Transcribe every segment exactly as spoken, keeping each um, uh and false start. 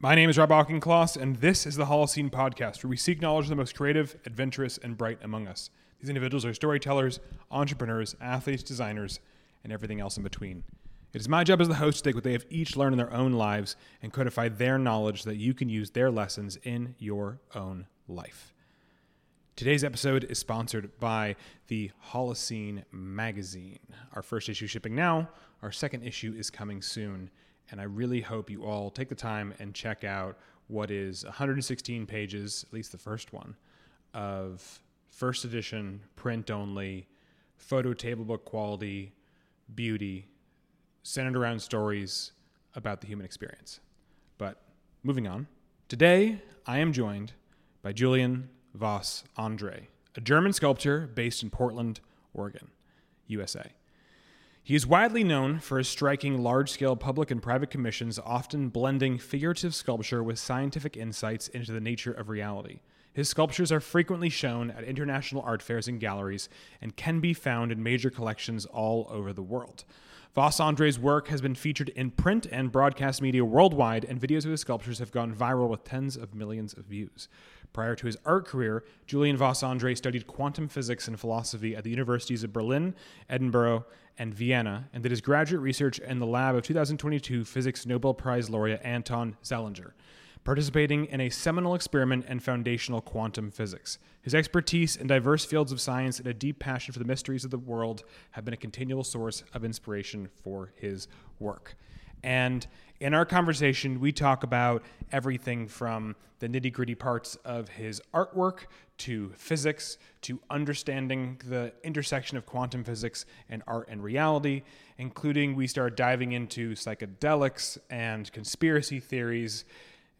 My name is Rob Auchincloss, and this is the Holocene Podcast, where we seek knowledge of the most creative, adventurous, and bright among us. These individuals are storytellers, entrepreneurs, athletes, designers, and everything else in between. It is my job as the host to take what they have each learned in their own lives and codify their knowledge so that you can use their lessons in your own life. Today's episode is sponsored by the Holocene Magazine. Our first issue is shipping now. Our second issue is coming soon. And I really hope you all take the time and check out what is one hundred sixteen pages, at least the first one, of first edition, print only, photo table book quality, beauty, centered around stories about the human experience. But moving on. Today, I am joined by Julian Voss-Andreae, a German sculptor based in Portland, Oregon, U S A. He is widely known for his striking large-scale public and private commissions, often blending figurative sculpture with scientific insights into the nature of reality. His sculptures are frequently shown at international art fairs and galleries and can be found in major collections all over the world. Voss-Andreae's work has been featured in print and broadcast media worldwide, and videos of his sculptures have gone viral with tens of millions of views. Prior to his art career, Julian Voss-Andreae studied quantum physics and philosophy at the universities of Berlin, Edinburgh, and Vienna, and did his graduate research in the lab of two thousand twenty-two Physics Nobel Prize laureate Anton Zeilinger, participating in a seminal experiment in foundational quantum physics. His expertise in diverse fields of science and a deep passion for the mysteries of the world have been a continual source of inspiration for his work. And in our conversation, we talk about everything from the nitty-gritty parts of his artwork to physics, to understanding the intersection of quantum physics and art and reality, including we start diving into psychedelics and conspiracy theories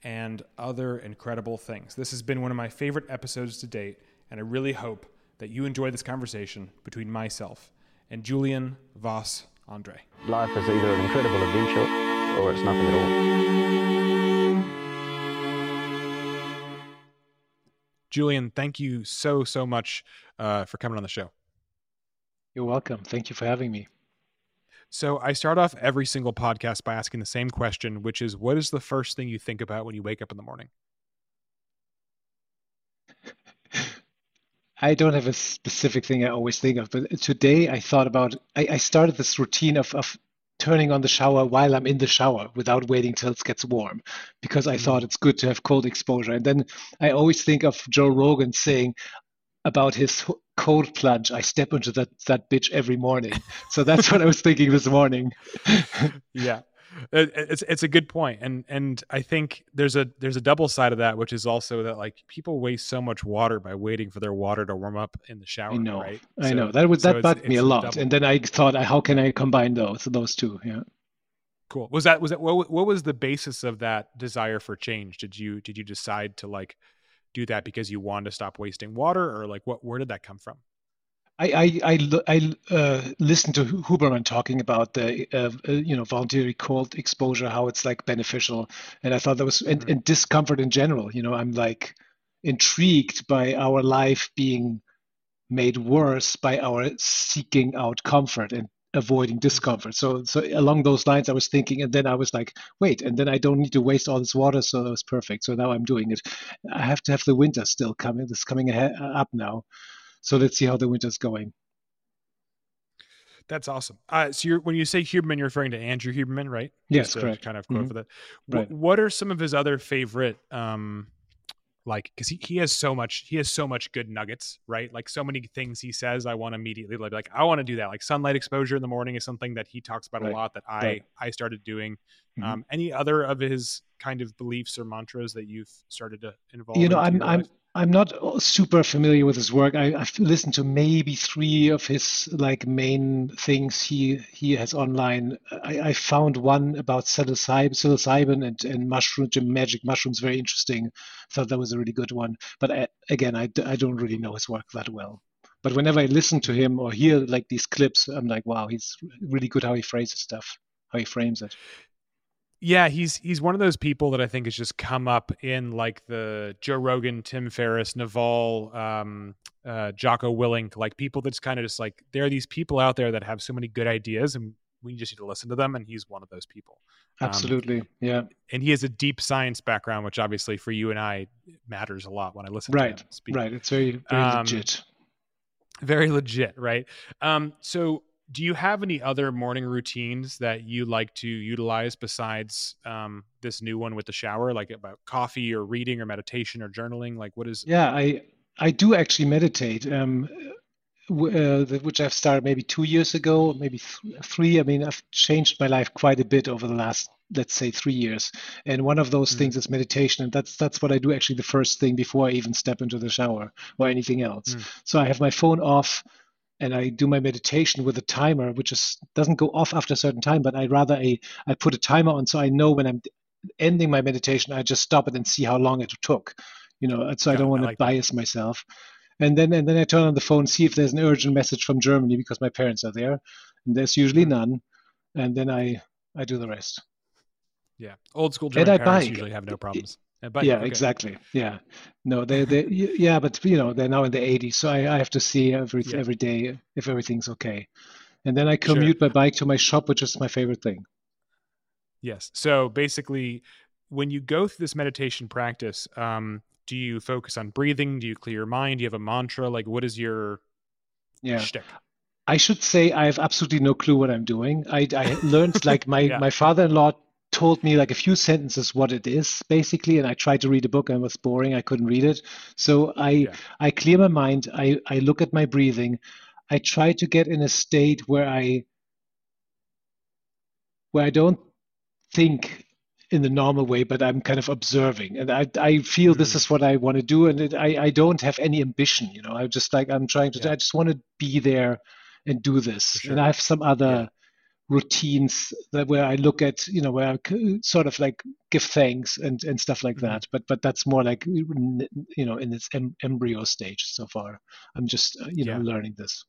and other incredible things. This has been one of my favorite episodes to date, and I really hope that you enjoy this conversation between myself and Julian Voss-Andreae. Life is either an incredible adventure or it's nothing at all. Julian, thank you so, so much uh, for coming on the show. You're welcome. Thank you for having me. So I start off every single podcast by asking the same question, which is, what is the first thing you think about when you wake up in the morning? I don't have a specific thing I always think of, but today I thought about, I, I started this routine of, of turning on the shower while I'm in the shower without waiting till it gets warm, because I mm-hmm. thought it's good to have cold exposure. And then I always think of Joe Rogan saying about his cold plunge, I step into that that bitch every morning. So that's what I was thinking this morning. Yeah, it's it's a good point, and and I think there's a there's a double side of that, which is also that like people waste so much water by waiting for their water to warm up in the shower. I know, right? I so, know that was that so bugged me a lot, double. And then I thought, how can I combine those those two? Yeah, cool. Was that was that what what was the basis of that desire for change? Did you did you decide to like do that because you want to stop wasting water, or like what, where did that come from? I I I, I uh, listened to Huberman talking about the uh, uh, you know voluntary cold exposure, how it's like beneficial, and I thought that was and, mm-hmm. and discomfort in general. You know, I'm like intrigued by our life being made worse by our seeking out comfort and avoiding discomfort. So so along those lines, I was thinking, and then I was like, wait, and then I don't need to waste all this water, so that was perfect. So now I'm doing it. I have to have the winter still coming. It's coming ahead, up now. So let's see how the winter's going. That's awesome. Uh, so you're, when you say Huberman, you're referring to Andrew Huberman, right? Yes, so correct. Kind of quote mm-hmm. for that. Right. What, what are some of his other favorite, um, like, because he, he has so much, he has so much good nuggets, right? Like so many things he says, I want immediately, like, like I want to do that. Like sunlight exposure in the morning is something that he talks about right. a lot that I, right. I started doing. Mm-hmm. Um, any other of his kind of beliefs or mantras that you've started to involve? You know, I'm, I'm, I'm not super familiar with his work. I, I've listened to maybe three of his like main things he he has online. I, I found one about psilocybin, psilocybin and, and mushroom, magic mushrooms very interesting. Thought that was a really good one. But I, again, I, I don't really know his work that well. But whenever I listen to him or hear like these clips, I'm like, wow, he's really good how he phrases stuff, how he frames it. Yeah, he's he's one of those people that I think has just come up in like the Joe Rogan, Tim Ferriss, Naval, um, uh, Jocko Willink, like people that's kind of just like, there are these people out there that have so many good ideas and we just need to listen to them. And he's one of those people. Absolutely. Um, yeah. And he has a deep science background, which obviously for you and I matters a lot when I listen right, to him speak. Right. It's very, very um, legit. Very legit. Right. Um, so do you have any other morning routines that you like to utilize besides um, this new one with the shower, like about coffee or reading or meditation or journaling? Like what is? Yeah, I, I do actually meditate. Um, Uh, which I've started maybe two years ago, maybe th- three. I mean, I've changed my life quite a bit over the last, let's say, three years. And one of those mm-hmm. things is meditation. And that's that's what I do actually the first thing before I even step into the shower or anything else. Mm-hmm. So I have my phone off and I do my meditation with a timer, which is doesn't go off after a certain time, but I rather I, I put a timer on so I know when I'm ending my meditation, I just stop it and see how long it took, you know, so yeah, I don't want to like bias that. myself. And then and then I turn on the phone, see if there's an urgent message from Germany because my parents are there. And there's usually none. And then I, I do the rest. Yeah. Old school German parents bike. usually have no problems. Bike, yeah, okay. exactly. Yeah. No, they, they yeah, but you know, they're now in the eighties. So I, I have to see every yeah. every day if everything's okay. And then I commute sure. my bike to my shop, which is my favorite thing. Yes. So basically, when you go through this meditation practice, um, do you focus on breathing? Do you clear your mind? Do you have a mantra? Like, what is your yeah. shtick? I should say I have absolutely no clue what I'm doing. I, I learned, like, my, yeah. my father-in-law told me, like, a few sentences what it is, basically, and I tried to read a book and it was boring. I couldn't read it. So I yeah. I clear my mind. I, I look at my breathing. I try to get in a state where I where I don't think in the normal way, but I'm kind of observing. And I I feel mm. this is what I want to do. And it, I, I don't have any ambition, you know, I just like, I'm trying to, yeah. I just want to be there and do this. Sure. And I have some other yeah. routines that where I look at, you know, where I sort of like give thanks and, and stuff like mm. that. But, but that's more like, you know, in its em- embryo stage so far. I'm just, you know, yeah. learning this.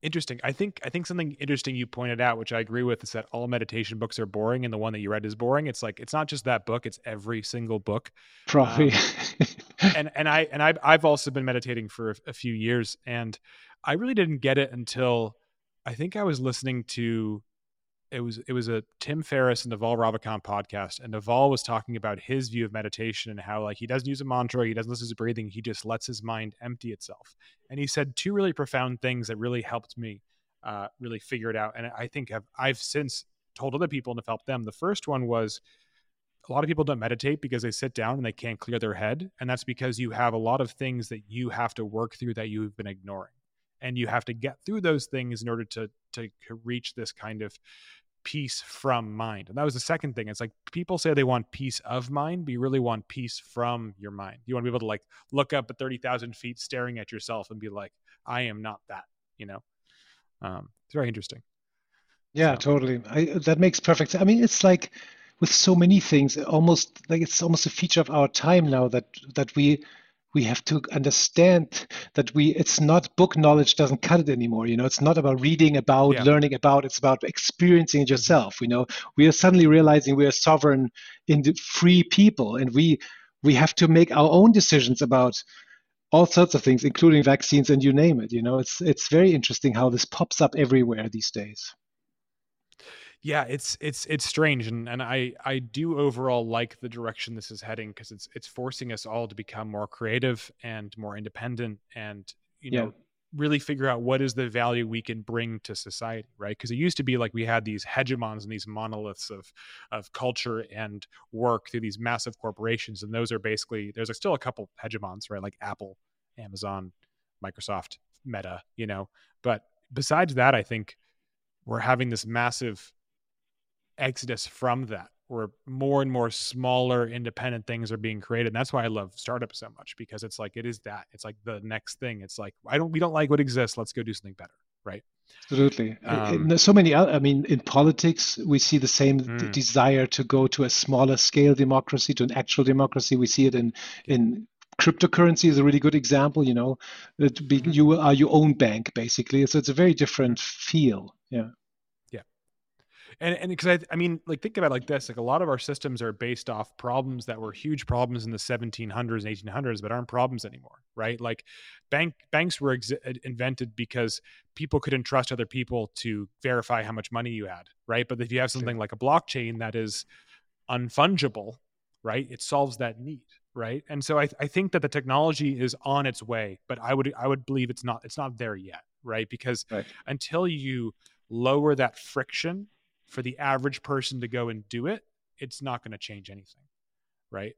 Interesting. I think I think something interesting you pointed out, which I agree with, is that all meditation books are boring, and the one that you read is boring. It's like it's not just that book; it's every single book. Probably. Um, and and I and I've I've also been meditating for a, a few years, and I really didn't get it until I think I was listening to it was it was a Tim Ferriss and Naval Ravikant podcast, and Naval was talking about his view of meditation and how like he doesn't use a mantra, he doesn't listen to breathing, he just lets his mind empty itself. And he said two really profound things that really helped me uh, really figure it out. And I think I've, I've since told other people and have helped them. The first one was a lot of people don't meditate because they sit down and they can't clear their head. And that's because you have a lot of things that you have to work through that you've been ignoring. And you have to get through those things in order to, to reach this kind of peace from mind. And that was the second thing. It's like people say they want peace of mind, but you really want peace from your mind. You want to be able to like look up at thirty thousand feet staring at yourself and be like, I am not that, you know? Um, it's very interesting. Yeah, so. totally. I, that makes perfect sense. I mean, it's like with so many things, almost like it's almost a feature of our time now that, that we, we have to understand that we it's not book knowledge doesn't cut it anymore. You know, it's not about reading about, yeah. learning about, it's about experiencing it yourself. You know, we are suddenly realizing we are sovereign, in the free people, and we we have to make our own decisions about all sorts of things, including vaccines and you name it. You know, it's it's very interesting how this pops up everywhere these days. Yeah, it's it's it's strange, and and I I do overall like the direction this is heading because it's it's forcing us all to become more creative and more independent, and you know yeah. really figure out what is the value we can bring to society, right? Because it used to be like we had these hegemons and these monoliths of of culture and work through these massive corporations, and those are basically there's still a couple hegemons, right? Like Apple, Amazon, Microsoft, Meta, you know. But besides that, I think we're having this massive exodus from that, where more and more smaller independent things are being created. And that's why I love startups so much, because it's like, it is that it's like the next thing. It's like, I don't, we don't like what exists. Let's go do something better. Right. Absolutely. Um, so many, I mean, in politics, we see the same mm. desire to go to a smaller scale democracy, to an actual democracy. We see it in, in cryptocurrency is a really good example, you know, that be, you are your own bank basically. So it's a very different feel. Yeah. And and because I I mean, like, think about it like this, like a lot of our systems are based off problems that were huge problems in the seventeen hundreds and eighteen hundreds, but aren't problems anymore, right? Like bank banks were ex- invented because people could entrust other people to verify how much money you had, right? But if you have something like a blockchain that is unfungible, right, it solves that need, right? And so I I think that the technology is on its way, but I would I would believe it's not it's not there yet, right? Because right. until you lower that friction for the average person to go and do it, it's not going to change anything, right?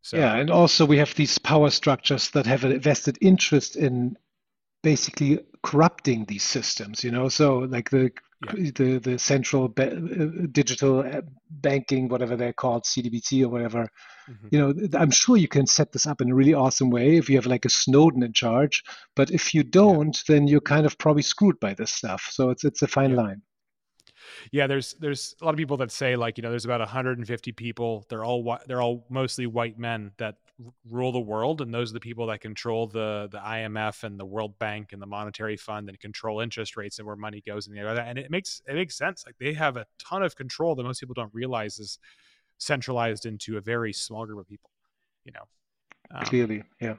So yeah, and also we have these power structures that have a vested interest in basically corrupting these systems, you know? So like the yeah. the, the central ba- digital banking, whatever they're called, C D B T or whatever, mm-hmm. you know, I'm sure you can set this up in a really awesome way if you have like a Snowden in charge, but if you don't, yeah. then you're kind of probably screwed by this stuff. So it's it's a fine yeah. line. Yeah, there's there's a lot of people that say, like, you know, there's about one hundred fifty people. They're all they're all mostly white men that r- rule the world, and those are the people that control the the I M F and the World Bank and the Monetary Fund and control interest rates and where money goes and the other. And it makes it makes sense. Like, they have a ton of control that most people don't realize is centralized into a very small group of people. You know, um, clearly, yeah.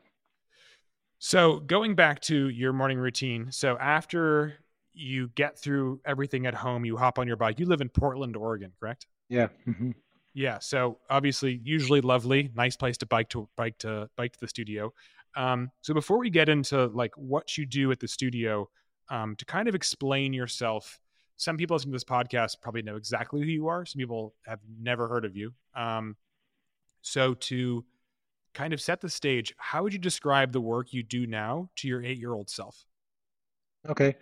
So going back to your morning routine, so after you get through everything at home, you hop on your bike. You live in Portland, Oregon, correct? Yeah. Mm-hmm. Yeah. So obviously, usually lovely, nice place to bike to bike to bike to the studio. Um, so before we get into like what you do at the studio, um, to kind of explain yourself, some people listening to this podcast probably know exactly who you are. Some people have never heard of you. Um, so to kind of set the stage, how would you describe the work you do now to your eight-year-old self? Okay.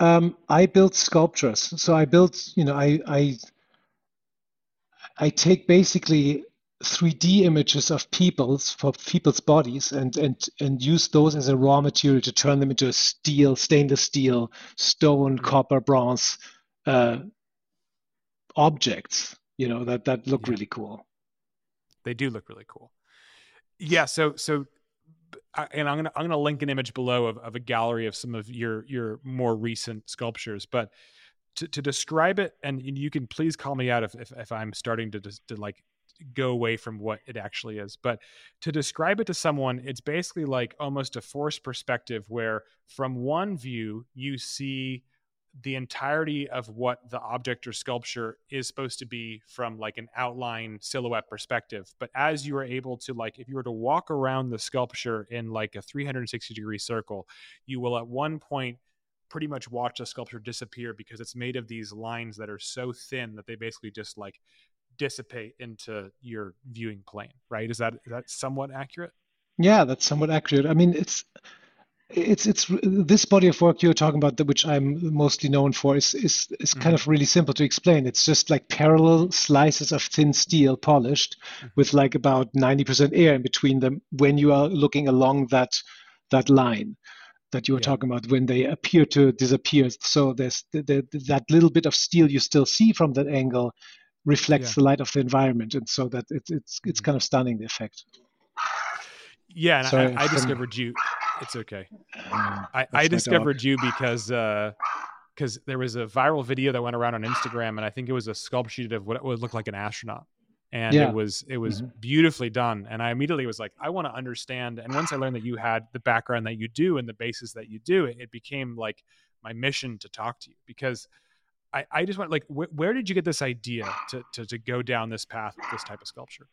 Um, I build sculptures. So I build, you know, I, I I take basically three D images of people's for people's bodies and and and use those as a raw material to turn them into a steel, stainless steel, stone, mm-hmm. copper, bronze uh, objects. You know, that that look yeah. really cool. They do look really cool. Yeah. So so. And I'm gonna I'm gonna link an image below of, of a gallery of some of your your more recent sculptures. But to, to describe it, and you can please call me out if if, if I'm starting to, to to like go away from what it actually is. But to describe it to someone, it's basically like almost a forced perspective where from one view you see the entirety of what the object or sculpture is supposed to be from like an outline silhouette perspective. But as you are able to, like, if you were to walk around the sculpture in like a three hundred sixty degree circle, you will at one point pretty much watch the sculpture disappear because it's made of these lines that are so thin that they basically just like dissipate into your viewing plane. Right. Is that, is that somewhat accurate? Yeah, that's somewhat accurate. I mean, it's, It's it's this body of work you're talking about, which I'm mostly known for, is is, is mm-hmm. kind of really simple to explain. It's just like parallel slices of thin steel polished mm-hmm. with like about ninety percent air in between them when you are looking along that that line that you were yeah. talking about, when they appear to disappear. So there's the, the, that little bit of steel you still see from that angle reflects yeah. the light of the environment. And so that it, it's it's mm-hmm. kind of stunning, the effect. Yeah, and Sorry, I, I discovered you. It's okay. I, I discovered you because uh, because there was a viral video that went around on Instagram, and I think it was a sculpture of what would look like an astronaut, and yeah. it was it was mm-hmm. beautifully done. And I immediately was like, I want to understand. And once I learned that you had the background that you do and the basis that you do, it, it became like my mission to talk to you, because I, I just want, like, wh- where did you get this idea to, to to go down this path with this type of sculpture?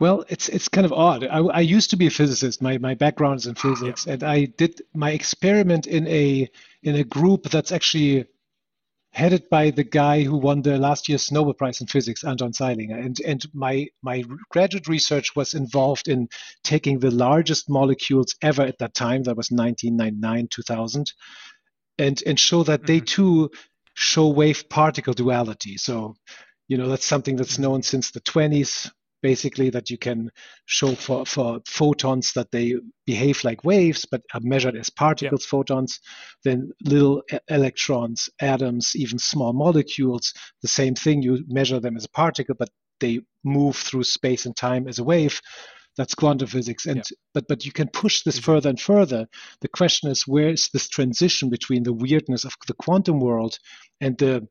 Well, it's it's kind of odd. I, I used to be a physicist. My my background is in physics, yeah. and I did my experiment in a in a group that's actually headed by the guy who won the last year's Nobel Prize in Physics, Anton Zeilinger. And and my my graduate research was involved in taking the largest molecules ever at that time. That was nineteen ninety-nine, two thousand, and and show that mm-hmm. they too show wave-particle duality. So, you know, that's something that's known since the twenties. Basically, that you can show for, for photons that they behave like waves, but are measured as particles, yeah. photons, then little electrons, atoms, even small molecules, the same thing, you measure them as a particle, but they move through space and time as a wave. That's quantum physics. And yeah. but but you can push this mm-hmm. further and further. The question is, where is this transition between the weirdness of the quantum world and the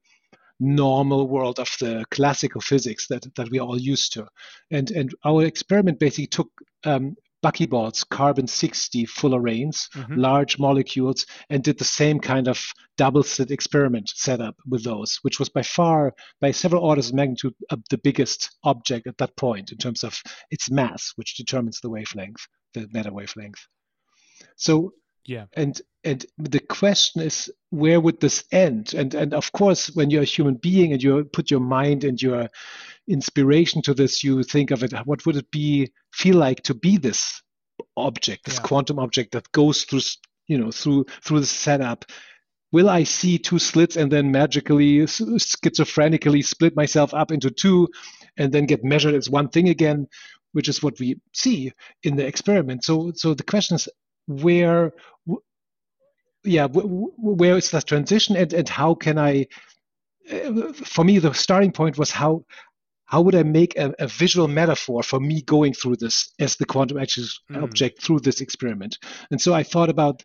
normal world of the classical physics that, that we are all used to. And, and our experiment basically took um, buckyballs, carbon sixty fullerenes, mm-hmm. large molecules, and did the same kind of double-slit experiment setup with those, which was by far, by several orders of magnitude, uh, the biggest object at that point in terms of its mass, which determines the wavelength, the meta wavelength. So, yeah, and and the question is, where would this end? And and of course, when you're a human being and you put your mind and your inspiration to this, you think of it, what would it be, feel like to be this object, this yeah. quantum object that goes through, you know, through through the setup? Will I see two slits and then magically, schizophrenically split myself up into two and then get measured as one thing again, which is what we see in the experiment? So, so the question is, where, yeah, where is that transition, and, and how can I? For me, the starting point was how how would I make a, a visual metaphor for me going through this as the quantum object mm. through this experiment. And so I thought about,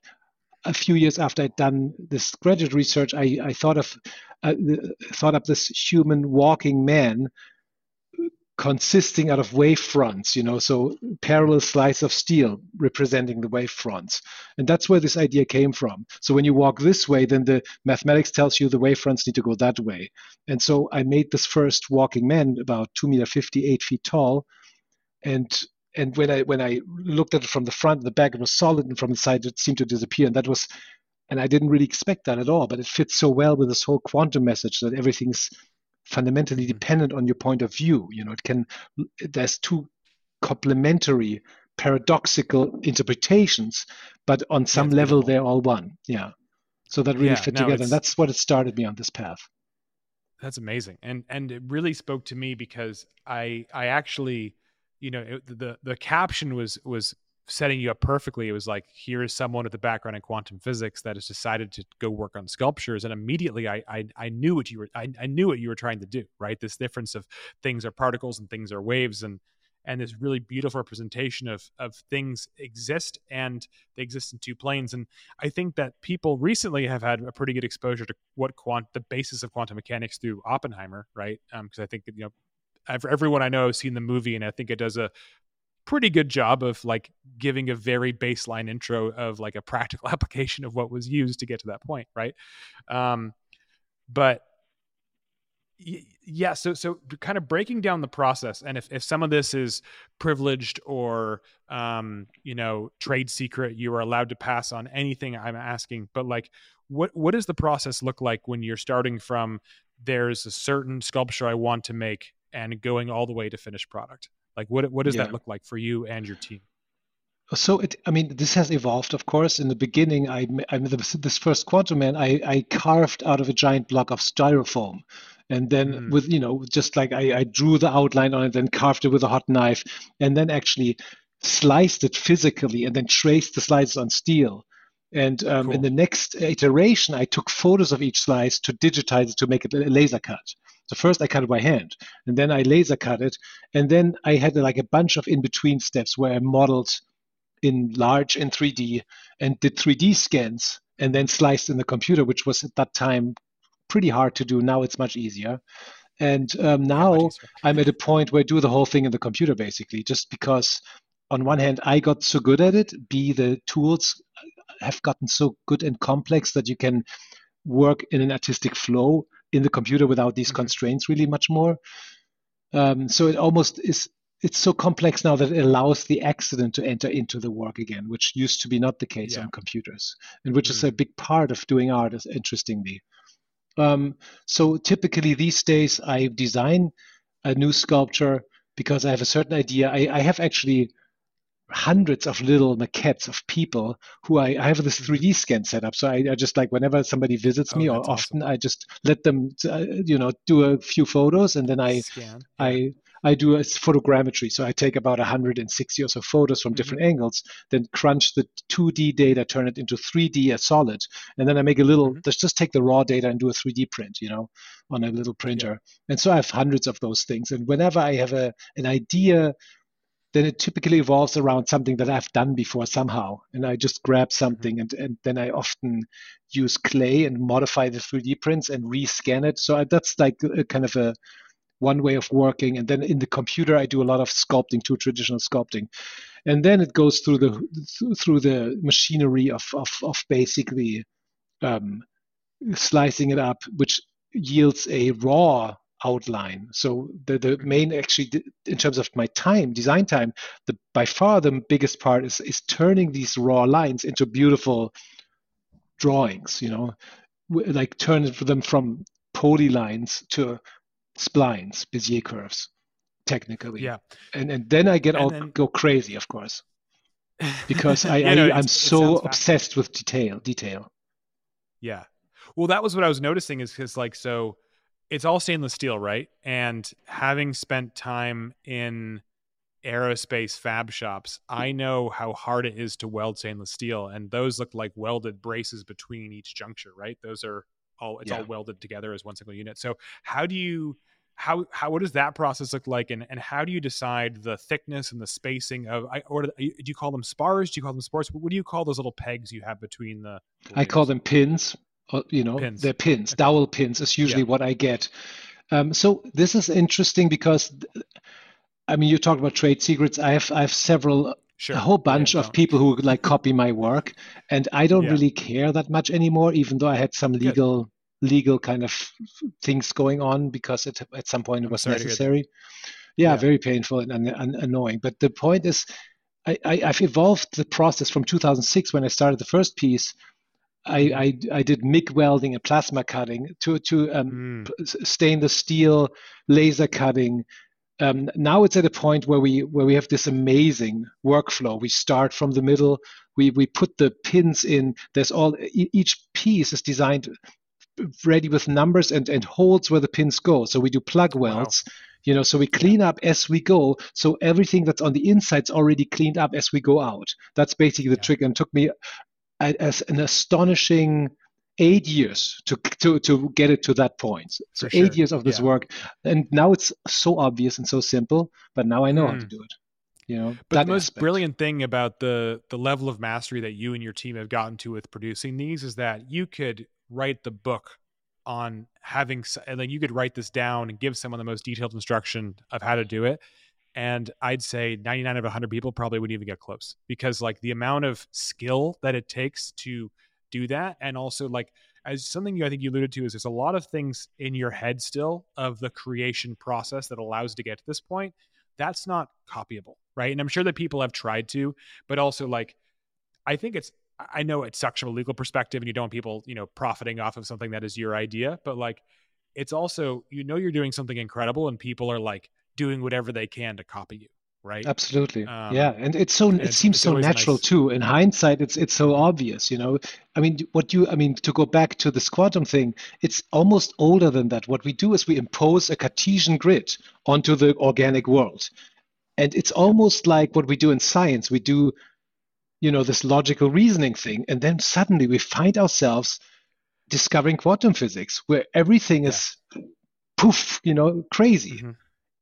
a few years after I'd done this graduate research, I, I thought of uh, thought up this human walking man, consisting out of wave fronts, you know, so parallel slice of steel representing the wave fronts. And that's where this idea came from. So when you walk this way, then the mathematics tells you the wave fronts need to go that way. And so I made this first walking man about two meter fifty, eight feet tall. And and when I when I looked at it from the front and the back, it was solid, and from the side it seemed to disappear. And that was, and I didn't really expect that at all, but it fits so well with this whole quantum message that everything's fundamentally dependent on your point of view. You know, it can, there's two complementary, paradoxical interpretations, but on some yeah, level they're all one. Yeah. So that really yeah, fit no, together. And that's what it started me on this path. That's amazing. And and it really spoke to me because I I actually, you know, it, the the caption was was setting you up perfectly. It was like, here is someone with a background in quantum physics that has decided to go work on sculptures. And immediately I, I, I knew what you were, I, I knew what you were trying to do, right? This difference of things are particles and things are waves, and, and this really beautiful representation of, of things exist, and they exist in two planes. And I think that people recently have had a pretty good exposure to what quant, the basis of quantum mechanics through Oppenheimer, right? Um, 'cause I think that, you know, I've, everyone I know has seen the movie, and I think it does a pretty good job of like giving a very baseline intro of like a practical application of what was used to get to that point, right? Um, but y- yeah, so so kind of breaking down the process, and if if some of this is privileged or um, you know, trade secret, you are allowed to pass on anything I'm asking. But like, what what does the process look like when you're starting from there's a certain sculpture I want to make and going all the way to finished product? Like, what what does yeah. that look like for you and your team? So, it, I mean, this has evolved, of course. In the beginning, I, I this first quantum man, I, I carved out of a giant block of styrofoam. And then mm. with, you know, just like I, I drew the outline on it, then carved it with a hot knife, and then actually sliced it physically and then traced the slices on steel. And um, cool. in the next iteration, I took photos of each slice to digitize it, to make it a laser cut. So first I cut it by hand, and then I laser cut it. And then I had like a bunch of in-between steps where I modeled in large and three D and did three D scans and then sliced in the computer, which was at that time pretty hard to do. Now it's much easier. And um, now I'm at a point where I do the whole thing in the computer, basically, just because on one hand, I got so good at it, B, the tools have gotten so good and complex that you can work in an artistic flow in the computer without these constraints really much more. Um, so it almost is, it's so complex now that it allows the accident to enter into the work again, which used to be not the case yeah. on computers, and which mm-hmm. is a big part of doing art, interestingly. Um, so typically these days I design a new sculpture because I have a certain idea. I, I have actually hundreds of little maquettes of people who I, I have this three D scan set up. So I, I just like whenever somebody visits oh, me, or often awesome. I just let them, uh, you know, do a few photos, and then I, scan. I, I do a photogrammetry. So I take about one hundred sixty or so photos from mm-hmm. different angles, then crunch the two D data, turn it into three D, a solid, and then I make a little. Mm-hmm. Let's just take the raw data and do a three D print, you know, on a little printer. Yeah. And so I have hundreds of those things. And whenever I have a an idea then it typically evolves around something that I've done before somehow. And I just grab something, and, and then I often use clay and modify the three D prints and rescan it. So I, that's like a, kind of a one way of working. And then in the computer, I do a lot of sculpting, too, traditional sculpting. And then it goes through the through the machinery of, of, of basically um, slicing it up, which yields a raw outline. So the, the main, actually, in terms of my time, design time, the by far the biggest part is is turning these raw lines into beautiful drawings, you know, like turning them from polylines to splines, Bezier curves, technically. Yeah. And and then I get and all then... go crazy, of course, because I, yeah, I no, I'm so obsessed with detail, detail. Yeah. Well, that was what I was noticing is because like, so it's all stainless steel, right? And having spent time in aerospace fab shops, I know how hard it is to weld stainless steel. And those look like welded braces between each juncture, right? Those are all, it's yeah. all welded together as one single unit. So how do you, how, how, what does that process look like? And, and how do you decide the thickness and the spacing of, I or do you call them spars? Do you call them sports? What do you call those little pegs you have between the, the I call them pins. You know, pins. They're pins, okay. Dowel pins is usually yeah. what I get. Um, so this is interesting because, I mean, you talked about trade secrets. I have I have several, sure. a whole bunch yeah, of don't. people who like copy my work, and I don't yeah. really care that much anymore, even though I had some legal Good. legal kind of things going on because it, at some point it was necessary. Yeah, yeah, very painful and, and, and annoying. But the point is, I, I, I've evolved the process from two thousand six when I started the first piece. I, I I did M I G welding and plasma cutting to to um, mm. stainless steel, laser cutting. Um, now it's at a point where we where we have this amazing workflow. We start from the middle. We we put the pins in. There's all each piece is designed ready with numbers and and holes where the pins go. So we do plug welds. Wow. You know, so we clean up as we go. So everything that's on the inside's already cleaned up as we go out. That's basically the yeah. trick. And took me. As an astonishing eight years to to to get it to that point. So sure. eight years of this yeah. work, and now it's so obvious and so simple. But now I know mm. how to do it. You know, but the most aspect. brilliant thing about the the level of mastery that you and your team have gotten to with producing these is that you could write the book on having, and then you could write this down and give someone the most detailed instruction of how to do it. And I'd say ninety-nine out of one hundred people probably wouldn't even get close because like the amount of skill that it takes to do that. And also like as something you, I think you alluded to is there's a lot of things in your head still of the creation process that allows to get to this point. That's not copyable, right? And I'm sure that people have tried to, but also like, I think it's, I know it sucks from a legal perspective and you don't want people, you know, profiting off of something that is your idea, but like, it's also, you know, you're doing something incredible and people are like, doing whatever they can to copy you, right? Absolutely. Um, yeah. And it's so, it seems so natural nice. too. In hindsight, it's, it's so obvious, you know, I mean, what you, I mean, to go back to this quantum thing, it's almost older than that. What we do is we impose a Cartesian grid onto the organic world. And it's almost like what we do in science. We do, you know, this logical reasoning thing. And then suddenly we find ourselves discovering quantum physics where everything yeah. is poof, you know, crazy. Mm-hmm.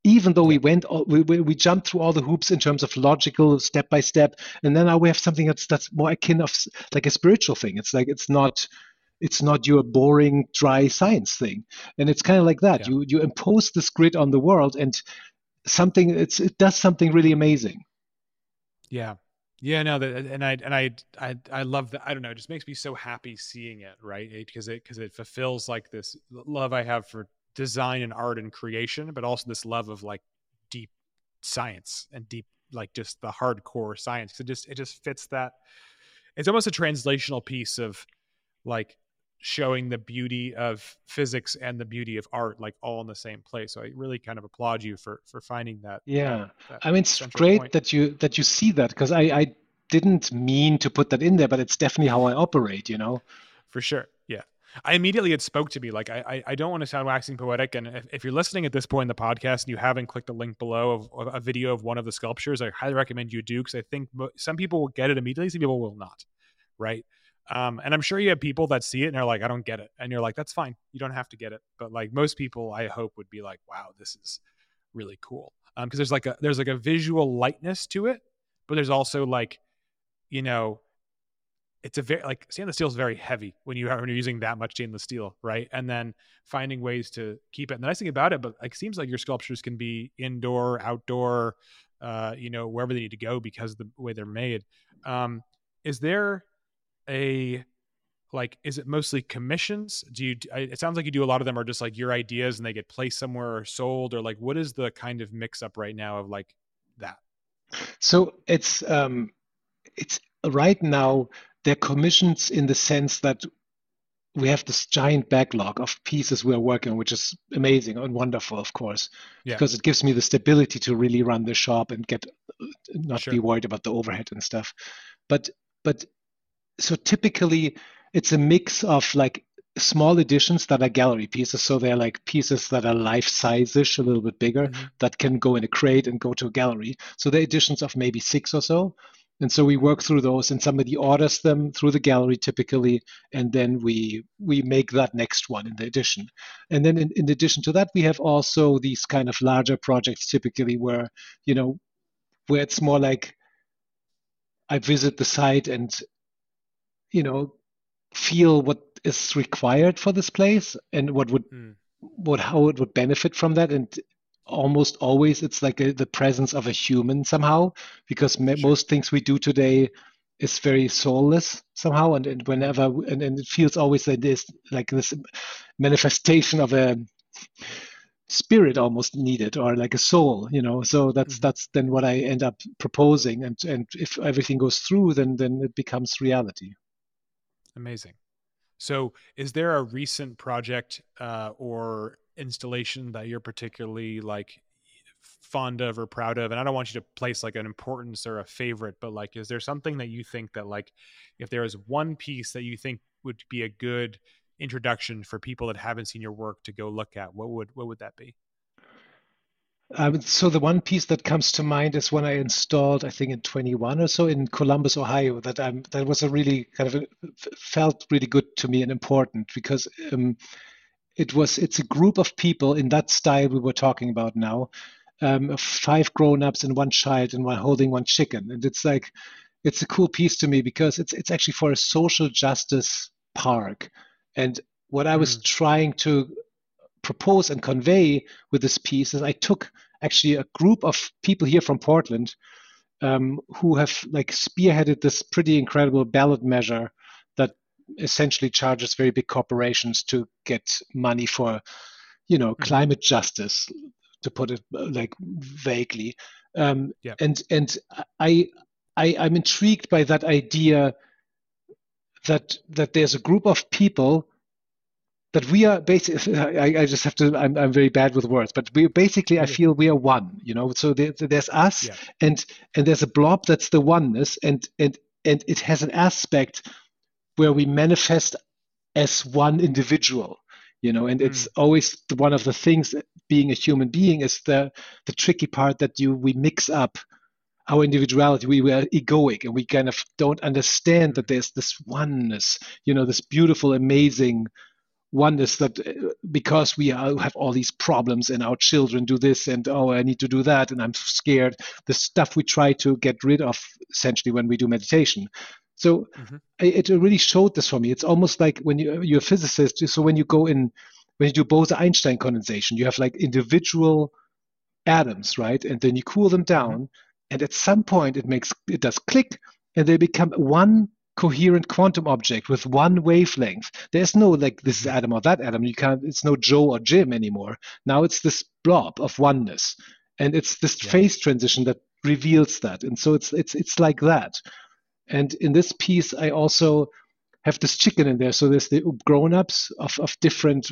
Even though we went, we, we jumped through all the hoops in terms of logical step by step, and then now we have something that's that's more akin of like a spiritual thing. It's like it's not, it's not your boring dry science thing, and it's kind of like that. Yeah. You you impose this grid on the world, and something it's it does something really amazing. Yeah, yeah, no, that, and I and I I I love that. I don't know, it just makes me so happy seeing it, right? Because it because it, it fulfills like this love I have for design and art and creation, but also this love of like deep science and deep, like just the hardcore science. It just, it just fits that. It's almost a translational piece of like showing the beauty of physics and the beauty of art, like all in the same place. So I really kind of applaud you for, for finding that. Yeah. Uh, that I mean, it's great point. that you, that you see that. Cause I, I didn't mean to put that in there, but it's definitely how I operate, you know, for sure. Yeah. I immediately, it spoke to me. Like, I I don't want to sound waxing poetic. And if, if you're listening at this point in the podcast and you haven't clicked the link below of, of a video of one of the sculptures, I highly recommend you do, because I think mo- some people will get it immediately, some people will not, right? Um, and I'm sure you have people that see it and they're like, I don't get it. And you're like, that's fine. You don't have to get it. But like most people, I hope would be like, wow, this is really cool. um, because there's like a there's like a visual lightness to it, but there's also like, you know, it's a very like stainless steel is very heavy when you are when you're using that much stainless steel, right? And then finding ways to keep it. And the nice thing about it, but like, it seems like your sculptures can be indoor, outdoor, uh, you know, wherever they need to go because of the way they're made. Um, is there a like, is it mostly commissions? Do you, it sounds like you do a lot of them are just like your ideas and they get placed somewhere or sold, or like, what is the kind of mix up right now of like that? So it's, um, it's right now they're commissions in the sense that we have this giant backlog of pieces we are working on, which is amazing and wonderful, of course, yeah. because it gives me the stability to really run the shop and get, not sure. be worried about the overhead and stuff. But, but so typically it's a mix of like small editions that are gallery pieces. So they're like pieces that are life size-ish, a little bit bigger, mm-hmm. that can go in a crate and go to a gallery. So they're editions of maybe six or so. And so we work through those, and somebody orders them through the gallery typically, and then we we make that next one in the edition. And then in, in addition to that, we have also these kind of larger projects typically where, you know, where it's more like I visit the site and, you know, feel what is required for this place and what would, mm. what how it would benefit from that. And almost always it's like a, the presence of a human somehow, because me, sure. most things we do today is very soulless somehow. And, and whenever, and, and it feels always like this, like this manifestation of a spirit almost needed, or like a soul, you know? So that's, mm-hmm. that's then what I end up proposing. And, and if everything goes through, then, then it becomes reality. Amazing. So is there a recent project uh, or installation that you're particularly like fond of or proud of? And I don't want you to place like an importance or a favorite, but like, is there something that you think that like, if there is one piece that you think would be a good introduction for people that haven't seen your work to go look at, what would, what would that be? Um, so the one piece that comes to mind is one I installed, I think in twenty-one or so, in Columbus, Ohio. That I'm, that was a really kind of a, felt really good to me and important, because um, it was it's a group of people in that style we were talking about now, um, five grown-ups and one child and one holding one chicken, and it's like it's a cool piece to me because it's it's actually for a social justice park, and what I was mm. trying to propose and convey with this piece is I took actually a group of people here from Portland um, who have like spearheaded this pretty incredible ballot measure that essentially charges very big corporations to get money for, you know, climate justice, to put it like vaguely. Um, yeah. And and I, I I'm intrigued by that idea that that there's a group of people. That we are basically, I, I just have to, I'm, I'm very bad with words, but we basically, I feel we are one, you know, so there, there's us yeah. and, and there's a blob that's the oneness, and, and, and it has an aspect where we manifest as one individual, you know, and mm. it's always one of the things being a human being is the, the tricky part that you, we mix up our individuality, we were egoic, and we kind of don't understand that there's this oneness, you know, this beautiful, amazing oneness that because we are, have all these problems and our children do this and oh I need to do that and I'm scared, the stuff we try to get rid of essentially when we do meditation. So mm-hmm. it really showed this for me. It's almost like when you, you're a physicist, so when you go in, when you do Bose-Einstein condensation, you have like individual atoms, right? And then you cool them down mm-hmm. and at some point it makes, it does click and they become one coherent quantum object with one wavelength. There's no like this atom or that atom. You can't, it's no Joe or Jim anymore. Now it's this blob of oneness. And it's this yeah. phase transition that reveals that. And so it's it's it's like that. And in this piece, I also have this chicken in there. So there's the grown-ups of, of different,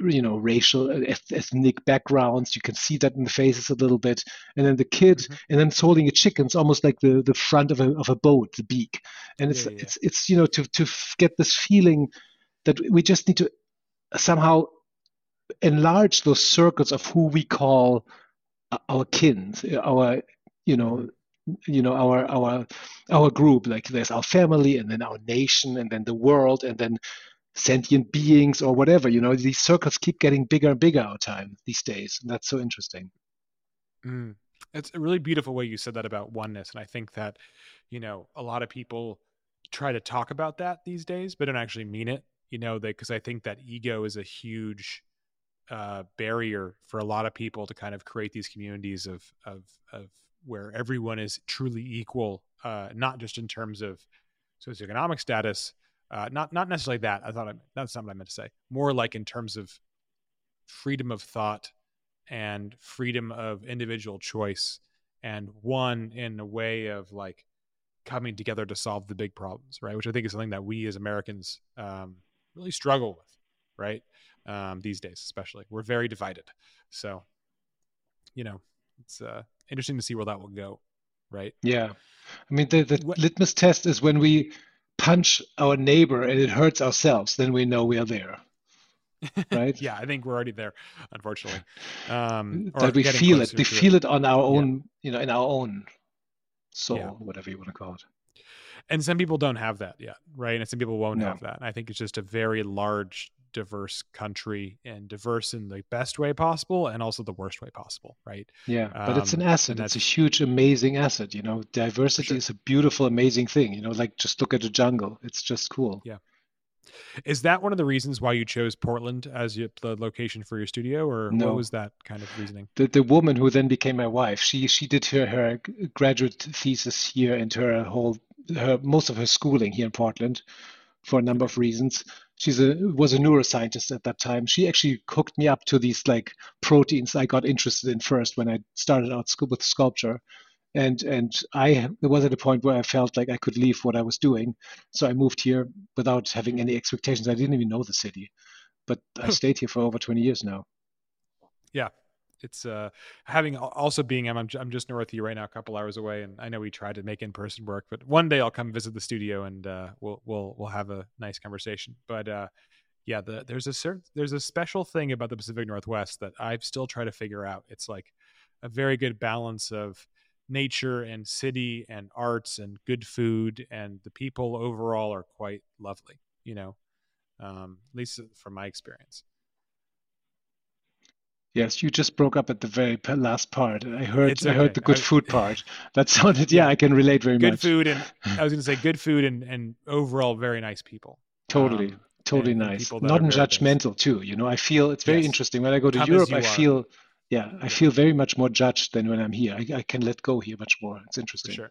you know, racial, ethnic backgrounds. You can see that in the faces a little bit. And then the kid, mm-hmm. and then it's holding a chicken. It's almost like the, the front of a of a boat, the beak. And it's, yeah, yeah. it's, it's you know, to, to get this feeling that we just need to somehow enlarge those circles of who we call our kin, our, you know, you know, our, our, our group. Like there's our family and then our nation and then the world and then sentient beings or whatever, you know, these circles keep getting bigger and bigger our time these days. And that's so interesting. Mm. It's a really beautiful way you said that about oneness. And I think that, you know, a lot of people try to talk about that these days, but don't actually mean it, you know, they, because I think that ego is a huge uh, barrier for a lot of people to kind of create these communities of, of, of where everyone is truly equal, uh, not just in terms of socioeconomic status, uh, not, not necessarily that. I thought I, that's not what I meant to say. More like in terms of freedom of thought and freedom of individual choice, and one in a way of like coming together to solve the big problems, right? Which I think is something that we as Americans um, really struggle with, right? Um, these days, especially. We're very divided. So, you know, it's uh, interesting to see where that will go, right? Yeah. I mean, the, the what, litmus test is when we punch our neighbor and it hurts ourselves, then we know we are there. Right? Yeah, I think we're already there, unfortunately. Um, or that we feel it. We feel it on our own, yeah. you know, in our own soul, yeah. whatever you want to call it. And some people don't have that yet, right? And some people won't no. have that. And I think it's just a very large, diverse country, and diverse in the best way possible and also the worst way possible, right? Yeah, but um, it's an asset. It's a huge, amazing asset, you know? Diversity sure. is a beautiful, amazing thing, you know? Like, just look at the jungle. It's just cool. Yeah. Is that one of the reasons why you chose Portland as your, the location for your studio, or no. what was that kind of reasoning? The, the woman who then became my wife, she she did her, her graduate thesis here and her whole her most of her schooling here in Portland for a number of reasons. She's a was a neuroscientist at that time. She actually hooked me up to these like proteins I got interested in first when I started out with sculpture. And and I was at a point where I felt like I could leave what I was doing. So I moved here without having any expectations. I didn't even know the city, but I stayed here for over twenty years now. Yeah. It's uh, having also being, I'm, I'm just north of you right now, a couple hours away. And I know we tried to make in-person work, but one day I'll come visit the studio and uh, we'll, we'll, we'll have a nice conversation. But uh, yeah, the, there's a certain, there's a special thing about the Pacific Northwest that I've still tried to figure out. It's like a very good balance of nature and city and arts and good food, and the people overall are quite lovely, you know, um, at least from my experience. Yes, you just broke up at the very last part. I heard okay. I heard the good was, food part. That sounded, yeah, I can relate very good much. Good food and, I was going to say good food and, and overall very nice people. Totally, um, totally and, nice. And non-judgmental too, you know, I feel, it's very yes. interesting. When I go to Come Europe, I are. feel... Yeah, I feel very much more judged than when I'm here. I, I can let go here much more. It's interesting. For sure.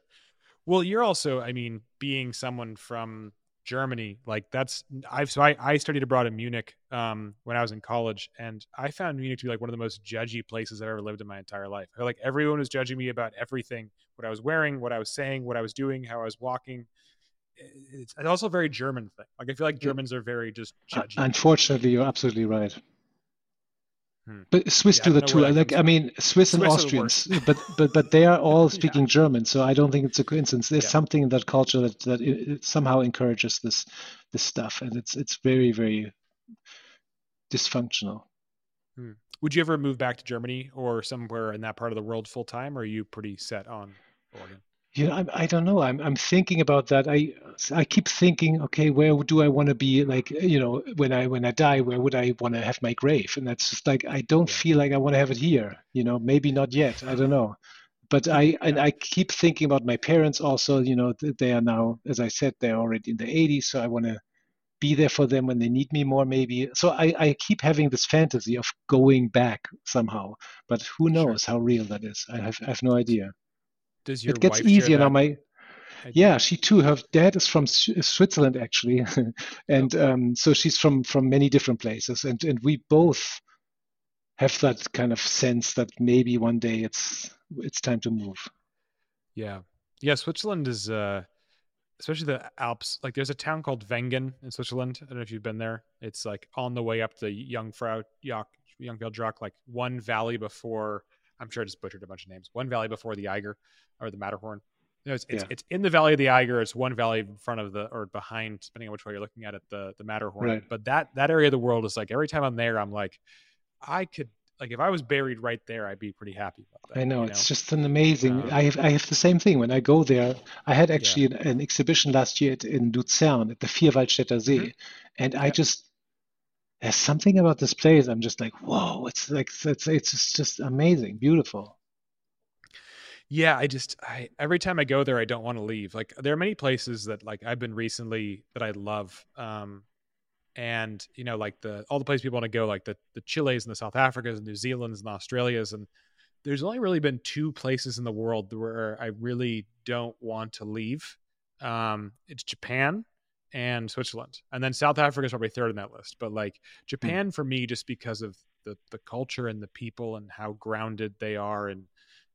Well, you're also, I mean, being someone from Germany, like that's, I've, so I, I studied abroad in Munich um, when I was in college, and I found Munich to be like one of the most judgy places I've ever lived in my entire life. I feel like everyone was judging me about everything, what I was wearing, what I was saying, what I was doing, how I was walking. It's, it's also a very German thing. Like I feel like Germans are very just judgy. Unfortunately, you're absolutely right. But Swiss yeah, do the two. Like I mean, Swiss, Swiss and Austrians, but but but they are all speaking yeah. German. So I don't think it's a coincidence. There's yeah. something in that culture that that it, it somehow encourages this this stuff, and it's it's very very dysfunctional. Hmm. Would you ever move back to Germany or somewhere in that part of the world full time, or are you pretty set on Oregon? You know, I, I don't know. I'm I'm thinking about that. I I keep thinking, okay, where do I want to be? Like, you know, when I when I die, where would I want to have my grave? And that's just like I don't yeah. feel like I want to have it here. You know, maybe not yet. I don't know. But I yeah. and I keep thinking about my parents also. You know, they are now, as I said, they're already in their eighties, so I want to be there for them when they need me more, maybe. So I I keep having this fantasy of going back somehow. But who knows sure. how real that is? I have I have no idea. Does your it gets wife easier now. My, yeah, she too. Her dad is from Switzerland, actually, and okay. um, so she's from, from many different places, and, and we both have that kind of sense that maybe one day it's it's time to move. Yeah, yeah. Switzerland is, uh, especially the Alps. Like, there's a town called Wengen in Switzerland. I don't know if you've been there. It's like on the way up the Jungfraujoch, Jungfraujoch, like one valley before. I'm sure I just butchered a bunch of names. One valley before the Eiger or the Matterhorn. You know, it's, it's, yeah. it's in the valley of the Eiger. It's one valley in front of the, or behind, depending on which way you're looking at it, the, the Matterhorn. Right. But that, that area of the world is like, every time I'm there, I'm like, I could, like, if I was buried right there, I'd be pretty happy about that. I know. You know? It's just an amazing, um, I have, I have the same thing when I go there. I had actually yeah. an, an exhibition last year at, in Luzern at the Vierwaldstätter See. Mm-hmm. And yeah. I just, there's something about this place. I'm just like, whoa! It's like it's it's just amazing, beautiful. yeah, I just, I, every time I go there, I don't want to leave. Like, there are many places that like I've been recently that I love. Um, and you know, like the, all the places people want to go, like the, the Chiles and the South Africas and New Zealands and Australias. And there's only really been two places in the world where I really don't want to leave. Um, it's Japan and Switzerland. And then South Africa is probably third in that list. But like Japan mm. for me, just because of the, the culture and the people and how grounded they are and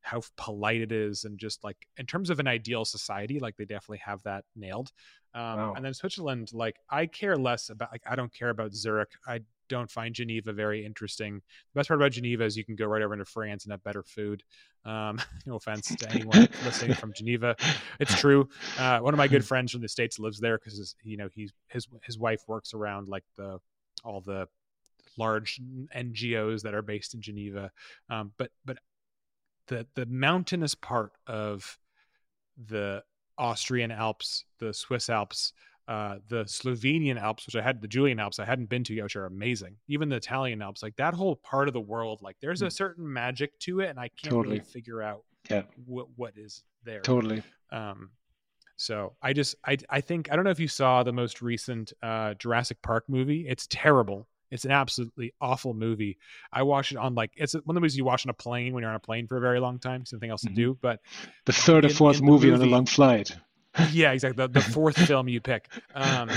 how polite it is. And just like, in terms of an ideal society, like they definitely have that nailed. Um, wow. And then Switzerland, like I care less about, like, I don't care about Zurich. I don't find Geneva very interesting. The best part about Geneva is you can go right over into France and have better food. Um, no offense to anyone listening from Geneva. It's true. Uh, one of my good friends from the States lives there because, you know, he's, his, his wife works around like the, all the large N G Os that are based in Geneva. Um, but, but the, the mountainous part of the Austrian Alps, the Swiss Alps, Uh, the Slovenian Alps, which I had, the Julian Alps, I hadn't been to yet, which are amazing. Even the Italian Alps, like that whole part of the world, like there's mm. a certain magic to it, and I can't totally. really figure out yeah. what what is there. Totally. Um, so I just, I, I think, I don't know if you saw the most recent uh, Jurassic Park movie. It's terrible. It's an absolutely awful movie. I watch it on like, it's one of the movies you watch on a plane when you're on a plane for a very long time, something else mm-hmm. to do. But the third or fourth in, in movie, movie on a long flight. Yeah, exactly. The, the fourth film you pick. Um,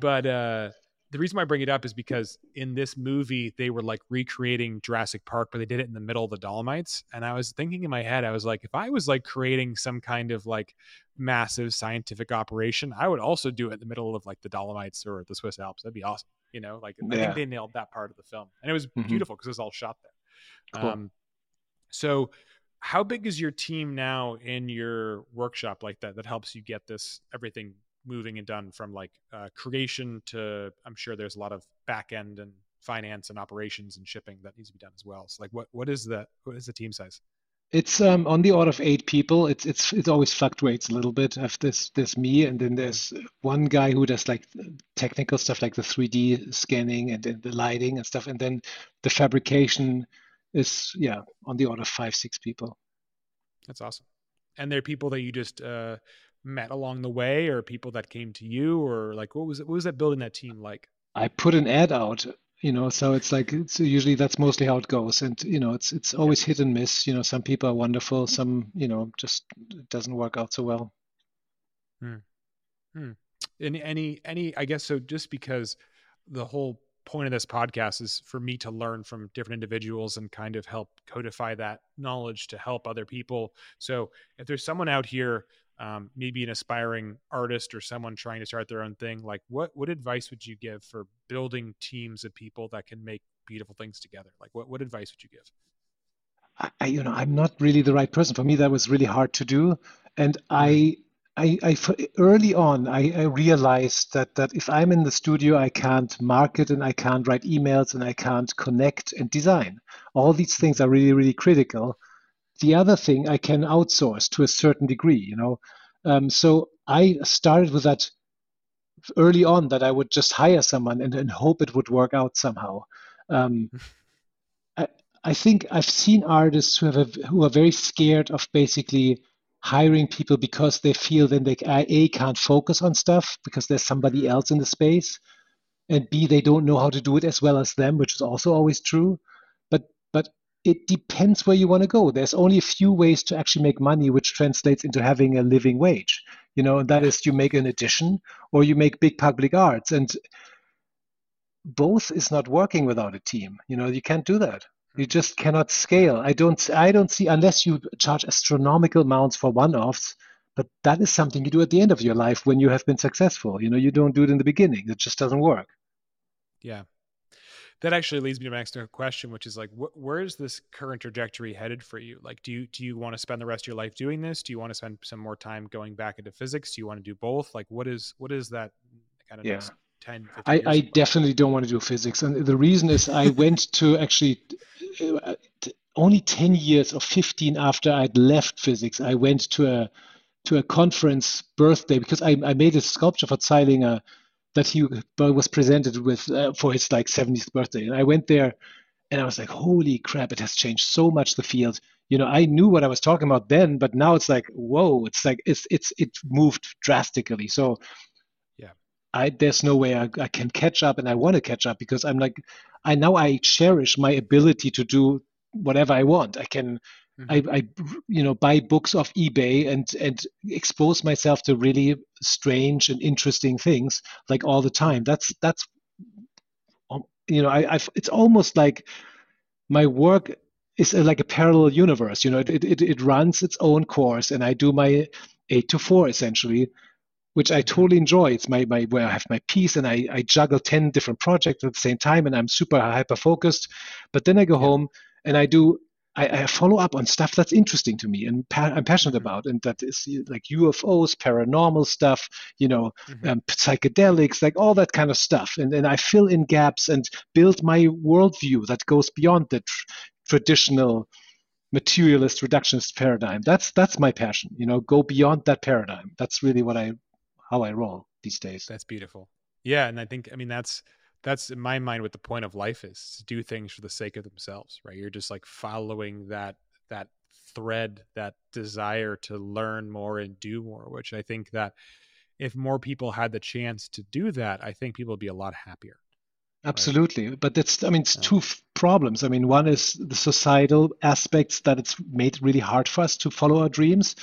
but uh, the reason why I bring it up is because in this movie, they were like recreating Jurassic Park, but they did it in the middle of the Dolomites. And I was thinking in my head, I was like, if I was like creating some kind of like massive scientific operation, I would also do it in the middle of like the Dolomites or the Swiss Alps. That'd be awesome. You know, like yeah. I think they nailed that part of the film. And it was mm-hmm. beautiful because it was all shot there. Cool. Um, so... How big is your team now in your workshop like that, that helps you get this, everything moving and done from like uh, creation to, I'm sure there's a lot of back end and finance and operations and shipping that needs to be done as well. So like, what, what is the, what is the team size? It's um, on the order of eight people. It's, it's, it always fluctuates a little bit. If there's, there's me, and then there's one guy who does like technical stuff, like the three D scanning and the lighting and stuff. And then the fabrication is yeah on the order of five six people. That's awesome. And they're people that you just uh met along the way, or people that came to you, or like what was it what was that building that team like? I put an ad out, you know, so it's like it's usually that's mostly how it goes. And you know, it's it's always yeah. hit and miss, you know. Some people are wonderful, some, you know, just doesn't work out so well. hmm. Hmm. And any any I guess so just because the whole point of this podcast is for me to learn from different individuals and kind of help codify that knowledge to help other people. So if there's someone out here, um, maybe an aspiring artist or someone trying to start their own thing, like what, what advice would you give for building teams of people that can make beautiful things together? Like what, what advice would you give? I, you know, I'm not really the right person. For me, that was really hard to do. And I, I, I early on, I, I realized that, that if I'm in the studio, I can't market and I can't write emails and I can't connect and design. All these things are really, really critical. The other thing I can outsource to a certain degree, you know. Um, so I started with that early on, that I would just hire someone and, and hope it would work out somehow. Um, I, I think I've seen artists who have a, who are very scared of basically hiring people because they feel then they A, can't focus on stuff because there's somebody else in the space, and B, they don't know how to do it as well as them, which is also always true. But but it depends where you want to go. There's only a few ways to actually make money, which translates into having a living wage. You know, and that is you make an edition or you make big public arts, and both is not working without a team. You know, you can't do that. You just cannot scale. I don't I don't see, unless you charge astronomical amounts for one-offs, but that is something you do at the end of your life when you have been successful. You know, you don't do it in the beginning. It just doesn't work. Yeah. That actually leads me to my next question, which is like, wh- where is this current trajectory headed for you? Like, do you do you want to spend the rest of your life doing this? Do you want to spend some more time going back into physics? Do you want to do both? Like, what is what is that kind of yeah. next? ten, I, I definitely don't want to do physics. And the reason is I went to actually only ten years or fifteen after I'd left physics, I went to a to a conference birthday because I, I made a sculpture for Zeilinger that he was presented with uh, for his like seventieth birthday. And I went there and I was like, holy crap, it has changed so much, the field. you know, I knew what I was talking about then, but now it's like, whoa, it's like, it's, it's, it moved drastically. So yeah, I, there's no way I, I can catch up, and I want to catch up, because I'm like, I, now I cherish my ability to do whatever I want. I can, mm-hmm. I, I, you know, buy books off eBay and, and expose myself to really strange and interesting things like all the time. That's, that's, you know, I, I've, it's almost like my work is like a parallel universe. You know, it, it, it runs its own course, and I do my eight to four essentially, which I totally enjoy. It's my, my where I have my peace, and I, I juggle ten different projects at the same time, and I'm super hyper focused. But then I go yeah. home and I do, I, I follow up on stuff that's interesting to me and pa- I'm passionate mm-hmm. about, and that is like U F Os, paranormal stuff, you know, mm-hmm. um, psychedelics, like all that kind of stuff. And then I fill in gaps and build my worldview that goes beyond the tr- traditional materialist reductionist paradigm. That's that's my passion, you know, go beyond that paradigm. That's really what I, how I roll these days. That's beautiful. Yeah, and I think, I mean, that's, that's in my mind what the point of life is, to do things for the sake of themselves, right? You're just like following that, that thread, that desire to learn more and do more, which I think that if more people had the chance to do that, I think people would be a lot happier. Absolutely. Right? But that's, I mean, it's yeah. two f- problems. I mean, one is the societal aspects that it's made really hard for us to follow our dreams,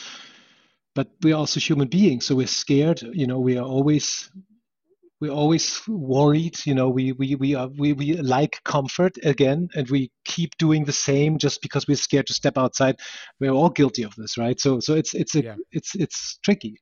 but we're also human beings. So we're scared, you know, we are always, we're always worried, you know, we we we are we, we like comfort again, and we keep doing the same just because we're scared to step outside. We're all guilty of this, right? So so it's it's a, yeah. it's it's tricky.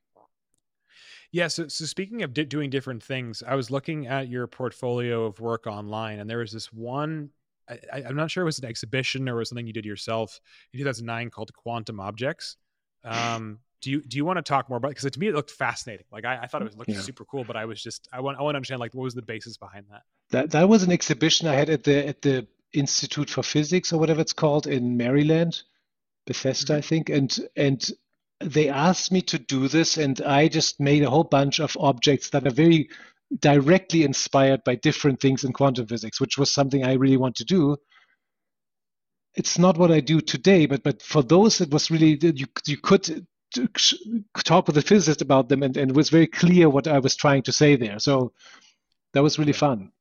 Yeah, so so speaking of di- doing different things, I was looking at your portfolio of work online, and there was this one, I, I, I'm not sure it was an exhibition or it was something you did yourself in two thousand nine called Quantum Objects. Um Do you do you want to talk more about it? Because to me, it looked fascinating. Like I, I thought it was looked yeah. super cool, but I was just I want I want to understand, like, what was the basis behind that? That that was an exhibition I had at the at the Institute for Physics or whatever it's called in Maryland, Bethesda, mm-hmm. I think. And and they asked me to do this, and I just made a whole bunch of objects that are very directly inspired by different things in quantum physics, which was something I really want to do. It's not what I do today, but but for those, it was really you you could. To talk with a physicist about them, and, and it was very clear what I was trying to say there. So that was really yeah. fun.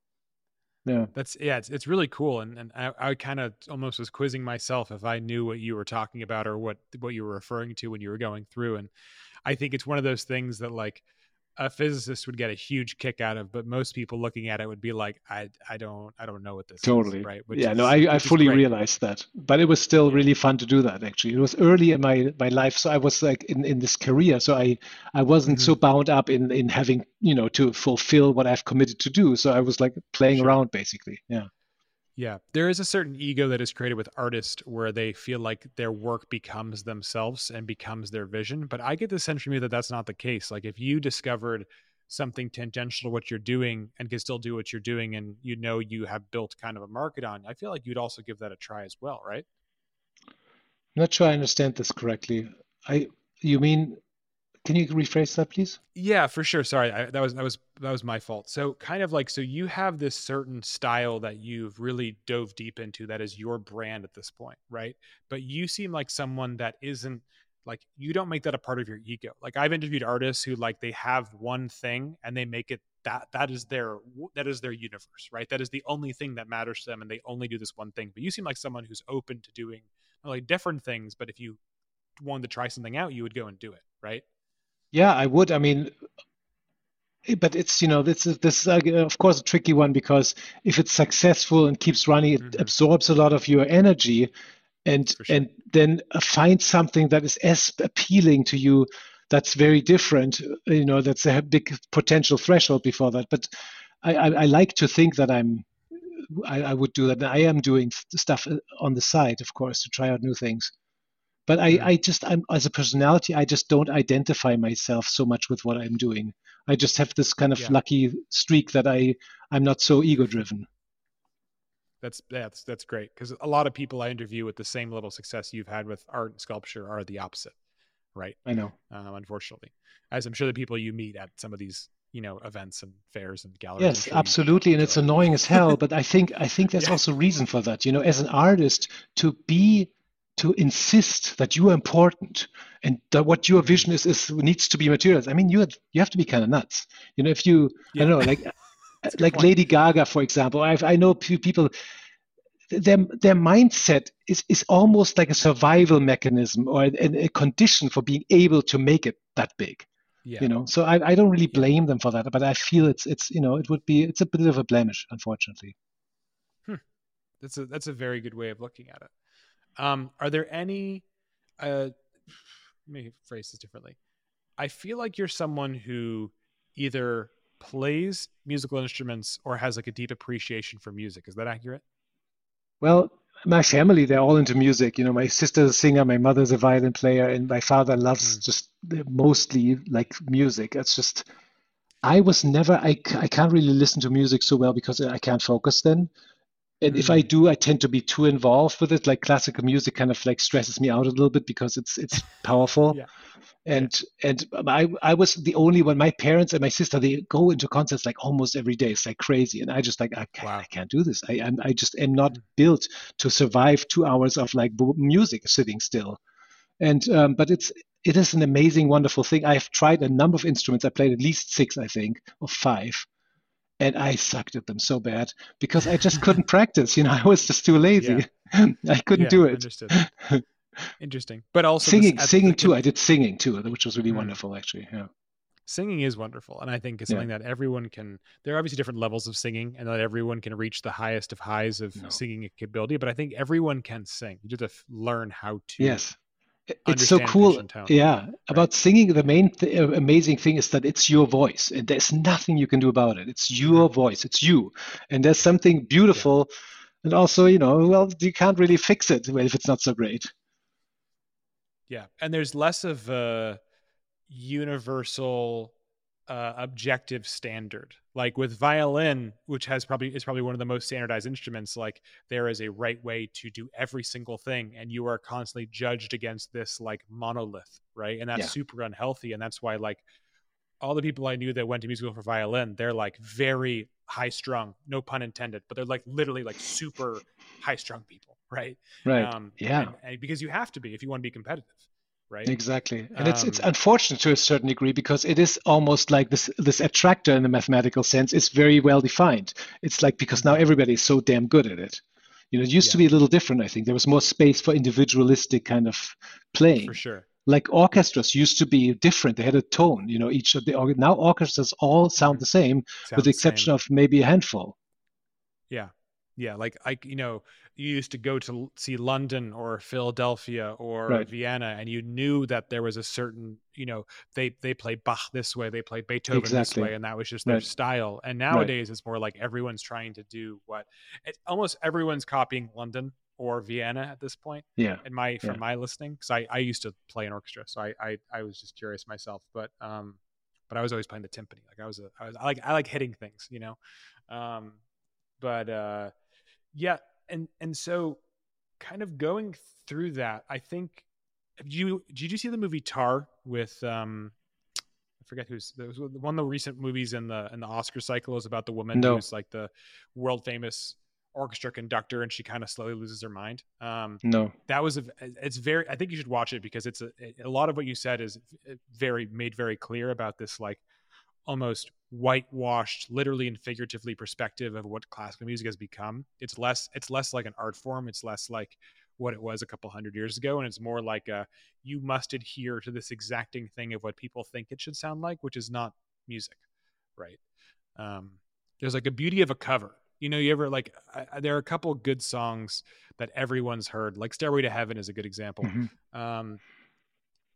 Yeah. That's yeah, it's it's really cool. And and I, I kind of almost was quizzing myself if I knew what you were talking about or what, what you were referring to when you were going through. And I think it's one of those things that like a physicist would get a huge kick out of, but most people looking at it would be like, I I don't I don't know what this totally. Is. Right. Which yeah, is, no, I, I fully realized that. But it was still yeah. really fun to do that actually. It was early in my, my life. So I was like in, in this career. So I, I wasn't mm-hmm. so bound up in, in having, you know, to fulfill what I've committed to do. So I was like playing sure. around basically. Yeah. Yeah. There is a certain ego that is created with artists where they feel like their work becomes themselves and becomes their vision. But I get the sense from you that that's not the case. Like if you discovered something tangential to what you're doing and can still do what you're doing, and you know, you have built kind of a market on, I feel like you'd also give that a try as well, right? I'm not sure I understand this correctly. I, you mean, can you rephrase that, please? Yeah, for sure. Sorry, I, that was that was that was my fault. So, kind of like, so you have this certain style that you've really dove deep into that is your brand at this point, right? But you seem like someone that isn't like, you don't make that a part of your ego. Like I've interviewed artists who like they have one thing and they make it that that is their that is their universe, right? That is the only thing that matters to them, and they only do this one thing. But you seem like someone who's open to doing like different things. But if you wanted to try something out, you would go and do it, right? Yeah, I would. I mean, but it's, you know, this is, this is, uh, of course, a tricky one, because if it's successful and keeps running, it mm-hmm. absorbs a lot of your energy, and sure. and then find something that is as appealing to you that's very different, you know, that's a big potential threshold before that. But I, I, I like to think that I'm, I, I would do that. And I am doing stuff on the side, of course, to try out new things. But I, I just, I'm, as a personality, I just don't identify myself so much with what I'm doing. I just have this kind of yeah. lucky streak that I, I'm not so ego-driven. That's that's that's great, because a lot of people I interview with the same little success you've had with art and sculpture are the opposite, right? I know. Um, unfortunately, as I'm sure the people you meet at some of these, you know, events and fairs and galleries. Yes, and absolutely, and it's annoying as hell. But I think I think there's yeah. also reason for that. You know, as an artist, to be to insist that you are important and that what your vision is is needs to be materialized. I mean, you have, you have to be kind of nuts. You know, if you, yeah. I don't know, like like Lady Gaga, for example. I've, I know few people, their their mindset is, is almost like a survival mechanism or a, a condition for being able to make it that big. Yeah. You know, so I, I don't really blame them for that, but I feel it's it's you know it would be it's a bit of a blemish, unfortunately. Hmm. That's a that's a very good way of looking at it. Um, are there any? Uh, let me phrase this differently. I feel like you're someone who either plays musical instruments or has like a deep appreciation for music. Is that accurate? Well, my family, they're all into music. You know, my sister's a singer, my mother's a violin player, and my father loves just mostly like music. It's just, I was never, I, I can't really listen to music so well because I can't focus then. And mm-hmm. if I do, I tend to be too involved with it. Like classical music kind of like stresses me out a little bit because it's it's powerful. yeah. And yeah. and I I was the only one. My parents and my sister, they go into concerts like almost every day. It's like crazy. And I just like, I, wow. I can't do this. I I'm, I just am not mm-hmm. built to survive two hours of like music sitting still. And um, but it's it is an amazing, wonderful thing. I've tried a number of instruments. I played at least six, I think, or five. And I sucked at them so bad because I just couldn't practice. You know, I was just too lazy. Yeah. I couldn't yeah, do it. Understood. Interesting. But also singing, this, singing too. I did singing too, which was really mm-hmm. wonderful, actually. Yeah. Singing is wonderful. And I think it's something yeah. that everyone can, there are obviously different levels of singing and not everyone can reach the highest of highs of no. singing ability, but I think everyone can sing. You just have to learn how to. Yes. It's so cool. Yeah. Right. About singing, the main th- amazing thing is that it's your voice and there's nothing you can do about it. It's your voice. It's you. And there's something beautiful. Yeah. And also, you know, well, you can't really fix it if it's not so great. Yeah. And there's less of a universal uh, objective standard. Like with violin, which has probably is probably one of the most standardized instruments, like there is a right way to do every single thing and you are constantly judged against this like monolith, right? And that's yeah. super unhealthy. And that's why like all the people I knew that went to music school for violin, they're like very high strung, no pun intended, but they're like literally like super high strung people, right? Right. Um, yeah. And, and because you have to be if you want to be competitive. Right? Exactly. And um, it's it's unfortunate to a certain degree because it is almost like this this attractor in the mathematical sense is very well defined. It's like because now everybody is so damn good at it. You know, it used yeah. to be a little different, I think. There was more space for individualistic kind of playing. For sure. Like orchestras used to be different. They had a tone, you know, each of the now orchestras all sound the same sound with the exception same. Of maybe a handful. Yeah. Yeah, like I, you know, you used to go to see London or Philadelphia or right. Vienna, and you knew that there was a certain, you know, they they play Bach this way, they play Beethoven exactly. this way, and that was just right. their style. And nowadays, right. it's more like everyone's trying to do what it's almost everyone's copying London or Vienna at this point. Yeah, and my from yeah. my listening, because I, I used to play an orchestra, so I, I I was just curious myself, but um, but I was always playing the timpani. Like I was a I was I like I like hitting things, you know, um, but uh. Yeah. And, and so kind of going through that, I think, did you, did you see the movie Tar with, um, I forget who's, there was one of the recent movies in the, in the Oscar cycle is about the woman no. who's like the world famous orchestra conductor and she kind of slowly loses her mind. Um, no, that was, a, it's very, I think you should watch it because it's a, a lot of what you said is very made very clear about this, like almost whitewashed literally and figuratively perspective of what classical music has become. It's less it's less like an art form, it's less like what it was a couple hundred years ago, and it's more like a you must adhere to this exacting thing of what people think it should sound like, which is not music, right? Um there's like a beauty of a cover, you know. You ever like I, there are a couple good songs that everyone's heard, like Stairway to Heaven is a good example. Mm-hmm. um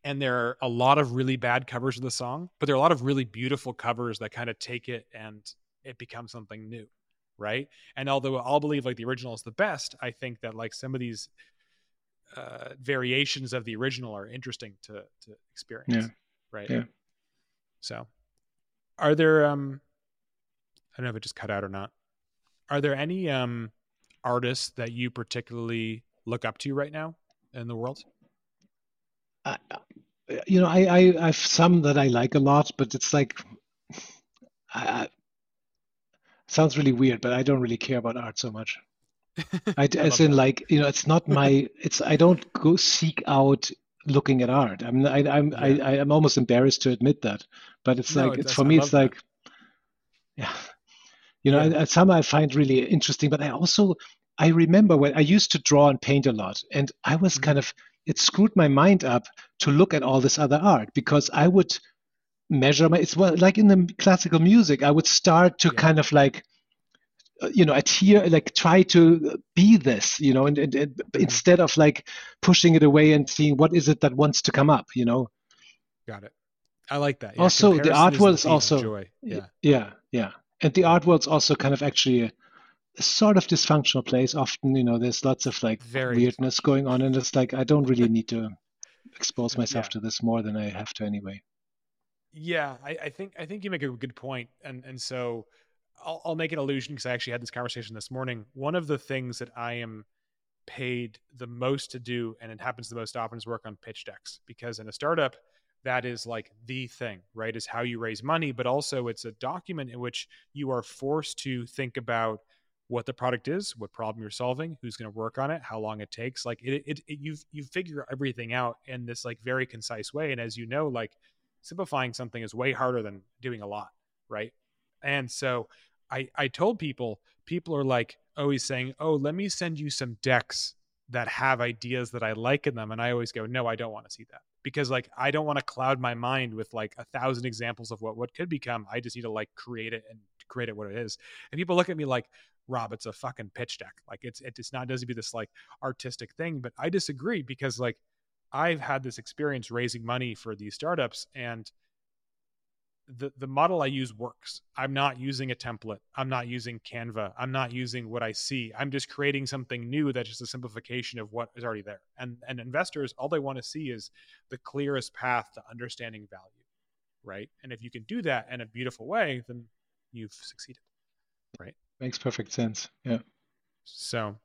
And there are a lot of really bad covers of the song, but there are a lot of really beautiful covers that kind of take it and it becomes something new, right? And although I'll believe like the original is the best, I think that like some of these uh, variations of the original are interesting to to experience, yeah. right? Yeah. So are there, um, I don't know if it just cut out or not. Are there any um, artists that you particularly look up to right now in the world? I, you know, I, I, I have some that I like a lot, but it's like, I, I, sounds really weird, but I don't really care about art so much. I, as in, like, you know, it's not my. It's I don't go seek out looking at art. I'm I, I'm yeah. I, I am almost embarrassed to admit that, but it's no, like it it's for me. It's like, that. yeah, you know, yeah. I, some I find really interesting, but I also I remember when I used to draw and paint a lot, and I was mm-hmm. kind of it screwed my mind up to look at all this other art because I would measure my. It's well, like in the classical music, I would start to yeah. kind of like. You know, adhere, like try to be this, you know, and, and, and instead of like pushing it away and seeing what is it that wants to come up, you know. Got it. I like that. Yeah, also, the art world's also, yeah. yeah, yeah. And the art world's also kind of actually a, a sort of dysfunctional place. Often, you know, there's lots of like Very weirdness going on. And it's like, I don't really need to expose myself yeah. to this more than I have to anyway. Yeah, I, I think I think you make a good point. And, and so... I'll, I'll make an allusion because I actually had this conversation this morning. One of the things that I am paid the most to do, and it happens the most often, is work on pitch decks, because in a startup, that is like the thing, right? Is how you raise money, but also it's a document in which you are forced to think about what the product is, what problem you're solving, who's going to work on it, how long it takes. Like it, it, it you you figure everything out in this like very concise way. And as you know, like simplifying something is way harder than doing a lot, right? And so I, I told people, people are like always saying, oh, let me send you some decks that have ideas that I like in them. And I always go, no, I don't want to see that, because like, I don't want to cloud my mind with like a thousand examples of what, what could become. I just need to like create it and create it what it is. And people look at me like, Rob, it's a fucking pitch deck. Like it's, it's not, it doesn't be this like artistic thing, but I disagree, because like I've had this experience raising money for these startups, and The, the model I use works. I'm not using a template. I'm not using Canva. I'm not using what I see. I'm just creating something new that's just a simplification of what is already there. And and investors, all they want to see is the clearest path to understanding value, right? And if you can do that in a beautiful way, then you've succeeded, right? Makes perfect sense. Yeah. So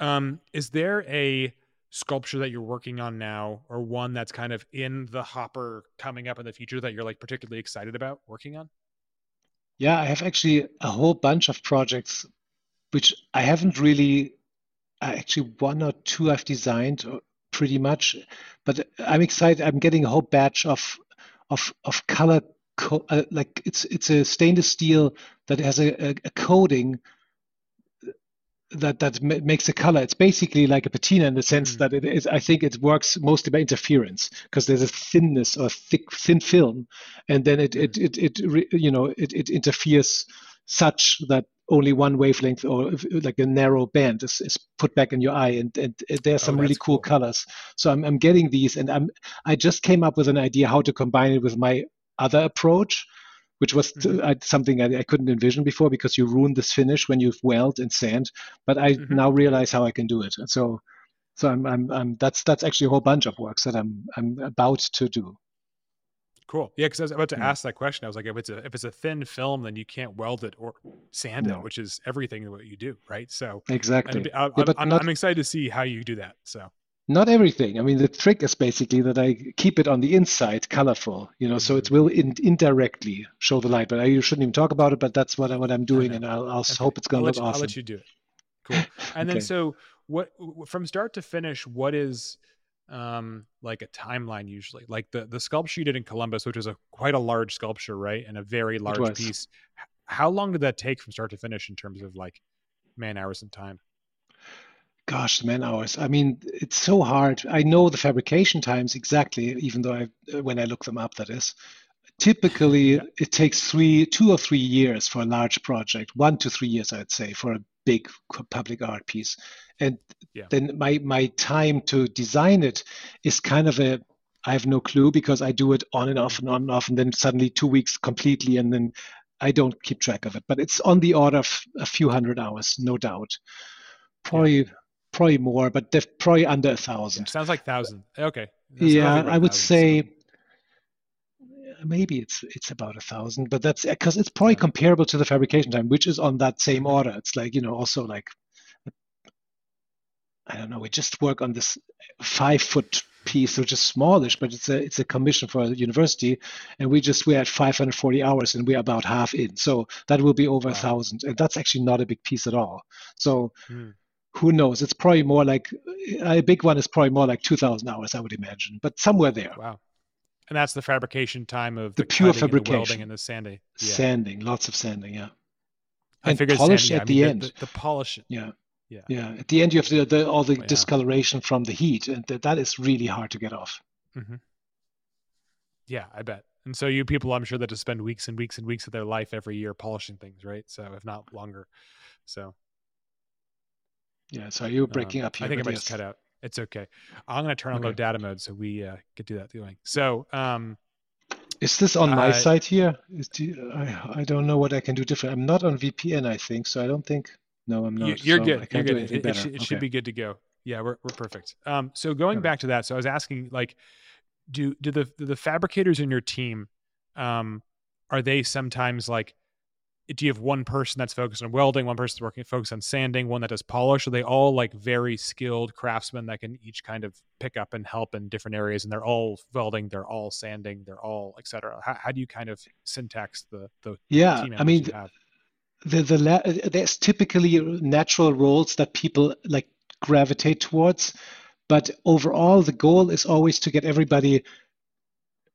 um, is there a sculpture that you're working on now, or one that's kind of in the hopper coming up in the future that you're like particularly excited about working on? Yeah, I have actually a whole bunch of projects which I haven't really, actually one or two I've designed pretty much, but I'm excited. I'm getting a whole batch of of of color, co- uh, like it's it's a stainless steel that has a, a, a coating that that makes a color. It's basically like a patina in the sense mm-hmm. that it is. I think it works mostly by interference, because there's a thinness or thick thin film, and then it mm-hmm. it it it you know it it interferes such that only one wavelength or like a narrow band is, is put back in your eye, and, and, and there's some oh, really cool, cool colors. So I'm I'm getting these, and I'm I just came up with an idea how to combine it with my other approach, which was mm-hmm. something I, I couldn't envision before, because you ruin this finish when you weld and sand. But I mm-hmm. now realize how I can do it. And so, so I'm, I'm, I'm, that's, that's actually a whole bunch of works that I'm, I'm about to do. Cool. Yeah. Cause I was about to yeah. ask that question. I was like, if it's a, if it's a thin film, then you can't weld it or sand no. it, which is everything what you do. Right. So exactly. I, I, yeah, I'm, I'm, not, I'm excited to see how you do that. So not everything. I mean, the trick is basically that I keep it on the inside colorful, you know, mm-hmm. so it will in, indirectly show the light. But I you shouldn't even talk about it, but that's what, I, what I'm doing, and I'll, I'll okay. hope it's going to look you, awesome. I'll let you do it. Cool. And okay. then so what from start to finish, what is um, like a timeline usually? Like the, the sculpture you did in Columbus, which was a quite a large sculpture, right? And a very large piece. How long did that take from start to finish in terms of like man hours and time? Gosh, man hours. I mean, it's so hard. I know the fabrication times exactly, even though I, when I look them up, that is. Typically, yeah. it takes three, two or three years for a large project. One to three years, I'd say, for a big public art piece. And yeah. then my my time to design it is kind of a, I have no clue, because I do it on and off and on and off, and then suddenly two weeks completely, and then I don't keep track of it. But it's on the order of a few hundred hours, no doubt. Probably. Yeah. Probably more, but they're probably under a thousand. Yeah, sounds like thousand. Okay. That's yeah, I would thousand, say so. Maybe it's it's about a thousand, but that's because it's probably yeah. comparable to the fabrication time, which is on that same order. It's like, you know, also like, I don't know, we just work on this five foot piece, which is smallish, but it's a it's a commission for a university, and we just we're at five hundred forty hours, and we're about half in, so that will be over wow. a thousand, and that's actually not a big piece at all. So. Hmm. who knows? It's probably more like, a big one is probably more like two thousand hours, I would imagine, but somewhere there. Wow. And that's the fabrication time of the, the pure fabrication. And the welding and the sanding. Yeah. Sanding, lots of sanding, yeah. I and polish sanding, at yeah. the I mean, end. The, the polish. Yeah. Yeah. Yeah. At the end, you have the, the, all the yeah. discoloration from the heat, and th- that is really hard to get off. Mm-hmm. Yeah, I bet. And so you people, I'm sure, that just spend weeks and weeks and weeks of their life every year polishing things, right? So if not longer. So. Yeah, so you're breaking um, up here. I think I might just cut out. It's okay. I'm going to turn on okay. low data mode so we uh, could do that. Doing. So um, is this on uh, my side here? Is the, I, I don't know what I can do different. I'm not on V P N, I think. So I don't think. No, I'm not. You're so good. You're good. It, it, should, it okay. should be good to go. Yeah, we're we're perfect. Um, so going okay. back to that, so I was asking, like, do do the do the fabricators in your team, um, are they sometimes like, do you have one person that's focused on welding, one person working focused on sanding, one that does polish? Are they all like very skilled craftsmen that can each kind of pick up and help in different areas, and they're all welding, they're all sanding, they're all et cetera? How, how do you kind of syntax the the yeah, team members I mean, you have? The, the la- there's typically natural roles that people like gravitate towards, but overall the goal is always to get everybody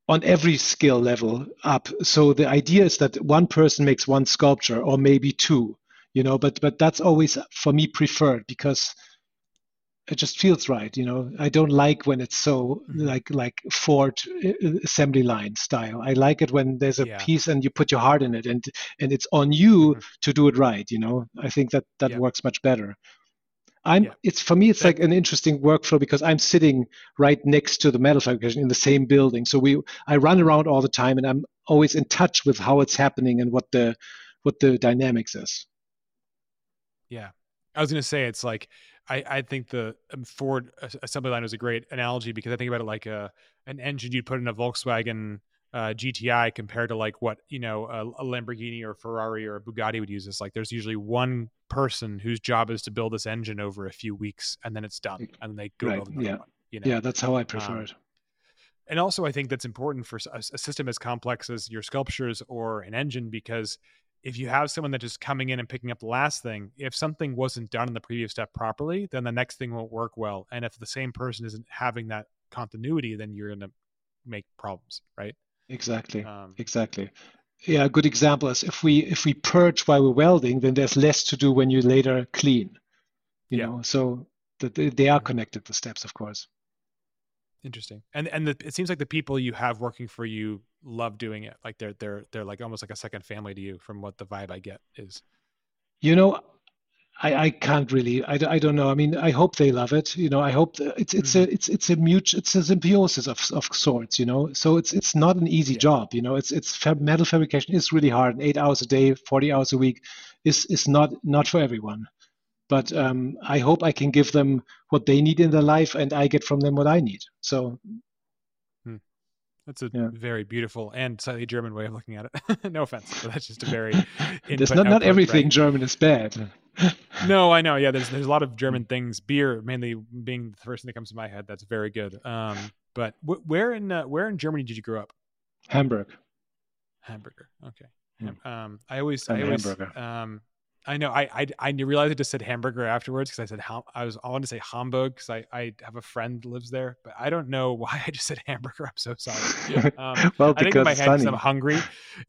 on every skill level up. So the idea is that one person makes one sculpture, or maybe two, you know, but but that's always for me preferred, because it just feels right, you know. I don't like when it's so mm-hmm. like like Ford assembly line style. I like it when there's a yeah. piece and you put your heart in it, and and it's on you mm-hmm. to do it right, you know. I think that that yeah. works much better. I'm yeah. it's for me it's that, like an interesting workflow, because I'm sitting right next to the metal fabrication in the same building, so we I run around all the time, and I'm always in touch with how it's happening and what the what the dynamics is. Yeah, I was gonna say it's like. I, I think the Ford assembly line was a great analogy, because I think about it like a an engine you'd put in a Volkswagen uh, G T I compared to like what, you know, a, a Lamborghini or a Ferrari or a Bugatti would use. It's like there's usually one person whose job is to build this engine over a few weeks, and then it's done, and they go right. build another yeah. one. You know? Yeah, that's how I prefer um, it. And also, I think that's important for a, a system as complex as your sculptures or an engine, because if you have someone that's just coming in and picking up the last thing, if something wasn't done in the previous step properly, then the next thing won't work well. And if the same person isn't having that continuity, then you're going to make problems, right? Exactly. Um, exactly. Yeah. A good example is if we, if we purge while we're welding, then there's less to do when you later clean, you yeah. know, so that they are connected, the steps, of course. Interesting. And, and the, it seems like the people you have working for you love doing it. Like they're, they're, they're like almost like a second family to you, from what the vibe I get is. You know, I, I can't really, I, I don't know. I mean, I hope they love it. You know, I hope it's, it's mm-hmm. a, it's, it's a mutual, it's a symbiosis of, of sorts, you know? So it's, it's not an easy yeah. job, you know, it's, it's fab, metal fabrication is really hard. Eight hours a day, forty hours a week is, is not, not for everyone, but um, I hope I can give them what they need in their life, and I get from them what I need. So that's a yeah. very beautiful and slightly German way of looking at it. No offense, but that's just a very input, not, not everything right? German is bad. No, I know. Yeah, there's there's a lot of German things. Beer, mainly, being the first thing that comes to my head. That's very good. Um, but wh- where in uh, where in Germany did you grow up? Hamburg. Hamburger. Okay. Mm. Um, I always, I always, um, I know. I I I realized I just said hamburger afterwards, because I said ham- I was I wanted to say Hamburg, because I, I have a friend lives there, but I don't know why I just said hamburger. I'm so sorry. Um, well, because I think in my head, because I'm hungry.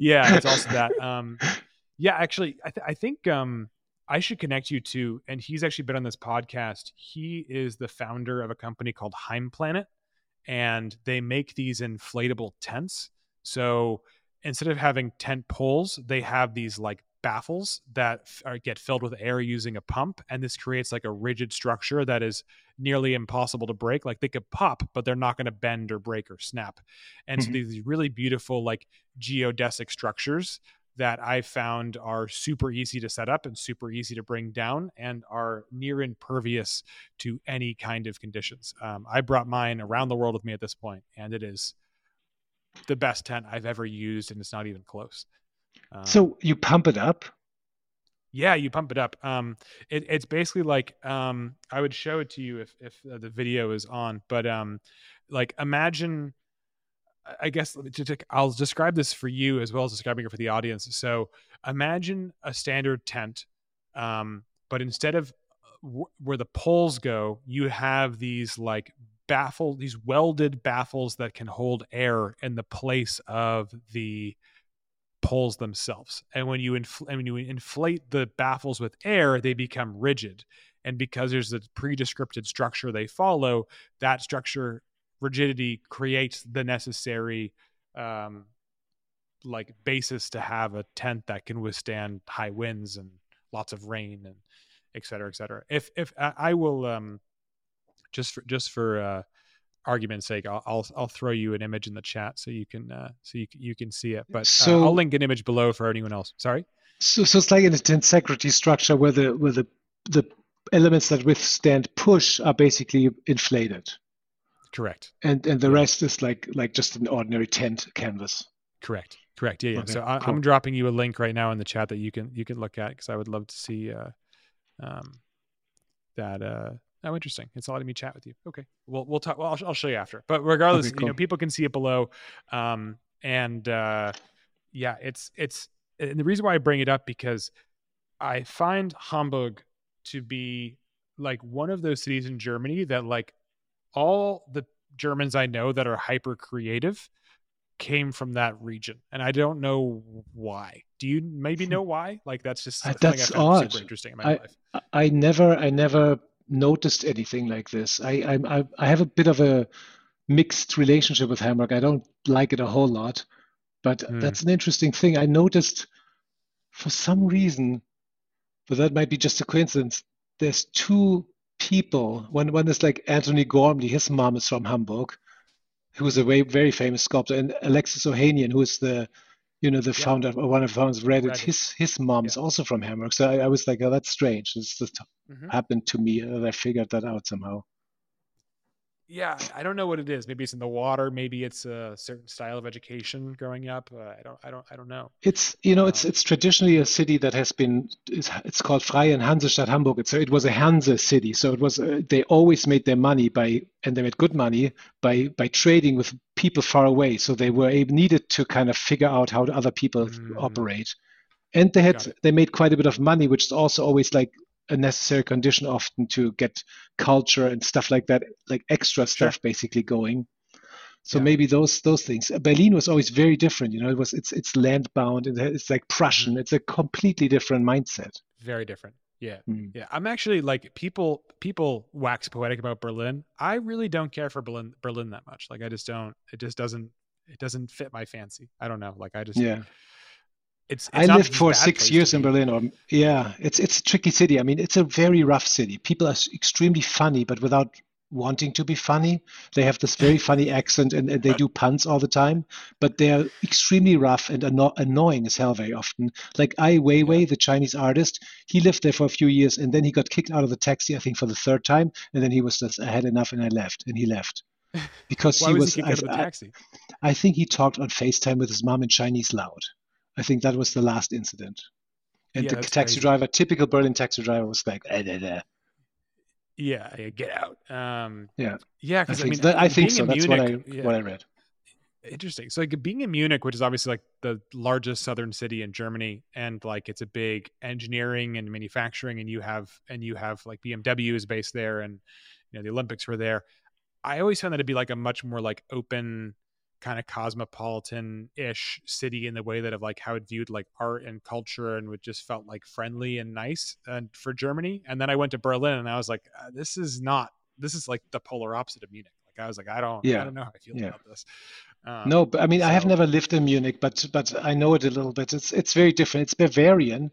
Yeah, it's also that. Um, yeah, actually, I th- I think um I should connect you to, and he's actually been on this podcast. He is the founder of a company called Heim Planet, and they make these inflatable tents. So instead of having tent poles, they have these like baffles that are, get filled with air using a pump, and this creates like a rigid structure that is nearly impossible to break. Like they could pop, but they're not going to bend or break or snap. And mm-hmm. so these really beautiful like geodesic structures that I found are super easy to set up and super easy to bring down, and are near impervious to any kind of conditions. Um, I brought mine around the world with me at this point, and it is the best tent I've ever used, and it's not even close. Um, so you pump it up? Yeah, you pump it up. Um, it, it's basically like, um, I would show it to you if, if the video is on, but um, like imagine, I guess to, to, I'll describe this for you as well as describing it for the audience. So imagine a standard tent, um, but instead of w- where the poles go, you have these like baffle, these welded baffles that can hold air in the place of the poles themselves. And when you infl- and when you inflate the baffles with air, they become rigid. And because there's a pre-descripted structure they follow, that structure rigidity creates the necessary um, like basis to have a tent that can withstand high winds and lots of rain and et cetera, et cetera. If if I will um, just for, just for uh, argument's sake, I'll, I'll I'll throw you an image in the chat so you can uh, so you you can see it. But so, uh, I'll link an image below for anyone else. Sorry. So so it's like an tensegrity structure where the where the the elements that withstand push are basically inflated. Correct. And and the yeah. rest is like like just an ordinary tent canvas. Correct. Correct. Yeah. yeah. Okay, so I, cool. I'm dropping you a link right now in the chat that you can you can look at because I would love to see uh, um, that. Uh, oh, interesting. It's letting me chat with you. Okay. We'll we'll talk. Well, I'll, I'll show you after. But regardless, okay, cool. you know, people can see it below. Um, and uh, yeah, it's it's and the reason why I bring it up because I find Hamburg to be like one of those cities in Germany that like all the Germans I know that are hyper creative came from that region. And I don't know why. Do you maybe know why? Like that's just something that's I found super interesting in my I, life. I never, I never noticed anything like this. I, I, I have a bit of a mixed relationship with Hamburg. I don't like it a whole lot, but mm. that's an interesting thing. I noticed for some reason, but that might be just a coincidence. There's two people. One one is like Anthony Gormley. His mom is from Hamburg, who is a very, very famous sculptor, and Alexis Ohanian, who is the, you know, the yeah. founder of one of the founders of Reddit. Reddit. His his mom yeah. is also from Hamburg. So I, I was like, oh, that's strange. This just mm-hmm. happened to me, and I figured that out somehow. Yeah, I don't know what it is. Maybe it's in the water. Maybe it's a certain style of education growing up. Uh, I don't, I don't, I don't know. It's you know, um, it's it's traditionally a city that has been. It's, it's called Freie Hansestadt Hamburg. It's, so it was a Hanse city. So it was. Uh, they always made their money by, and they made good money by by trading with people far away. So they were able, needed to kind of figure out how other people mm, operate, and they had they made quite a bit of money, which is also always like a necessary condition often to get culture and stuff like that, like extra stuff sure. basically going. So yeah. maybe those those things. Berlin was always very different, you know. It was it's it's land bound and it's like Prussian. It's a completely different mindset. Very different. Yeah. Mm. Yeah. I'm actually like people people wax poetic about Berlin. I really don't care for Berlin Berlin that much. Like I just don't it just doesn't it doesn't fit my fancy. I don't know. Like I just yeah. It's, it's I lived for six years in Berlin. Or, yeah, it's it's a tricky city. I mean, it's a very rough city. People are extremely funny, but without wanting to be funny. They have this very funny accent, and, and they do puns all the time. But they are extremely rough and anno- annoying as hell very often. Like Ai Weiwei, the Chinese artist, he lived there for a few years, and then he got kicked out of the taxi, I think, for the third time. And then he was just, I had enough, and I left. And he left. Because Why he was, was he kicked out of the taxi? I, I think he talked on FaceTime with his mom in Chinese loud. I think that was the last incident. And yeah, the taxi crazy. driver, typical Berlin taxi driver, was like, eh, eh, eh. yeah, yeah, get out. Um, yeah. Yeah. Cause I, I think, mean, that, I think so. That's Munich, what I, yeah. what I read. Interesting. So like being in Munich, which is obviously like the largest southern city in Germany, and like, it's a big engineering and manufacturing, and you have, and you have like B M W is based there, and you know, the Olympics were there. I always found that to be like a much more like open, kind of cosmopolitan-ish city in the way that of like how it viewed like art and culture, and it just felt like friendly and nice and for Germany. And then I went to Berlin and I was like, this is not, this is like the polar opposite of Munich. Like I was like, I don't, yeah. I don't know how I feel yeah. about this. Um, no, but I mean, so. I have never lived in Munich, but, but I know it a little bit. It's, it's very different. It's Bavarian,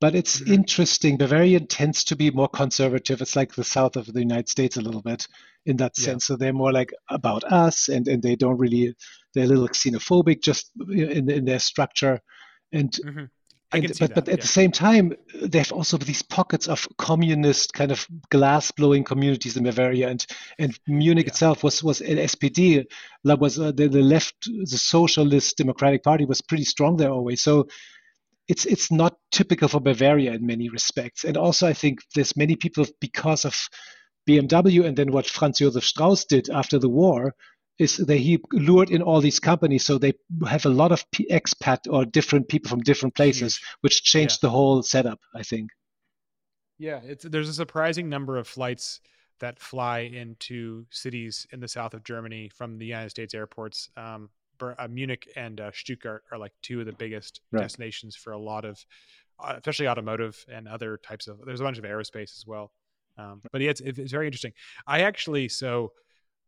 but it's mm-hmm. interesting. Bavarian tends to be more conservative. It's like the south of the United States a little bit in that sense. Yeah. So they're more like about us, and, and they don't really, they're a little xenophobic just in, in their structure. And, mm-hmm. and but, that, but at yeah. the same time, they have also these pockets of communist kind of glass blowing communities in Bavaria, and, and Munich yeah. itself was, was an S P D that was uh, the, the left, the Socialist Democratic Party was pretty strong there always. So it's, it's not typical for Bavaria in many respects. And also I think there's many people because of B M W, and then what Franz Josef Strauss did after the war is that he lured in all these companies. So they have a lot of expat or different people from different places, which changed yeah. the whole setup, I think. Yeah, it's there's a surprising number of flights that fly into cities in the south of Germany from the United States airports. Um, Munich and uh, Stuttgart are like two of the biggest right. destinations for a lot of, uh, especially automotive and other types of, there's a bunch of aerospace as well. Um, but yeah, it's, it's very interesting. I actually, so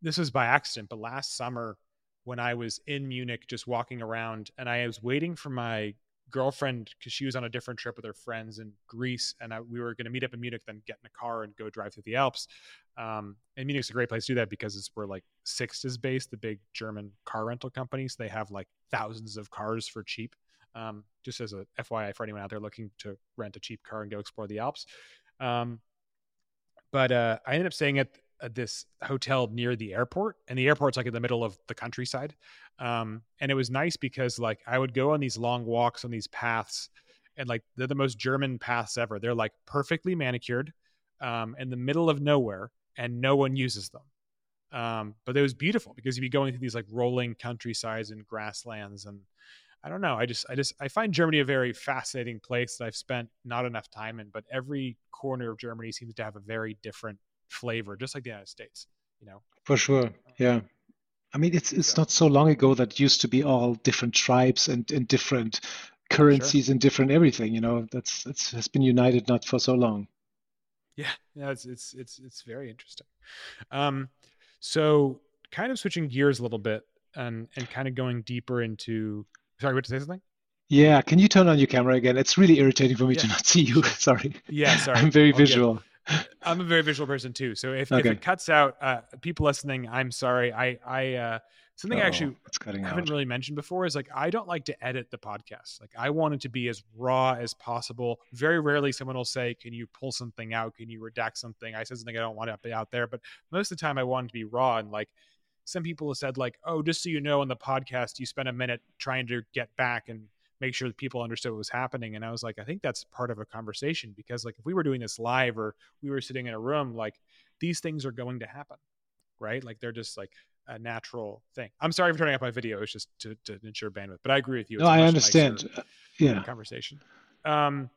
this was by accident, but last summer when I was in Munich, just walking around, and I was waiting for my girlfriend because she was on a different trip with her friends in Greece, and I, we were going to meet up in Munich, then get in a car and go drive through the Alps. Um, and Munich's a great place to do that because it's where like Sixt is based, the big German car rental company. So they have like thousands of cars for cheap. Um, just as a F Y I for anyone out there looking to rent a cheap car and go explore the Alps. Um, but uh, I ended up staying at this hotel near the airport, and the airport's like in the middle of the countryside. Um, and it was nice because like I would go on these long walks on these paths, and like they're the most German paths ever. They're like perfectly manicured, um, in the middle of nowhere, and no one uses them. Um, but it was beautiful because you'd be going through these like rolling countrysides and grasslands. And I don't know, I just, I just, I find Germany a very fascinating place that I've spent not enough time in, but every corner of Germany seems to have a very different flavor, just like the United States, you know. For sure, yeah. I mean, it's it's not so long ago that used to be all different tribes and, and different currencies sure. and different everything, you know. That's it's has been united not for so long. Yeah, no, it's it's it's it's very interesting. Um, so kind of switching gears a little bit and and kind of going deeper into. Sorry, what to say something? Yeah, can you turn on your camera again? It's really irritating for me yeah. to not see you. sorry. Yeah, sorry. I'm very I'll visual. I'm a very visual person too. So if, okay. if it cuts out, uh, people listening, I'm sorry. I, I, uh, something oh, I actually haven't out. really mentioned before is like, I don't like to edit the podcast. Like I want it to be as raw as possible. Very rarely someone will say, can you pull something out? Can you redact something? I said something I don't want to be out there, but most of the time I want it to be raw. And like, some people have said like, oh, just so you know, on the podcast, you spent a minute trying to get back and make sure that people understood what was happening. And I was like, I think that's part of a conversation, because like if we were doing this live or we were sitting in a room, like these things are going to happen, right? Like they're just like a natural thing. I'm sorry for turning up my video. It's just to, to ensure bandwidth, but I agree with you. It's no, I understand. Uh, yeah. Conversation. Um,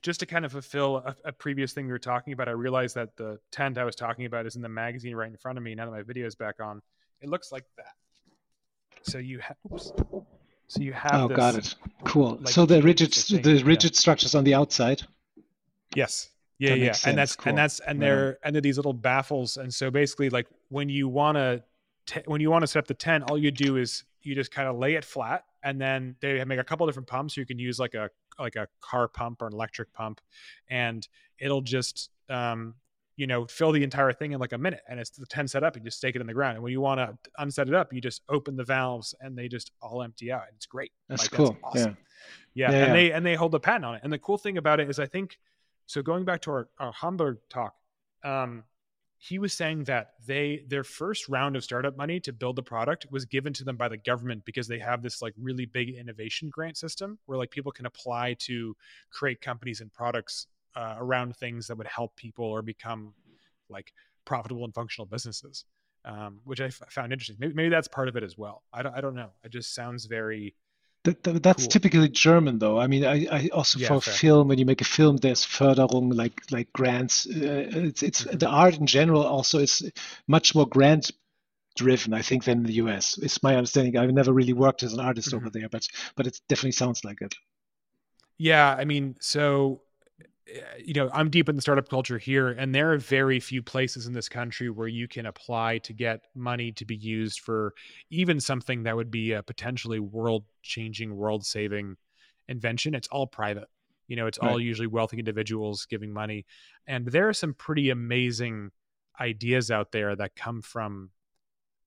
just to kind of fulfill a, a previous thing we were talking about, I realized that the tent I was talking about is in the magazine right in front of me. Now that my video is back on, it looks like that. So you have, oops. So you have oh, this, got it. Cool. Like, so the rigid, thing, the rigid yeah. structures on the outside. Yes. Yeah, that yeah. And that's cool. and that's and yeah. they're and they're these little baffles. And so basically, like when you wanna te- when you wanna set up the tent, all you do is you just kind of lay it flat, and then they make a couple different pumps. You can use like a like a car pump or an electric pump, and it'll just um, you know fill the entire thing in like a minute. And it's the tent set up. You just stake it in the ground. And when you wanna unset it up, you just open the valves, and they just all empty out. It's great. That's like, cool. That's awesome. Yeah. yeah. yeah and yeah. they and they hold the patent on it. And the cool thing about it is, I think, so going back to our, our Hamburg talk, um, he was saying that they their first round of startup money to build the product was given to them by the government, because they have this like really big innovation grant system where like people can apply to create companies and products Uh, around things that would help people or become like profitable and functional businesses, um, which I f- found interesting. Maybe, maybe that's part of it as well. I don't, I don't know. It just sounds very. That, that, that's cool. Typically German, though. I mean, I, I also yeah, for fair. film, when you make a film, there's Förderung, like like grants. Uh, it's it's mm-hmm. The art in general also is much more grant driven, I think, than the U S. It's my understanding. I've never really worked as an artist mm-hmm. over there, but but it definitely sounds like it. Yeah, I mean, so. You know, I'm deep in the startup culture here, and there are very few places in this country where you can apply to get money to be used for even something that would be a potentially world-changing, world-saving invention. It's all private. You know, it's all right. usually wealthy individuals giving money. And there are some pretty amazing ideas out there that come from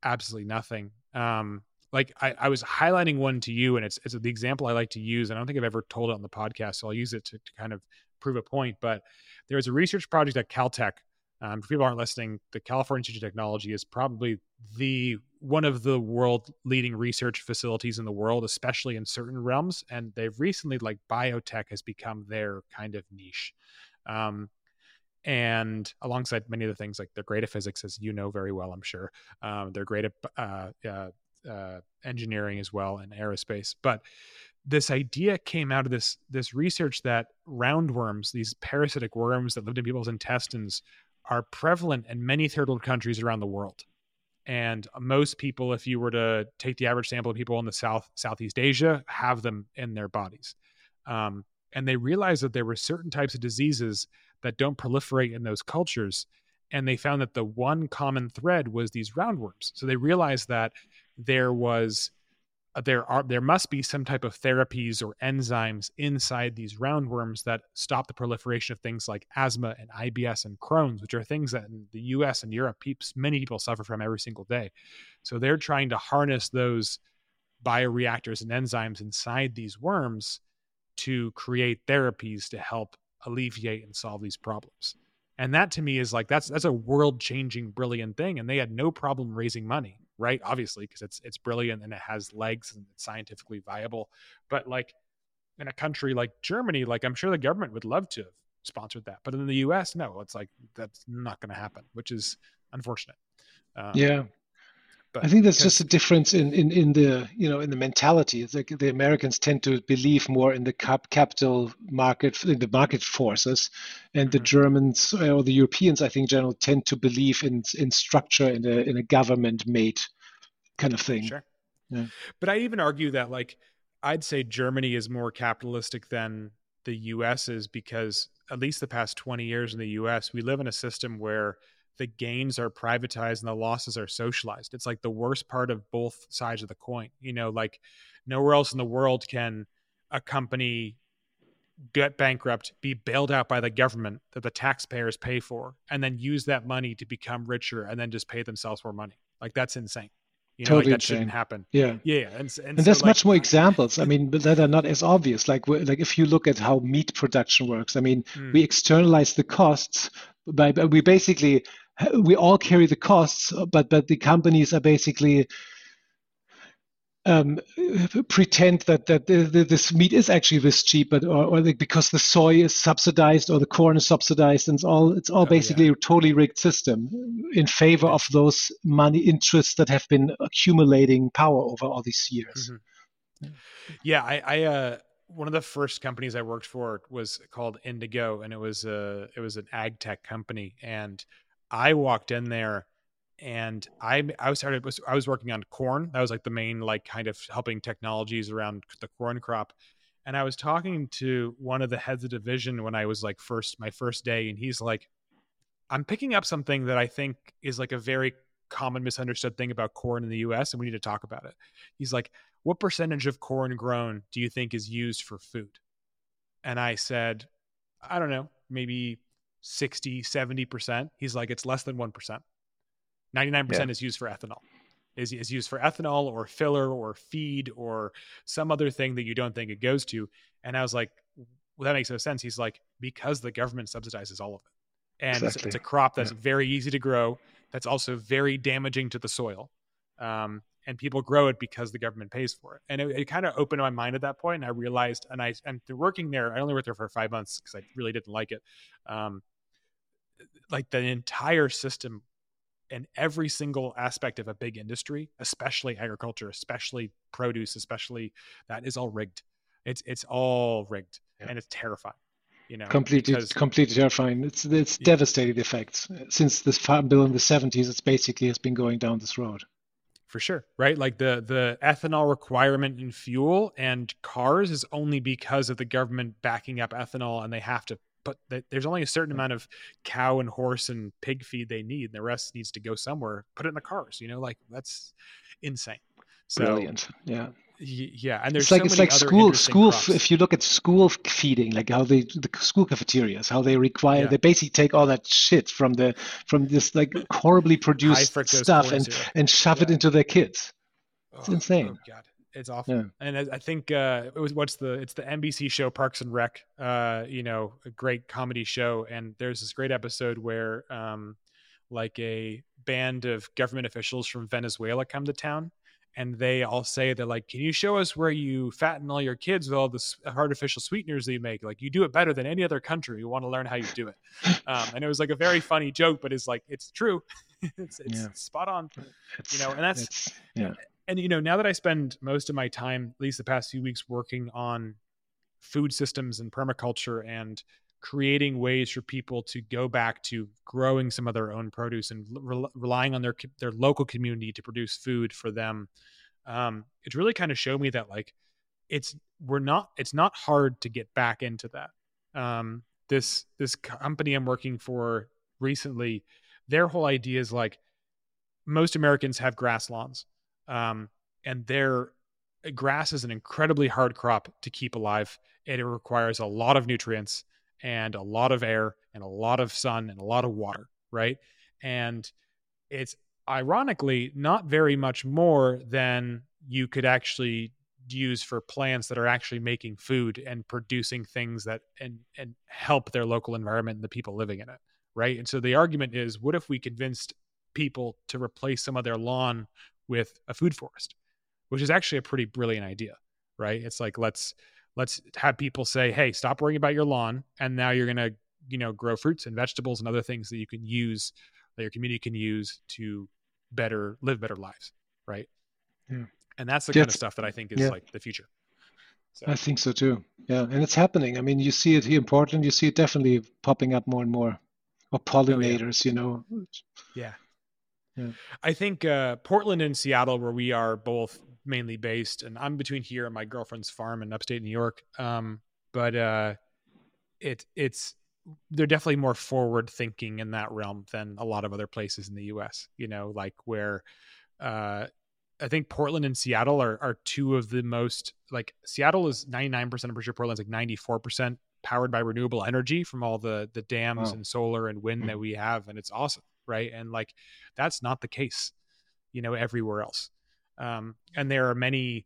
absolutely nothing. Um, like I, I was highlighting one to you, and it's, it's the example I like to use. And I don't think I've ever told it on the podcast, so I'll use it to, to kind of prove a point, but there was a research project at Caltech. Um, if people aren't listening, the California Institute of Technology is probably the one of the world leading research facilities in the world, especially in certain realms. And they've recently, like biotech has become their kind of niche. Um, and alongside many of the things, like they're great at physics, as you know very well, I'm sure. Um, they're great at uh, uh, uh, engineering as well, and aerospace. But this idea came out of this this research that roundworms, these parasitic worms that lived in people's intestines, are prevalent in many third world countries around the world. And most people, if you were to take the average sample of people in the South, Southeast Asia, have them in their bodies. Um, and they realized that there were certain types of diseases that don't proliferate in those cultures. And they found that the one common thread was these roundworms. So they realized that there was, there are, there must be some type of therapies or enzymes inside these roundworms that stop the proliferation of things like asthma and I B S and Crohn's, which are things that in the U S and Europe, peeps, many people suffer from every single day. So they're trying to harness those bioreactors and enzymes inside these worms to create therapies to help alleviate and solve these problems. And that to me is like, that's, that's a world changing, brilliant thing. And they had no problem raising money, right? Obviously, because it's, it's brilliant and it has legs and it's scientifically viable. But like in a country like Germany, like I'm sure the government would love to have sponsored that, but in the U S, no, it's like, that's not going to happen, which is unfortunate. Um, yeah. But I think that's just a difference in, in, in the, you know, in the mentality. It's like the Americans tend to believe more in the cap, capital market, in the market forces, and mm-hmm. the Germans or the Europeans, I think, in general, tend to believe in in structure, in a in a government-made kind of thing. Sure. Yeah. But I even argue that, like, I'd say Germany is more capitalistic than the U S is, because at least the past twenty years in the U S, we live in a system where the gains are privatized and the losses are socialized. It's like the worst part of both sides of the coin. You know, like nowhere else in the world can a company get bankrupt, be bailed out by the government that the taxpayers pay for, and then use that money to become richer and then just pay themselves more money. Like that's insane. You know, totally like that shouldn't happen. Yeah. Yeah. And, and, and so there's like, much more examples. I mean, but that are not as obvious. Like, like if you look at how meat production works, I mean, mm. we externalize the costs by, by we basically, we all carry the costs, but, but the companies are basically um, pretend that, that the, the, this meat is actually this cheap, but, or, or the, because the soy is subsidized or the corn is subsidized, and it's all, it's all oh, basically yeah. a totally rigged system in favor yeah. of those money interests that have been accumulating power over all these years. Mm-hmm. Yeah. I, I, uh, one of the first companies I worked for was called Indigo, and it was a, it was an ag tech company. And I walked in there and I, I started, I was working on corn. That was like the main, like kind of helping technologies around the corn crop. And I was talking to one of the heads of division when I was like first, my first day. And he's like, I'm picking up something that I think is like a very common misunderstood thing about corn in the U S, and we need to talk about it. He's like, what percentage of corn grown do you think is used for food? And I said, I don't know, maybe sixty, seventy percent. He's like, it's less than one percent. ninety-nine percent yeah. is used for ethanol, is, is used for ethanol or filler or feed or some other thing that you don't think it goes to. And I was like, well, that makes no sense. He's like, because the government subsidizes all of it. And exactly. it's, it's a crop that's yeah. very easy to grow. That's also very damaging to the soil. Um, and people grow it because the government pays for it. And it, it kind of opened my mind at that point. And I realized, and I, and through working there, I only worked there for five months because I really didn't like it. Um, like the entire system and every single aspect of a big industry, especially agriculture, especially produce, especially that is all rigged. It's, it's all rigged yeah. and it's terrifying. You know, completely, completely terrifying. It's it's yeah. devastating effects. Since this farm bill in the seventies, it's basically has been going down this road. For sure, right? Like the the ethanol requirement in fuel and cars is only because of the government backing up ethanol, and they have to put. There's only a certain amount of cow and horse and pig feed they need, and the rest needs to go somewhere. Put it in the cars, you know, like that's insane. So, brilliant, yeah. Yeah, and there's it's like so it's many like other school school. Crops. If you look at school feeding, like how they the school cafeterias, how they require yeah. they basically take all that shit from the from this like horribly produced stuff and, and shove yeah. it into their kids. It's oh, insane. Oh God, it's awful. Yeah. And I, I think uh, it was what's the it's the N B C show Parks and Rec. Uh, you know, a great comedy show. And there's this great episode where um, like a band of government officials from Venezuela come to town. And they all say, they're like, can you show us where you fatten all your kids with all the artificial sweeteners that you make? Like, you do it better than any other country. We want to learn how you do it. Um, and it was like a very funny joke, but it's like, it's true. it's it's yeah. spot on. It's, you know, and that's, yeah. And, you know, now that I spend most of my time, at least the past few weeks, working on food systems and permaculture and creating ways for people to go back to growing some of their own produce and re- relying on their their local community to produce food for them, um, it's really kind of showed me that, like, it's we're not it's not hard to get back into that. Um, this this company I'm working for recently, their whole idea is like most Americans have grass lawns. Um, and their grass is an incredibly hard crop to keep alive. And it requires a lot of nutrients and a lot of air and a lot of sun and a lot of water, right? And it's ironically not very much more than you could actually use for plants that are actually making food and producing things that and and help their local environment and the people living in it, right? And so the argument is, what if we convinced people to replace some of their lawn with a food forest, which is actually a pretty brilliant idea, right? It's like, let's let's have people say, hey, stop worrying about your lawn, and now you're gonna, you know, grow fruits and vegetables and other things that you can use, that your community can use to better live better lives, right? Yeah. And that's the yeah. kind of stuff that I think is yeah. like the future. So. I think so too. Yeah, and it's happening. I mean, you see it here in Portland. You see it definitely popping up more and more, or pollinators, oh, yeah. you know. Yeah. Yeah. I think uh, Portland and Seattle, where we are both mainly based, and I'm between here and my girlfriend's farm in upstate New York. Um, but uh, it it's they're definitely more forward thinking in that realm than a lot of other places in the U S. You know, like where uh, I think Portland and Seattle are are two of the most, like, Seattle is ninety-nine percent. I'm pretty sure Portland's like ninety-four percent powered by renewable energy from all the the dams wow. and solar and wind mm-hmm. that we have, and it's awesome. Right. And like, that's not the case, you know, everywhere else. Um, and there are many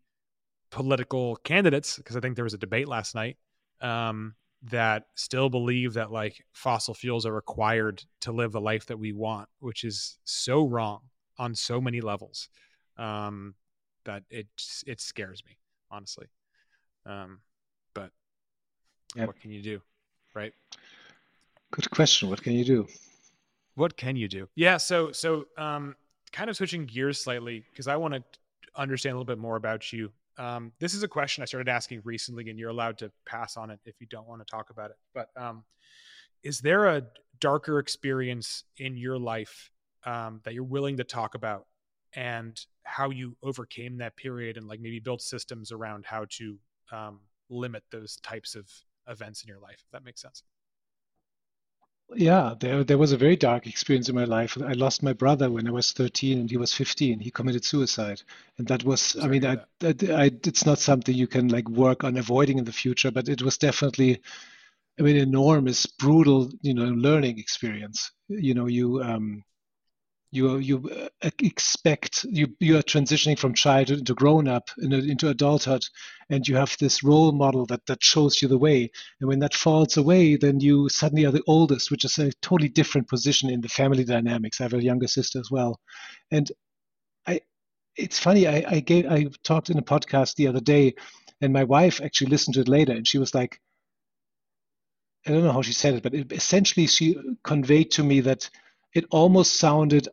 political candidates, because I think there was a debate last night, um, that still believe that like fossil fuels are required to live the life that we want, which is so wrong on so many levels, um, that it, it scares me, honestly. Um, but yep. what can you do? Right. Good question. What can you do? What can you do? Yeah, so so um, kind of switching gears slightly, because I want to understand a little bit more about you. Um, this is a question I started asking recently, and you're allowed to pass on it if you don't want to talk about it. But um, is there a darker experience in your life um, that you're willing to talk about, and how you overcame that period, and like maybe built systems around how to um, limit those types of events in your life, if that makes sense? Yeah, there there was a very dark experience in my life. I lost my brother when I was thirteen and he was fifteen. He committed suicide. And that was, Sorry I mean, I, I, I, it's not something you can like work on avoiding in the future, but it was definitely, I mean, enormous, brutal, you know, learning experience. You know, you um, you you expect, you, you are transitioning from childhood into grown up, into, into adulthood, and you have this role model that, that shows you the way. And when that falls away, then you suddenly are the oldest, which is a totally different position in the family dynamics. I have a younger sister as well. And I, it's funny, I I, gave, I talked in a podcast the other day, and my wife actually listened to it later, and she was like, I don't know how she said it, but it, essentially she conveyed to me that it almost sounded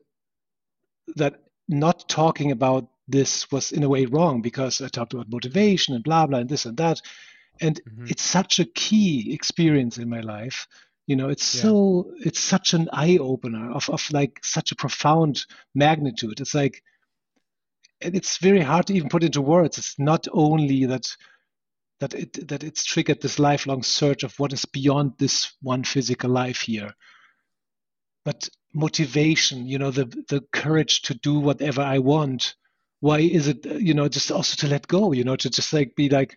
that not talking about this was in a way wrong, because I talked about motivation and blah, blah, and this and that. And mm-hmm. it's such a key experience in my life. You know, it's yeah. so, it's such an eye opener of, of like such a profound magnitude. It's like, and it's very hard to even put into words. It's not only that, that it, that it's triggered this lifelong search of what is beyond this one physical life here, but motivation, you know, the the courage to do whatever I want. Why is it, you know, just also to let go, you know, to just like be like,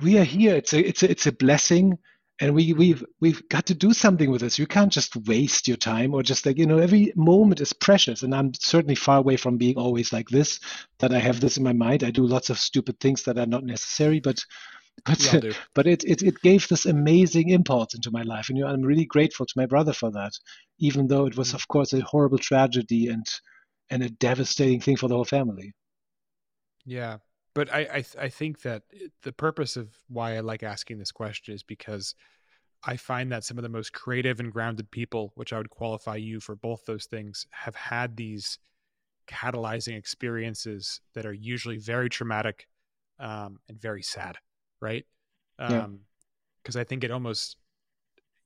we are here. It's a it's a, it's a blessing, and we we've we've got to do something with this. You can't just waste your time or just like, you know, every moment is precious. And I'm certainly far away from being always like this, that I have this in my mind. I do lots of stupid things that are not necessary, but But, yeah, but it, it it gave this amazing impulse into my life. And you know, I'm really grateful to my brother for that, even though it was, of course, a horrible tragedy and and a devastating thing for the whole family. Yeah, but I, I, I think that the purpose of why I like asking this question is because I find that some of the most creative and grounded people, which I would qualify you for both those things, have had these catalyzing experiences that are usually very traumatic um, and very sad, right? Um, yeah. Because I think it almost,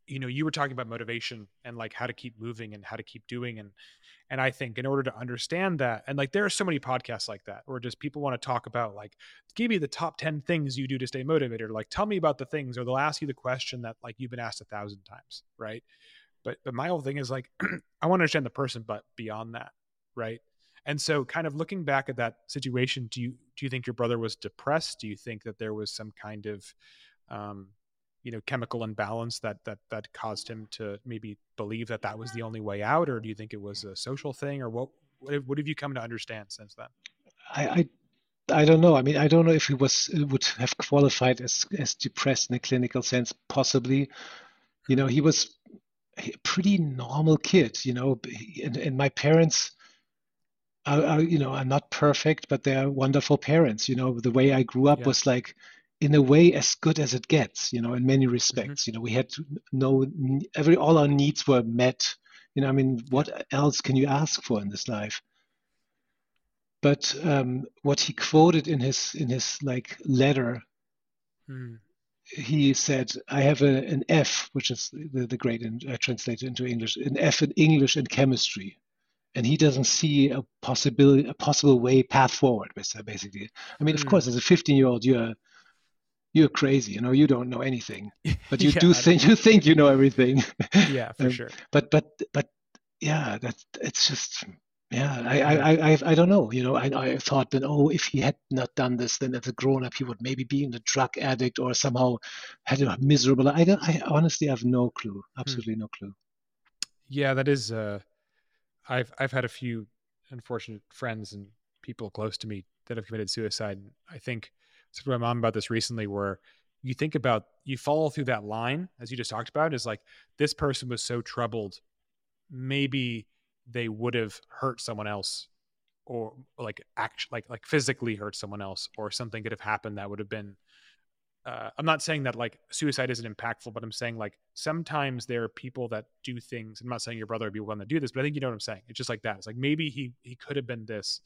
you know, you were talking about motivation and like how to keep moving and how to keep doing. And, and I think in order to understand that, and like, there are so many podcasts like that, or just people want to talk about like, give me the top ten things you do to stay motivated. Like, tell me about the things, or they'll ask you the question that like you've been asked a thousand times. Right. But, but my whole thing is like, I want to understand the person, but beyond that. Right. And so kind of looking back at that situation, do you, do you think your brother was depressed? Do you think that there was some kind of, um, you know, chemical imbalance that, that, that caused him to maybe believe that that was the only way out? Or do you think it was a social thing, or what, what have you come to understand since then? I, I, I don't know. I mean, I don't know if he was, would have qualified as, as depressed in a clinical sense, possibly. You know, he was a pretty normal kid, you know, and, and my parents are, are, you know, are not perfect, but they're wonderful parents. You know, the way I grew up yeah. was like, in a way, as good as it gets, you know, in many respects, mm-hmm. you know, we had no, every, all our needs were met, you know, I mean, what else can you ask for in this life? But um, what he quoted in his, in his like letter, mm. he said, I have a, an F, which is the, the grade in, uh, translated into English, an F in English and chemistry. And he doesn't see a possibility, a possible way, path forward, basically. I mean, mm. of course, as a fifteen-year-old, you're, you're crazy, you know, you don't know anything, but you yeah, do think you think you know everything. Yeah, for um, sure. But, but, but yeah, that's, it's just, yeah, I, I, I, I don't know, you know, I, I thought that, oh, if he had not done this, then as a grown up, he would maybe be in a drug addict or somehow had a miserable, I don't, I honestly have no clue, absolutely hmm. no clue. Yeah, that is, uh, I've, I've had a few unfortunate friends and people close to me that have committed suicide. I think, I talked to my mom about this recently, where you think about, you follow through that line, as you just talked about, is like, this person was so troubled, maybe they would have hurt someone else, or like act, like like physically hurt someone else, or something could have happened that would have been, uh, I'm not saying that like suicide isn't impactful, but I'm saying like sometimes there are people that do things, I'm not saying your brother would be one that do this, but I think you know what I'm saying. It's just like that. It's like, maybe he he could have been this,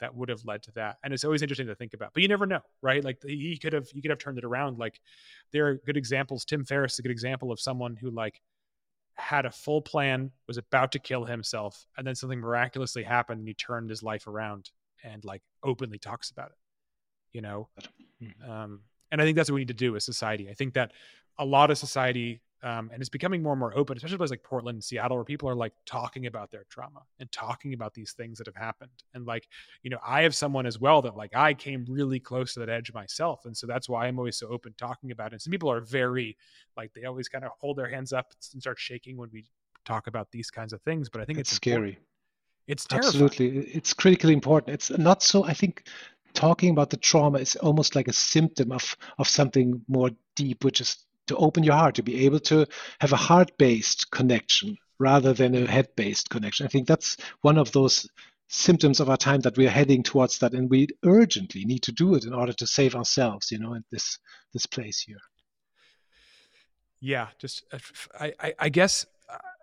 that would have led to that. And it's always interesting to think about, but you never know, right? Like he could have, you could have turned it around. Like there are good examples. Tim Ferriss is a good example of someone who like had a full plan, was about to kill himself, and then something miraculously happened and he turned his life around and like openly talks about it, you know? Um, and I think that's what we need to do as society. I think that a lot of society, um, and it's becoming more and more open, especially places like Portland and Seattle, where people are like talking about their trauma and talking about these things that have happened. And like, you know, I have someone as well that like, I came really close to that edge myself. And so that's why I'm always so open talking about it. And some people are very like, they always kind of hold their hands up and start shaking when we talk about these kinds of things. But I think it's, it's scary. Important. It's terrifying. Absolutely. It's critically important. It's not so, I think talking about the trauma is almost like a symptom of, of something more deep, which is to open your heart, to be able to have a heart-based connection rather than a head-based connection. I think that's one of those symptoms of our time, that we're heading towards that, and we urgently need to do it in order to save ourselves, you know, in this this place here. Yeah, just, I, I, I guess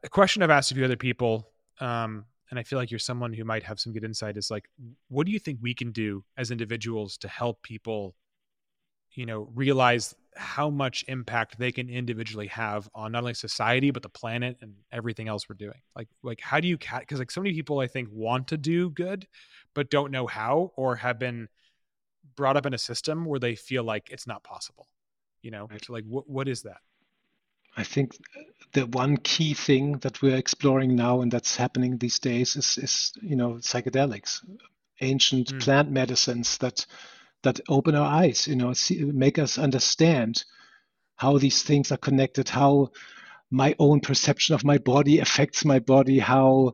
a question I've asked a few other people, um, and I feel like you're someone who might have some good insight, is like, what do you think we can do as individuals to help people, you know, realize how much impact they can individually have on not only society, but the planet and everything else we're doing? Like, like how do you, ca- cause like so many people I think want to do good, but don't know how, or have been brought up in a system where they feel like it's not possible, you know, right. So like, what, what is that? I think the one key thing that we're exploring now, and that's happening these days, is, is, you know, psychedelics, ancient mm. plant medicines that, that open our eyes, you know, see, make us understand how these things are connected, how my own perception of my body affects my body, how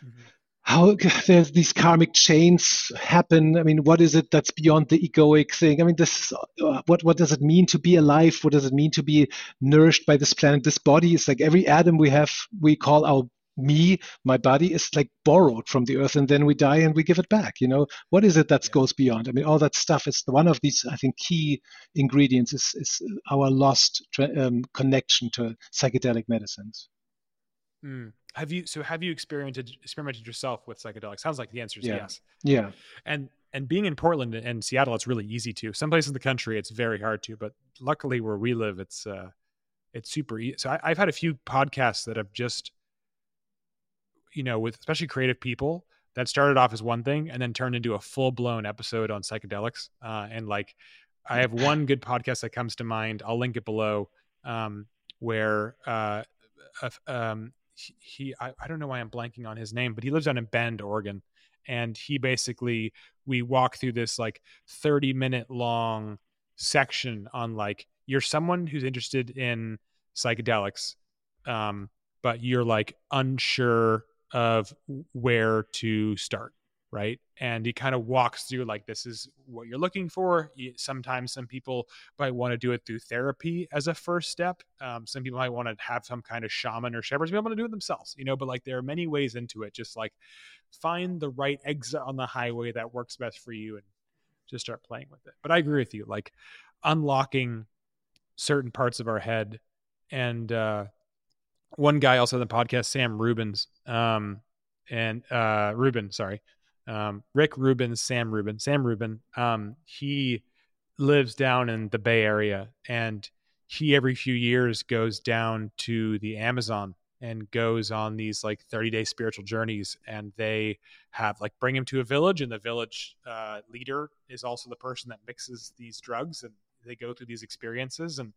mm-hmm. how there's these karmic chains happen. I mean, what is it that's beyond the egoic thing? I mean, this is, what what does it mean to be alive? What does it mean to be nourished by this planet? This body is like every atom we have, we call our me, my body is like borrowed from the earth, and then we die and we give it back. You know, what is it that yeah. goes beyond? I mean, all that stuff is the, one of these, I think, key ingredients is, is our lost tra- um, connection to psychedelic medicines. Mm. Have you, so have you experimented, experimented yourself with psychedelics? Sounds like the answer is yeah. yes. Yeah. And, and being in Portland and Seattle, it's really easy to. Some places in the country, it's very hard to, but luckily where we live, it's, uh, it's super easy. So I, I've had a few podcasts that have just, you know, with especially creative people that started off as one thing and then turned into a full blown episode on psychedelics. Uh, and like, I have one good podcast that comes to mind. I'll link it below, um, where, uh, uh um, he, he I, I don't know why I'm blanking on his name, but he lives down in Bend, Oregon. And he basically, we walk through this like thirty minute long section on like, you're someone who's interested in psychedelics, um, but you're like unsure of where to start, right? And he kind of walks through like, this is what you're looking for. Sometimes some people might want to do it through therapy as a first step. Um, some people might want to have some kind of shaman or shepherds, be able to do it themselves, you know, but like there are many ways into it. Just like find the right exit on the highway that works best for you and just start playing with it. But I agree with you, like unlocking certain parts of our head. And uh, one guy also on the podcast, Sam Rubens, um, and uh, Rubin, sorry. Um, Rick Rubin, Sam Rubin, Sam Rubin, um, he lives down in the Bay Area, and he every few years goes down to the Amazon and goes on these like thirty day spiritual journeys. And they have like, bring him to a village, and the village uh, leader is also the person that mixes these drugs, and they go through these experiences. And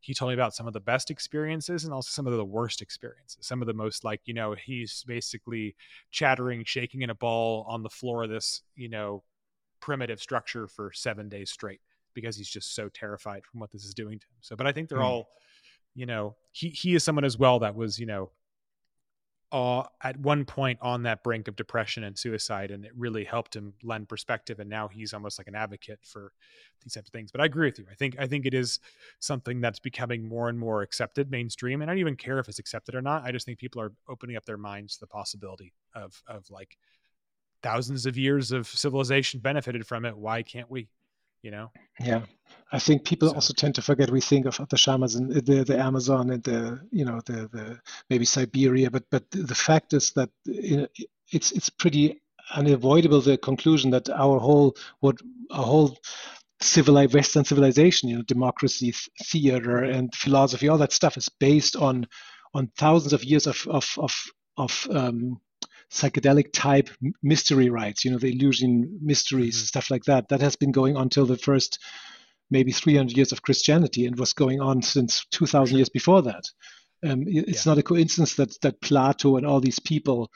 he told me about some of the best experiences and also some of the worst experiences, some of the most like, you know, he's basically chattering, shaking in a ball on the floor of this, you know, primitive structure for seven days straight because he's just so terrified from what this is doing to him. So, but I think they're mm. all, you know, he, he is someone as well that was, you know, uh, at one point on that brink of depression and suicide, and it really helped him lend perspective. And now he's almost like an advocate for these types of things. But I agree with you. I think, I think it is something that's becoming more and more accepted, mainstream. And I don't even care if it's accepted or not. I just think people are opening up their minds to the possibility of, of like thousands of years of civilization benefited from it. Why can't we, you know? Yeah. I think people so. also tend to forget. We think of the shamans and the, the Amazon and the, you know, the, the maybe Siberia, but, but the fact is that it's, it's pretty unavoidable, the conclusion that our whole, what our whole civilized Western civilization, you know, democracy, theater and philosophy, all that stuff is based on, on thousands of years of, of, of, of, um, psychedelic type mystery rites, you know, the illusion mysteries, mm-hmm. stuff like that. That has been going on till the first, maybe three hundred years of Christianity, and was going on since two thousand sure. years before that. Um, it's yeah. not a coincidence that that Plato and all these people,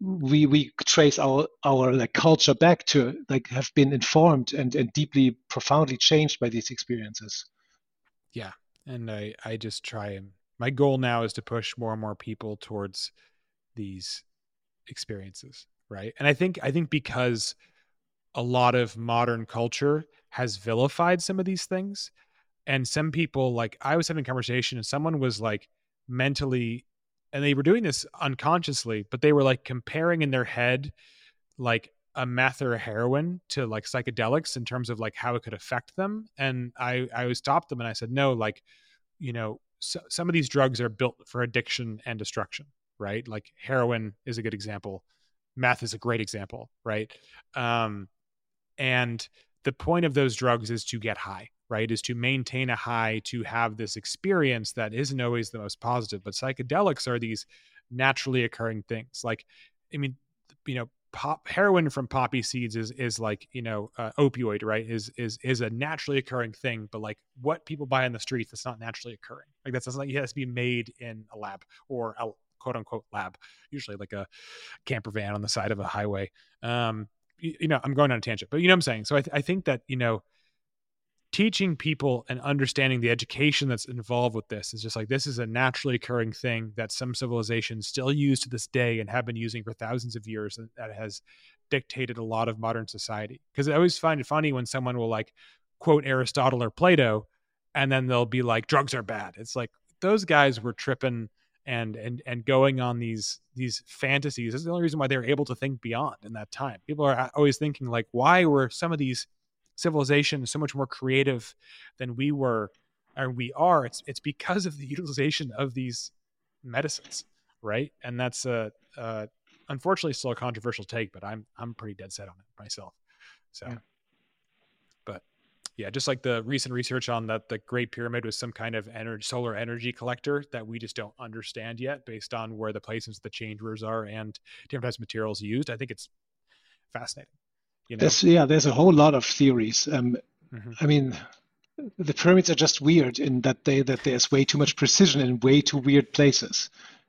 we we trace our our like culture back to, like, have been informed and, and deeply, profoundly changed by these experiences. Yeah, and I I just try and my goal now is to push more and more people towards these experiences, right? And I think I think because a lot of modern culture has vilified some of these things, and some people, like, I was having a conversation and someone was like mentally, and they were doing this unconsciously, but they were like comparing in their head like a meth or a heroin to like psychedelics in terms of like how it could affect them. And I I stopped them and I said, no, like, you know, so, some of these drugs are built for addiction and destruction, right? Like heroin is a good example. Meth is a great example, right? Um, and the point of those drugs is to get high, right? Is to maintain a high, to have this experience that isn't always the most positive. But psychedelics are these naturally occurring things. Like, I mean, you know, pop, heroin from poppy seeds is, is like, you know, uh, opioid, right? Is, is, is a naturally occurring thing, but like what people buy on the streets, that's not naturally occurring. Like that's not like it has to be made in a lab or a quote unquote lab, usually like a camper van on the side of a highway. Um, you, you know, I'm going on a tangent, but you know what I'm saying? So I, th- I think that, you know, teaching people and understanding the education that's involved with this is just like, this is a naturally occurring thing that some civilizations still use to this day and have been using for thousands of years. And that has dictated a lot of modern society. Cause I always find it funny when someone will like quote Aristotle or Plato, and then they'll be like, drugs are bad. It's like, those guys were tripping and and and going on these these fantasies. This is the only reason why they were able to think beyond in that time. People are always thinking like, why were some of these civilizations so much more creative than we were or we are? It's it's because of the utilization of these medicines, right? And that's a, a unfortunately still a controversial take, but I'm I'm pretty dead set on it myself. So, yeah. But yeah, just like the recent research on that, the Great Pyramid was some kind of energy, solar energy collector that we just don't understand yet, based on where the placements of the changers are and different types of materials used. I think it's fascinating. You know? There's, yeah, there's a whole lot of theories. Um, mm-hmm. I mean, the pyramids are just weird in that they that there's way too much precision in way too weird places.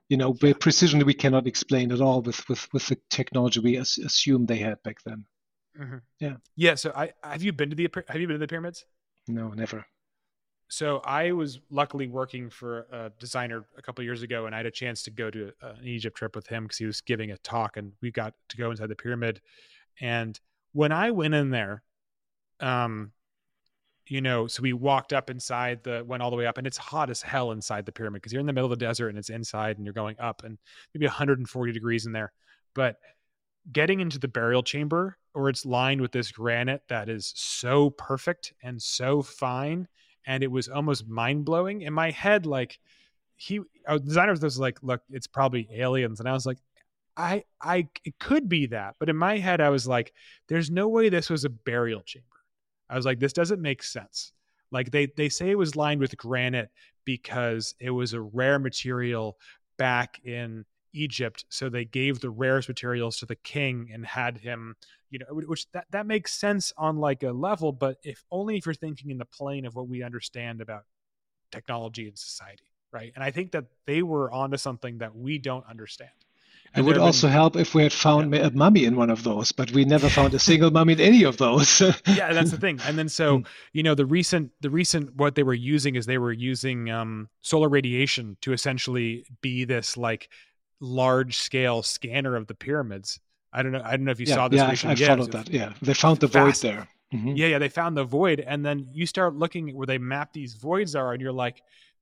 You know, yeah. precision we cannot explain at all with, with, with the technology we as, assume they had back then. Mm-hmm. Yeah. Yeah. So, I have you been to the have you been to the pyramids? No, never. So I was luckily working for a designer a couple of years ago, and I had a chance to go to an Egypt trip with him because he was giving a talk, and we got to go inside the pyramid. And when I went in there, um, you know, so we walked up inside the, went all the way up, and it's hot as hell inside the pyramid because you're in the middle of the desert and it's inside and you're going up and maybe one hundred forty degrees in there. But getting into the burial chamber, or it's lined with this granite that is so perfect and so fine. And it was almost mind blowing in my head. Like he, our designer was like, look, it's probably aliens. And I was like, I, I, it could be that. But in my head, I was like, there's no way this was a burial chamber. I was like, this doesn't make sense. Like they, they say it was lined with granite because it was a rare material back in Egypt. So they gave the rarest materials to the king and had him, you know, which that, that makes sense on like a level, but if only if you're thinking in the plane of what we understand about technology and society. Right. And I think that they were onto something that we don't understand. And it would also been, help if we had found yeah. a mummy in one of those, but we never found a single mummy in any of those. Yeah, that's the thing. And then so, you know, the recent, the recent, what they were using is they were using um, solar radiation to essentially be this like large scale scanner of the pyramids. I don't know. I don't know if you yeah, saw this. Yeah, I, I yeah, followed that. Yeah. They found the fast. void there. Mm-hmm. Yeah. Yeah. They found the void. And then you start looking at where they map these voids are and you're like,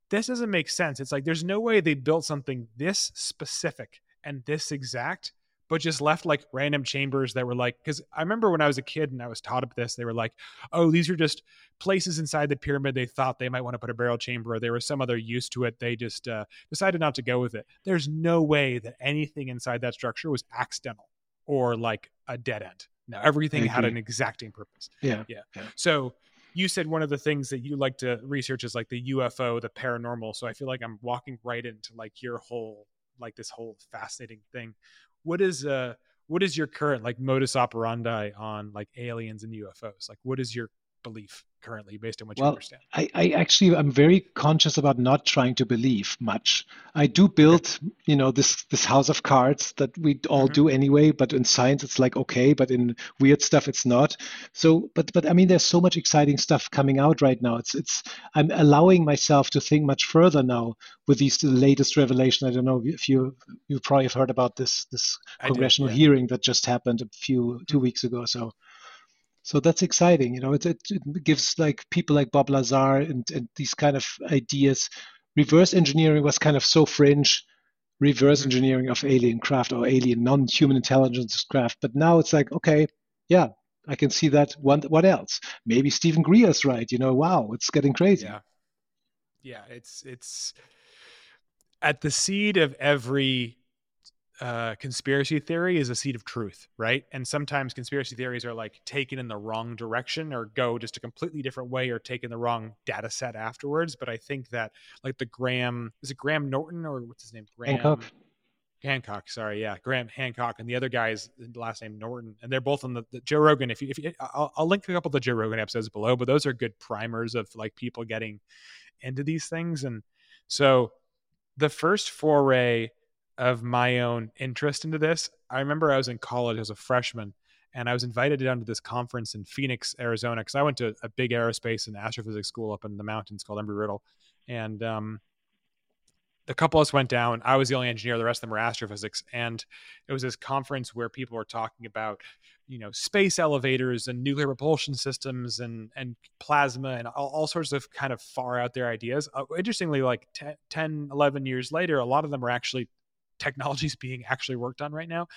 this doesn't make sense. It's like, there's no way they built something this specific and this exact, but just left like random chambers that were like, because I remember when I was a kid and I was taught up this, they were like, oh, these are just places inside the pyramid. They thought they might want to put a burial chamber or there was some other use to it. They just uh, decided not to go with it. There's no way that anything inside that structure was accidental or like a dead end. Now everything had an exacting purpose. Yeah. Yeah. Yeah. So you said one of the things that you like to research is like the U F O, the paranormal. So I feel like I'm walking right into like your whole, like this whole fascinating thing. What is uh what is your current like modus operandi on like aliens and U F Os? Like what is your belief currently based on what well, you understand? I, I actually I'm very conscious about not trying to believe much. I do build, yeah. you know, this this house of cards that we all mm-hmm. do anyway, but in science it's like okay, but in weird stuff it's not. So but but I mean there's so much exciting stuff coming out right now. It's it's I'm allowing myself to think much further now with these the latest revelation. I don't know if you you probably have heard about this this congressional did, yeah. hearing that just happened a few two mm-hmm. weeks ago or so. So that's exciting, you know. It, it, it gives like people like Bob Lazar and, and these kind of ideas. Reverse engineering was kind of so fringe. Reverse engineering of alien craft or alien non-human intelligence craft, but now it's like, okay, yeah, I can see that. What what else? Maybe Stephen Greer's right. You know, wow, it's getting crazy. Yeah, yeah. It's it's at the seed of every. Uh, conspiracy theory is a seed of truth, right? And sometimes conspiracy theories are like taken in the wrong direction or go just a completely different way or taken the wrong data set afterwards. But I think that like the Graham, is it Graham Norton or what's his name? Graham Hancock. Hancock, sorry. Yeah. Graham Hancock. And the other guy's last name Norton. And they're both on the, the Joe Rogan. If you, if you, I'll, I'll link a couple of the Joe Rogan episodes below, but those are good primers of like people getting into these things. And so the first foray of my own interest into this. I remember I was in college as a freshman and I was invited down to this conference in Phoenix, Arizona, because I went to a big aerospace and astrophysics school up in the mountains called Embry-Riddle. And um, the couple of us went down. I was the only engineer. The rest of them were astrophysics. And it was this conference where people were talking about, you know, space elevators and nuclear propulsion systems and, and plasma and all, all sorts of kind of far out there ideas. Uh, interestingly, like ten, eleven years later, a lot of them are actually technologies being actually worked on right now.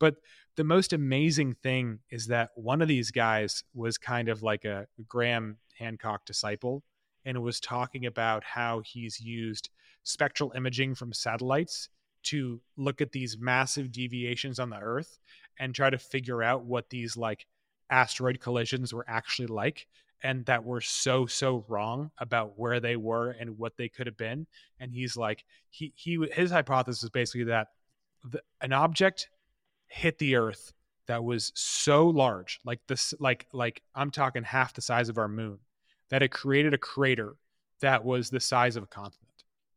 But the most amazing thing is that one of these guys was kind of like a Graham Hancock disciple and was talking about how he's used spectral imaging from satellites to look at these massive deviations on the Earth and try to figure out what these like asteroid collisions were actually like, and that were so, so wrong about where they were and what they could have been. And he's like, he, he, his hypothesis is basically that the, an object hit the Earth that was so large, like this, like, like I'm talking half the size of our moon, that it created a crater that was the size of a continent.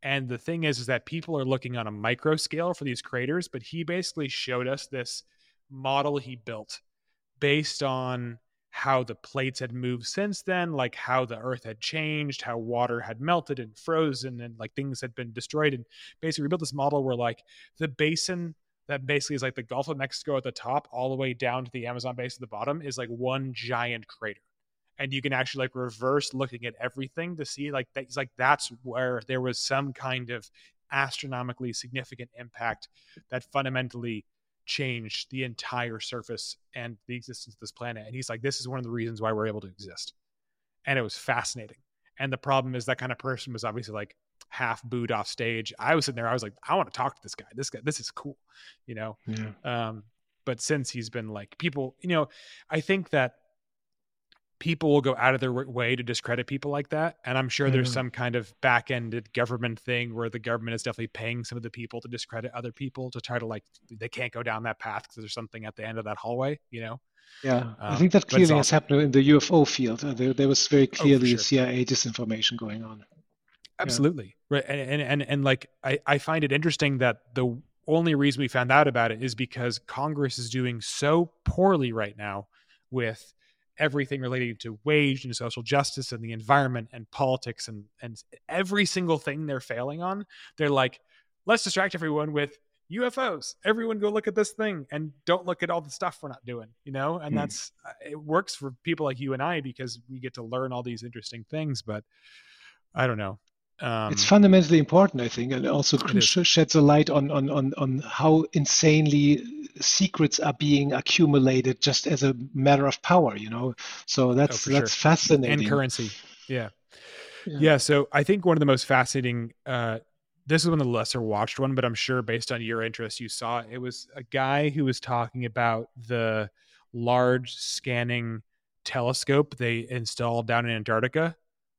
And the thing is, is that people are looking on a micro scale for these craters, but he basically showed us this model he built based on how the plates had moved since then, like how the Earth had changed, how water had melted and frozen, and like things had been destroyed. And basically we built this model where like the basin that basically is like the Gulf of Mexico at the top all the way down to the Amazon basin at the bottom is like one giant crater. And you can actually like reverse looking at everything to see like that's like that's where there was some kind of astronomically significant impact that fundamentally changed the entire surface and the existence of this planet. And he's like, this is one of the reasons why we're able to exist. And it was fascinating. And the problem is that kind of person was obviously like half booed off stage. I was sitting there, I was like, I want to talk to this guy. This guy, this is cool, you know? Yeah. Um, but since he's been like people, you know, I think that people will go out of their way to discredit people like that. And I'm sure there's mm. some kind of back-ended government thing where the government is definitely paying some of the people to discredit other people to try to like, they can't go down that path because there's something at the end of that hallway, you know? Yeah. Um, I think that clearly has happened in the U F O field. There, there was very clearly oh, sure. C I A disinformation going on. Absolutely. Yeah. Right. And, and, and, and like, I, I find it interesting that the only reason we found out about it is because Congress is doing so poorly right now with everything relating to wage and social justice and the environment and politics and, and every single thing they're failing on. They're like, let's distract everyone with U F Os. Everyone go look at this thing and don't look at all the stuff we're not doing, you know? And mm. that's, it works for people like you and I, because we get to learn all these interesting things, but I don't know. Um, it's fundamentally important, I think, and also sheds a light on, on, on, on how insanely secrets are being accumulated just as a matter of power, you know? So that's oh, that's sure. fascinating. And currency, yeah. yeah. Yeah, so I think one of the most fascinating, uh, this is one of the lesser watched one, but I'm sure based on your interest, you saw it. It was a guy who was talking about the large scanning telescope they installed down in Antarctica.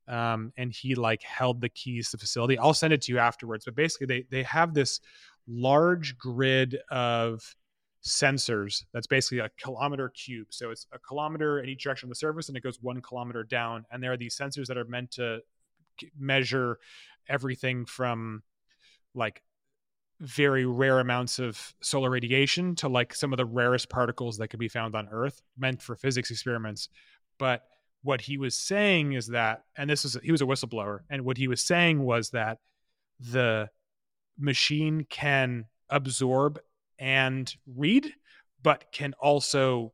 Um, and he like held the keys to the facility. I'll send it to you afterwards, but basically they, they have this large grid of sensors. That's basically a kilometer cube. So it's a kilometer in each direction of the surface and it goes one kilometer down. And there are these sensors that are meant to measure everything from like very rare amounts of solar radiation to like some of the rarest particles that could be found on Earth, meant for physics experiments. But what he was saying is that, and this is, he was a whistleblower, and what he was saying was that the machine can absorb and read, but can also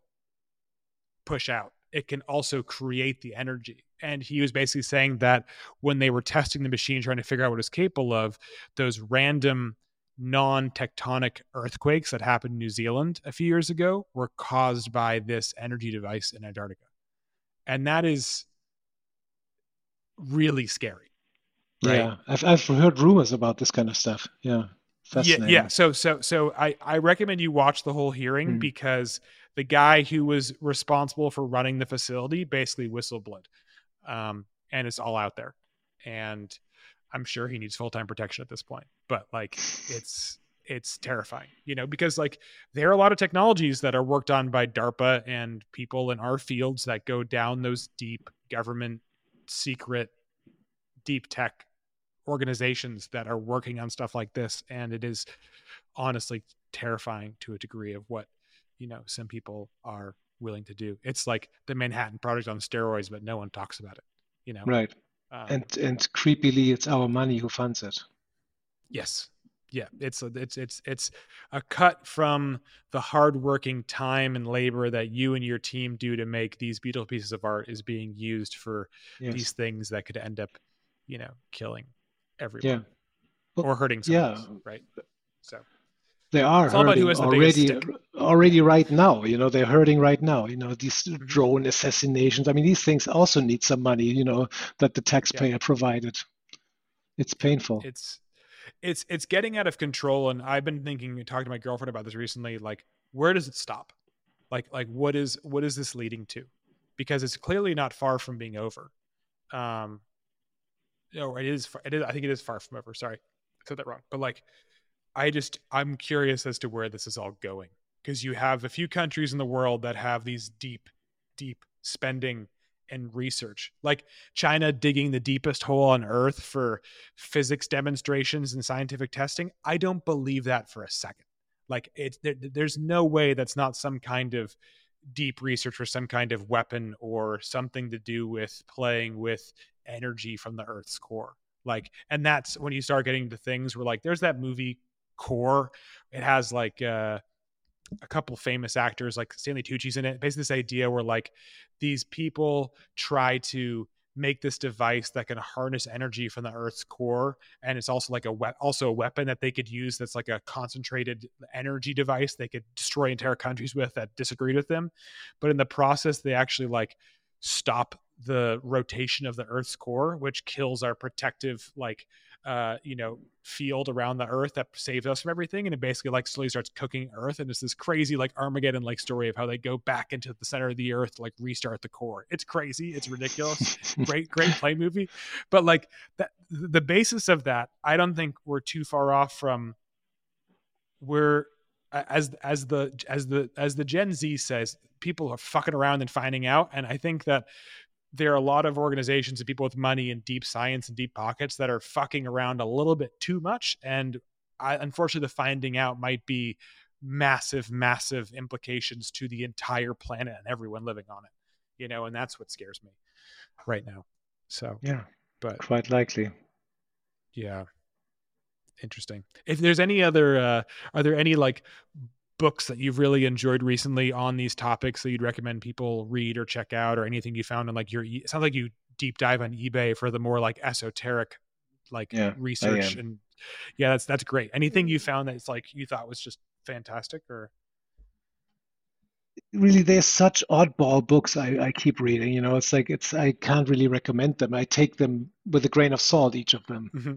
push out. It can also create the energy. And he was basically saying that when they were testing the machine, trying to figure out what it was capable of, those random non-tectonic earthquakes that happened in New Zealand a few years ago were caused by this energy device in Antarctica. And that is really scary. Right? Yeah. I've, I've heard rumors about this kind of stuff. Yeah. Fascinating. Yeah. yeah. So, so, so I, I recommend you watch the whole hearing mm-hmm. because the guy who was responsible for running the facility basically whistleblowed. Um, and it's all out there, and I'm sure he needs full-time protection at this point, but like it's, it's terrifying, you know, because like there are a lot of technologies that are worked on by DARPA and people in our fields that go down those deep government secret deep tech organizations that are working on stuff like this. And it is honestly terrifying to a degree of what, you know, some people are willing to do. It's like the Manhattan Project on steroids, but no one talks about it, you know? Right. Um, and, and creepily, it's our money who funds it. Yes. Yeah, it's it's it's it's a cut from the hardworking time and labor that you and your team do to make these beautiful pieces of art is being used for yes. these things that could end up, you know, killing everyone yeah. or hurting someone. Yeah. Right. So they are hurting already already right now. You know, they're hurting right now. You know, these mm-hmm. drone assassinations. I mean, these things also need some money. You know, that the taxpayer yeah. provided. It's painful. It's. it's it's getting out of control. And I've been thinking, talking to my girlfriend about this recently, like, where does it stop? Like, like what is, what is this leading to? Because it's clearly not far from being over. Um, no, it is, it is, I think it is far from over. Sorry, I said that wrong. But like, I just, I'm curious as to where this is all going. Because you have a few countries in the world that have these deep, deep spending and research, like China digging the deepest hole on Earth for physics demonstrations and scientific testing. I don't believe that for a second. Like, it, there, there's no way that's not some kind of deep research or some kind of weapon or something to do with playing with energy from the Earth's core. Like, and that's when you start getting to things where, like, there's that movie Core. It has like, uh, a couple famous actors like Stanley Tucci's in it. Basically this idea where like these people try to make this device that can harness energy from the Earth's core. And it's also like a we- also a weapon that they could use. That's like a concentrated energy device. They could destroy entire countries with that disagreed with them. But in the process, they actually like stop the rotation of the Earth's core, which kills our protective, like, uh, you know, field around the Earth that saves us from everything. And it basically like slowly starts cooking Earth. And it's this crazy like Armageddon like story of how they go back into the center of the Earth, like restart the core. It's crazy. It's ridiculous. great, great play movie. But like that, the basis of that, I don't think we're too far off from where, as, as the, as the, as the Gen Z says, people are fucking around and finding out. And I think that there are a lot of organizations and people with money and deep science and deep pockets that are fucking around a little bit too much. And I, unfortunately, the finding out might be massive, massive implications to the entire planet and everyone living on it, you know, and that's what scares me right now. So, yeah, but quite likely. Yeah. Interesting. If there's any other, uh, are there any like books that you've really enjoyed recently on these topics that you'd recommend people read or check out, or anything you found in like your, it sounds like you deep dive on eBay for the more like esoteric, like yeah, research. And yeah, that's, that's great. Anything you found that's like, you thought was just fantastic? Or really, there's such oddball books I, I keep reading, you know, it's like, it's, I can't really recommend them. I take them with a grain of salt, each of them. Mm-hmm.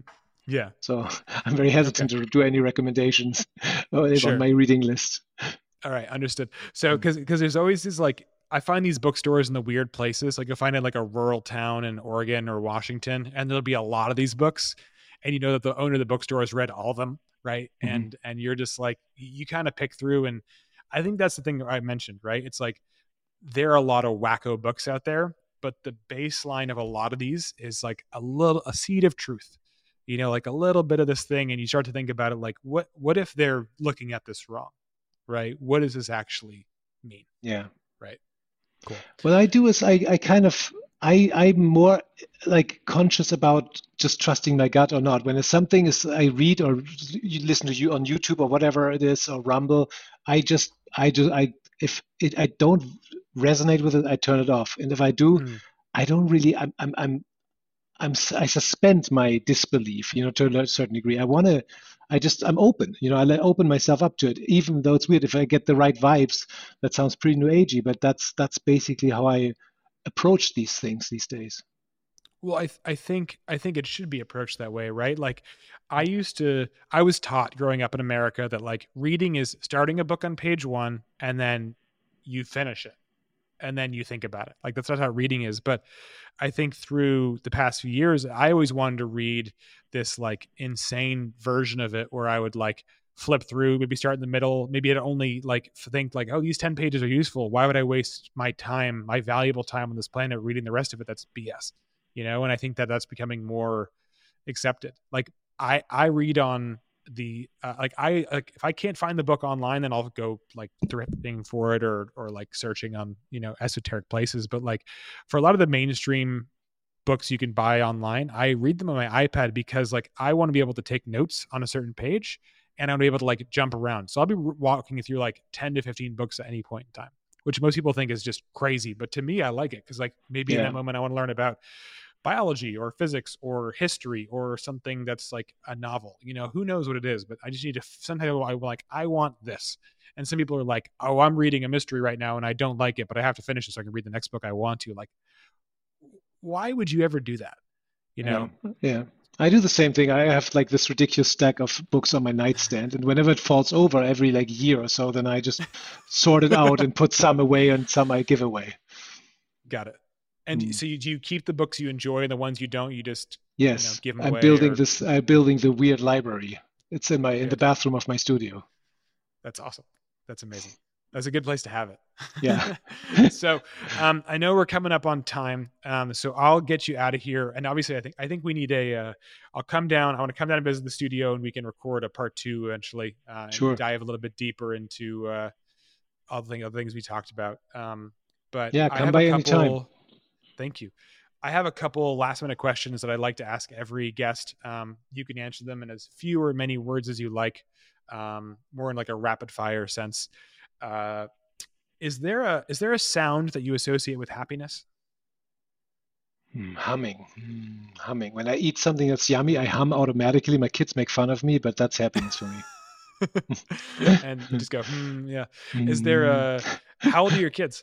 Yeah. So I'm very hesitant okay. to do any recommendations sure. on my reading list. All right. Understood. So, cause, cause there's always this, like, I find these bookstores in the weird places, like you'll find it like a rural town in Oregon or Washington, and there'll be a lot of these books, and you know that the owner of the bookstore has read all of them. Right. Mm-hmm. And, and you're just like, you kind of pick through. And I think that's the thing I mentioned, right? It's like, there are a lot of wacko books out there, but the baseline of a lot of these is like a little, a seed of truth. You know, like a little bit of this thing, and you start to think about it like, what what if they're looking at this wrong, right? What does this actually mean? Yeah. Right. Cool. What I do is I, I kind of, I, I'm more like conscious about just trusting my gut or not. When it's something is I read or you listen to you on YouTube or whatever it is, or Rumble, I just, I do, I if it I don't resonate with it, I turn it off. And if I do, mm. I don't really, I'm, I'm, I'm I'm, I suspend my disbelief, you know, to a certain degree. I want to, I just, I'm open, you know, I let, open myself up to it, even though it's weird. If I get the right vibes, that sounds pretty new agey, but that's, that's basically how I approach these things these days. Well, I, I think, I think it should be approached that way, right? Like I used to, I was taught growing up in America that like reading is starting a book on page one and then you finish it. And then you think about it. Like that's not how reading is. But I think through the past few years, I always wanted to read this like insane version of it where I would like flip through, maybe start in the middle. Maybe I'd only like think like, oh, these ten pages are useful. Why would I waste my time, my valuable time on this planet reading the rest of it? That's B S, you know? And I think that that's becoming more accepted. Like I, I read on the uh, like I like if I can't find the book online, then I'll go like thrifting for it or or like searching on, you know, esoteric places. But like for a lot of the mainstream books you can buy online, I read them on my iPad because like I want to be able to take notes on a certain page and I want to be able to like jump around. So I'll be walking through like ten to fifteen books at any point in time, which most people think is just crazy, but to me I like it because like maybe yeah. in that moment I want to learn about biology or physics or history or something that's like a novel, you know, who knows what it is, but I just need to, sometimes I'm like, I want this. And some people are like, oh, I'm reading a mystery right now and I don't like it, but I have to finish it so I can read the next book I want to. Like, why would you ever do that? You know? Yeah. yeah. I do the same thing. I have like this ridiculous stack of books on my nightstand, and whenever it falls over every like year or so, then I just sort it out and put some away and some I give away. Got it. And mm. so you, do you keep the books you enjoy, and the ones you don't, you just yes, you know, give them I'm away? Yes, building or... this, I'm building the weird library. It's in my in the bathroom of my studio. That's awesome. That's amazing. That's a good place to have it. Yeah. So um, I know we're coming up on time. Um, so I'll get you out of here. And obviously I think, I think we need a, uh, I'll come down. I want to come down and visit the studio, and we can record a part two eventually. Uh, and sure. Dive a little bit deeper into uh, all the thing, other things we talked about. Um, but yeah, come I have by a couple, any time. Thank you. I have a couple last minute questions that I'd like to ask every guest. Um, you can answer them in as few or many words as you like, um, more in like a rapid fire sense. Uh, is there a, is there a sound that you associate with happiness? Hmm, humming, hmm, humming. When I eat something that's yummy, I hum automatically. My kids make fun of me, but that's happiness for me. And you just go, hmm, yeah. Is there a, how old are your kids?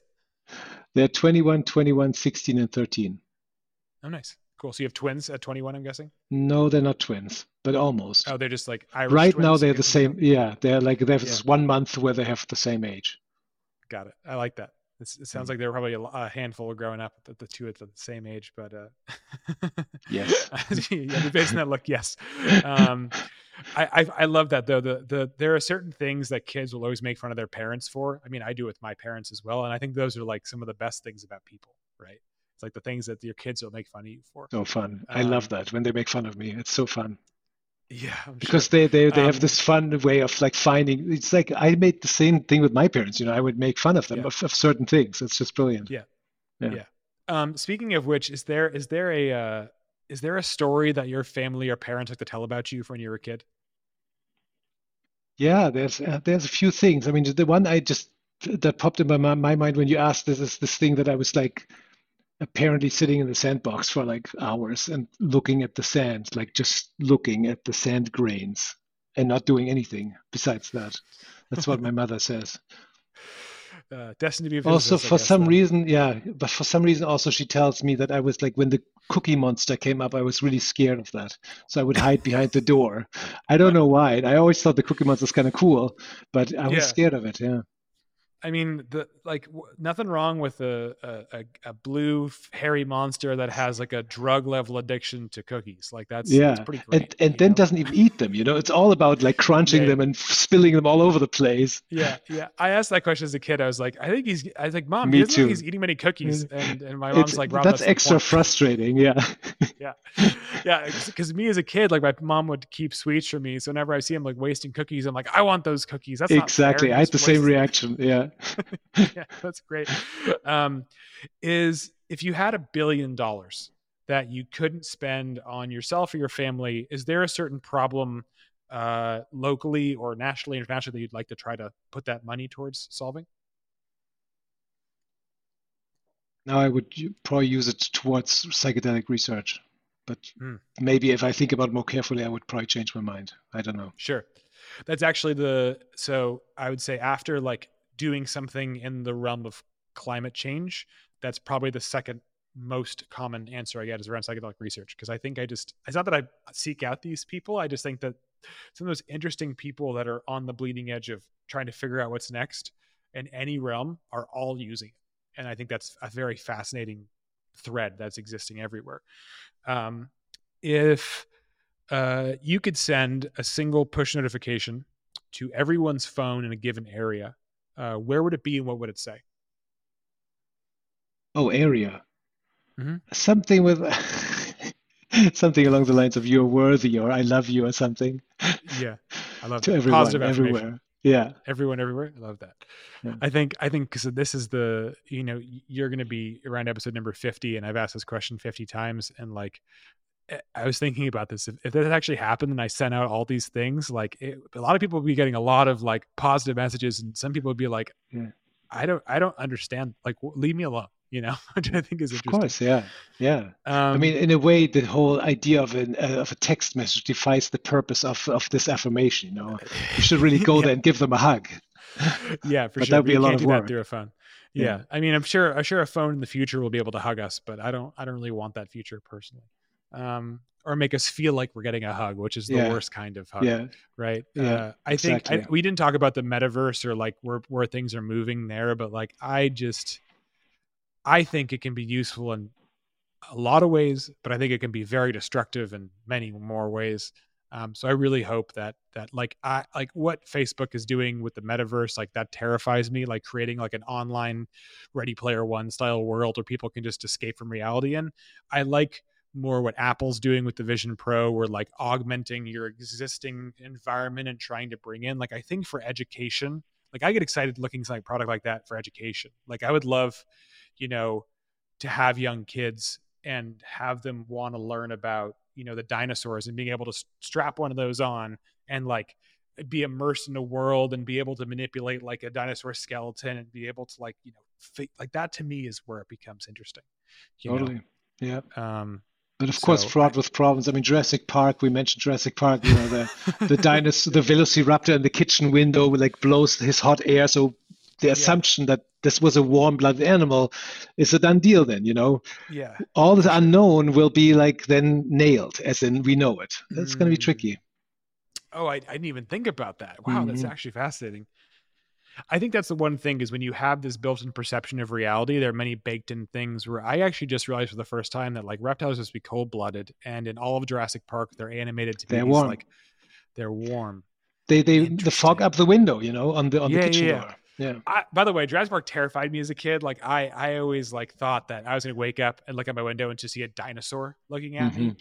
They're twenty-one, twenty-one, sixteen, and thirteen. Oh, nice. Cool. So you have twins at twenty-one, I'm guessing? No, they're not twins, but almost. Oh, they're just like Irish right twins now. They're the same. Yeah. They're like, they have yeah. this one month where they have the same age. Got it. I like that. It's, it sounds mm. like they were probably a, a handful growing up, the, the two at the same age, but, uh, yes. Yeah, based on that look. Yes. Um, I, I, I love that though. The, the, there are certain things that kids will always make fun of their parents for. I mean, I do with my parents as well. And I think those are like some of the best things about people, right? It's like the things that your kids will make fun of you for. So fun. Um, I love that when they make fun of me. It's so fun. Yeah. I'm because sure. they, they, they um, have this fun way of like finding, it's like I made the same thing with my parents. You know, I would make fun of them yeah. of, of certain things. It's just brilliant. Yeah. Yeah. yeah. Um, speaking of which, is there, is there a, uh, Is there a story that your family or parents like to tell about you from when you were a kid? Yeah, there's uh, there's a few things. I mean, the one I just that popped in my, my mind when you asked this is this thing that I was like apparently sitting in the sandbox for like hours and looking at the sand, like just looking at the sand grains and not doing anything besides that. That's what my mother says. Uh, destined to be a physicist, also for guess, some though. reason yeah but for some reason also she tells me that I was like when the Cookie Monster came up I was really scared of that, so I would hide behind the door. I don't know why. I always thought the Cookie Monster was kind of cool, but I was yeah. scared of it. Yeah, I mean the like w- nothing wrong with a, a a blue hairy monster that has like a drug level addiction to cookies, like that's yeah that's pretty great, and, and then know? doesn't even eat them, you know. It's all about like crunching yeah. them and spilling them all over the place. Yeah yeah I asked that question as a kid. I was like I think he's I was like mom Me he doesn't too. think he's eating many cookies, and, and my mom's it's, like Rob, that's, that's extra frustrating. yeah yeah yeah because me as a kid, like my mom would keep sweets for me, so whenever I see him like wasting cookies, I'm like I want those cookies. That's exactly not fair. I had the same reaction. yeah Yeah, that's great. Um, is if you had a billion dollars that you couldn't spend on yourself or your family, is there a certain problem uh, locally or nationally, internationally that you'd like to try to put that money towards solving? Now I would probably use it towards psychedelic research, but mm. maybe if I think about it more carefully, I would probably change my mind. I don't know. Sure. That's actually the, so I would say after like, doing something in the realm of climate change, that's probably the second most common answer I get is around psychedelic research. Because I think I just, it's not that I seek out these people. I just think that some of those interesting people that are on the bleeding edge of trying to figure out what's next in any realm are all using it. And I think that's a very fascinating thread that's existing everywhere. Um, if uh, you could send a single push notification to everyone's phone in a given area, Uh, where would it be and what would it say? Oh, area. Mm-hmm. Something with something along the lines of "you're worthy" or "I love you" or something. Yeah, I love that. Everyone, positive affirmation. Everywhere. Yeah, everyone, everywhere. I love that. Yeah. I think I think because this is the you know you're going to be around episode number fifty, and I've asked this question fifty times, and like I was thinking about this. If, if this actually happened and I sent out all these things, like it, a lot of people would be getting a lot of like positive messages, and some people would be like, yeah. I don't, I don't understand. Like, w- leave me alone, you know, which I think is interesting. Of course. Yeah. Yeah. Um, I mean, in a way, the whole idea of an, uh, of a text message defies the purpose of, of this affirmation. You know, you should really go yeah. there and give them a hug. Yeah, for but sure. That'd be a lot of work through a phone. Yeah. yeah. I mean, I'm sure, I'm sure a phone in the future will be able to hug us, but I don't, I don't really want that future personally. um, or make us feel like we're getting a hug, which is the yeah. worst kind of hug, yeah. right? Yeah, uh, I exactly. think I, we didn't talk about the metaverse or like where, where things are moving there, but like I just, I think it can be useful in a lot of ways, but I think it can be very destructive in many more ways. Um, so I really hope that that like I like what Facebook is doing with the metaverse, like that terrifies me, like creating like an online Ready Player One style world where people can just escape from reality. And I like more what Apple's doing with the Vision Pro, where like augmenting your existing environment and trying to bring in, like I think for education, like I get excited looking at a product like that for education. Like I would love, you know, to have young kids and have them want to learn about, you know, the dinosaurs and being able to strap one of those on and like be immersed in a world and be able to manipulate like a dinosaur skeleton and be able to like, you know, fit, like that to me is where it becomes interesting. You totally. Know? Yeah. Um, but of so course, fraught I, with problems. I mean, Jurassic Park, we mentioned Jurassic Park, you know, the, the dinosaur, the velociraptor in the kitchen window like blows his hot air. So the assumption yeah. that this was a warm-blooded animal is a done deal then, you know? Yeah. All the unknown will be like then nailed, as in we know it. That's mm-hmm. going to be tricky. Oh, I, I didn't even think about that. Wow, mm-hmm. that's actually fascinating. I think that's the one thing is when you have this built-in perception of reality, there are many baked-in things where I actually just realized for the first time that like reptiles must be cold-blooded, and in all of Jurassic Park, they're animated to be like they're warm. They they the fog up the window, you know, on the on yeah, the kitchen yeah, yeah. door. Yeah. I, by the way, Jurassic Park terrified me as a kid. Like I, I always like thought that I was going to wake up and look at my window and just see a dinosaur looking at mm-hmm.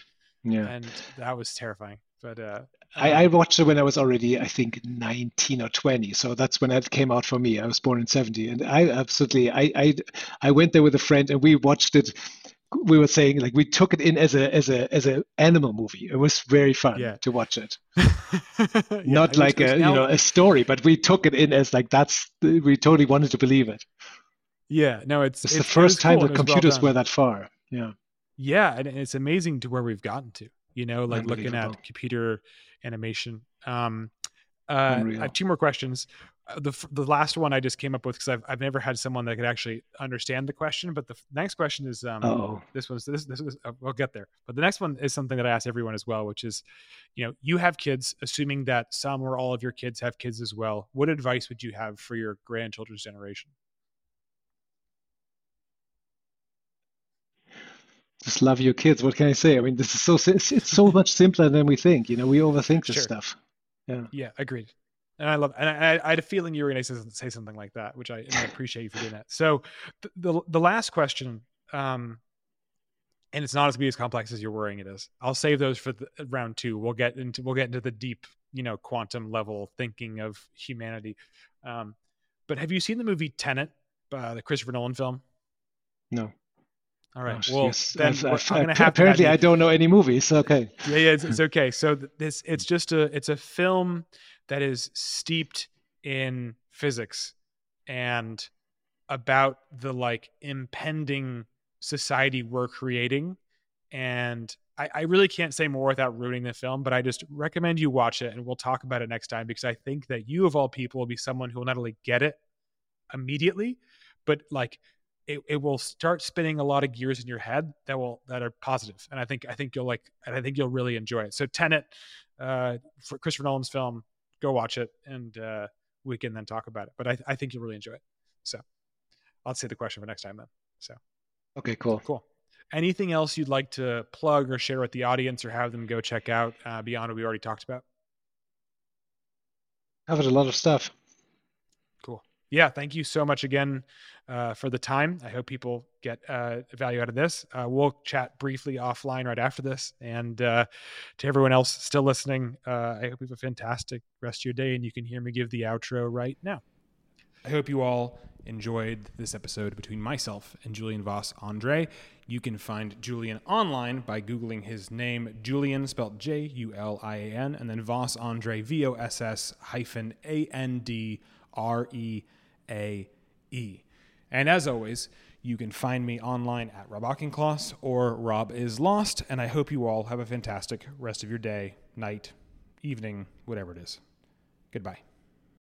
me. Yeah. And that was terrifying. But uh, I, I watched it when I was already, I think, nineteen or twenty. So that's when it came out for me. I was born in seventy, and I absolutely, I, I, I went there with a friend and we watched it. We were saying like we took it in as a as a as a animal movie. It was very fun yeah. to watch it. yeah, Not like a now, you know a story, but we took it in as like that's we totally wanted to believe it. Yeah, no, it's it's, it's the first it time cool, that computers well were that far. Yeah, yeah, and it's amazing to where we've gotten to. You know, like looking at computer animation. Um, uh, I have two more questions. The the last one I just came up with because I've I've never had someone that could actually understand the question. But the f- next question is um Uh-oh. this one's this this is uh, we'll get there. But the next one is something that I ask everyone as well, which is, you know, you have kids. Assuming that some or all of your kids have kids as well, what advice would you have for your grandchildren's generation? Just love your kids. What can I say? I mean, this is so it's, it's so much simpler than we think. You know, we overthink this sure. stuff. Yeah. Yeah. Agreed. And I love, and I, I had a feeling you were going to say something like that, which I, and I appreciate you for doing that. So the, the, the last question, um, and it's not as be as complex as you're worrying it is. I'll save those for the, round two. We'll get into, we'll get into the deep, you know, quantum level thinking of humanity. Um, but have you seen the movie Tenet, uh, the Christopher Nolan film? No. All right. Gosh, well, yes. then I've, I've, I'm gonna have apparently to I don't know any movies. Okay. Yeah, yeah, it's, it's okay. So this it's just a it's a film that is steeped in physics and about the like impending society we're creating. And I, I really can't say more without ruining the film, but I just recommend you watch it, and we'll talk about it next time because I think that you of all people will be someone who will not only get it immediately, but like It, it will start spinning a lot of gears in your head that will that are positive, and I think I think you'll like, and I think you'll really enjoy it. So Tenet, uh, for Christopher Nolan's film, go watch it, and uh, we can then talk about it. But I, I think you'll really enjoy it. So I'll save the question for next time then. So okay, cool, cool. Anything else you'd like to plug or share with the audience, or have them go check out uh, beyond what we already talked about? Covered a lot of stuff. Yeah, thank you so much again uh, for the time. I hope people get uh, value out of this. Uh, we'll chat briefly offline right after this. And uh, to everyone else still listening, uh, I hope you have a fantastic rest of your day, and you can hear me give the outro right now. I hope you all enjoyed this episode between myself and Julian Voss-Andreae. You can find Julian online by Googling his name, Julian, spelled J U L I A N, and then Voss-Andreae, V O S S hyphen A N D R E A E. And as always, you can find me online at Rob Auchincloss or Rob is Lost, and I hope you all have a fantastic rest of your day, night, evening, whatever it is. Goodbye.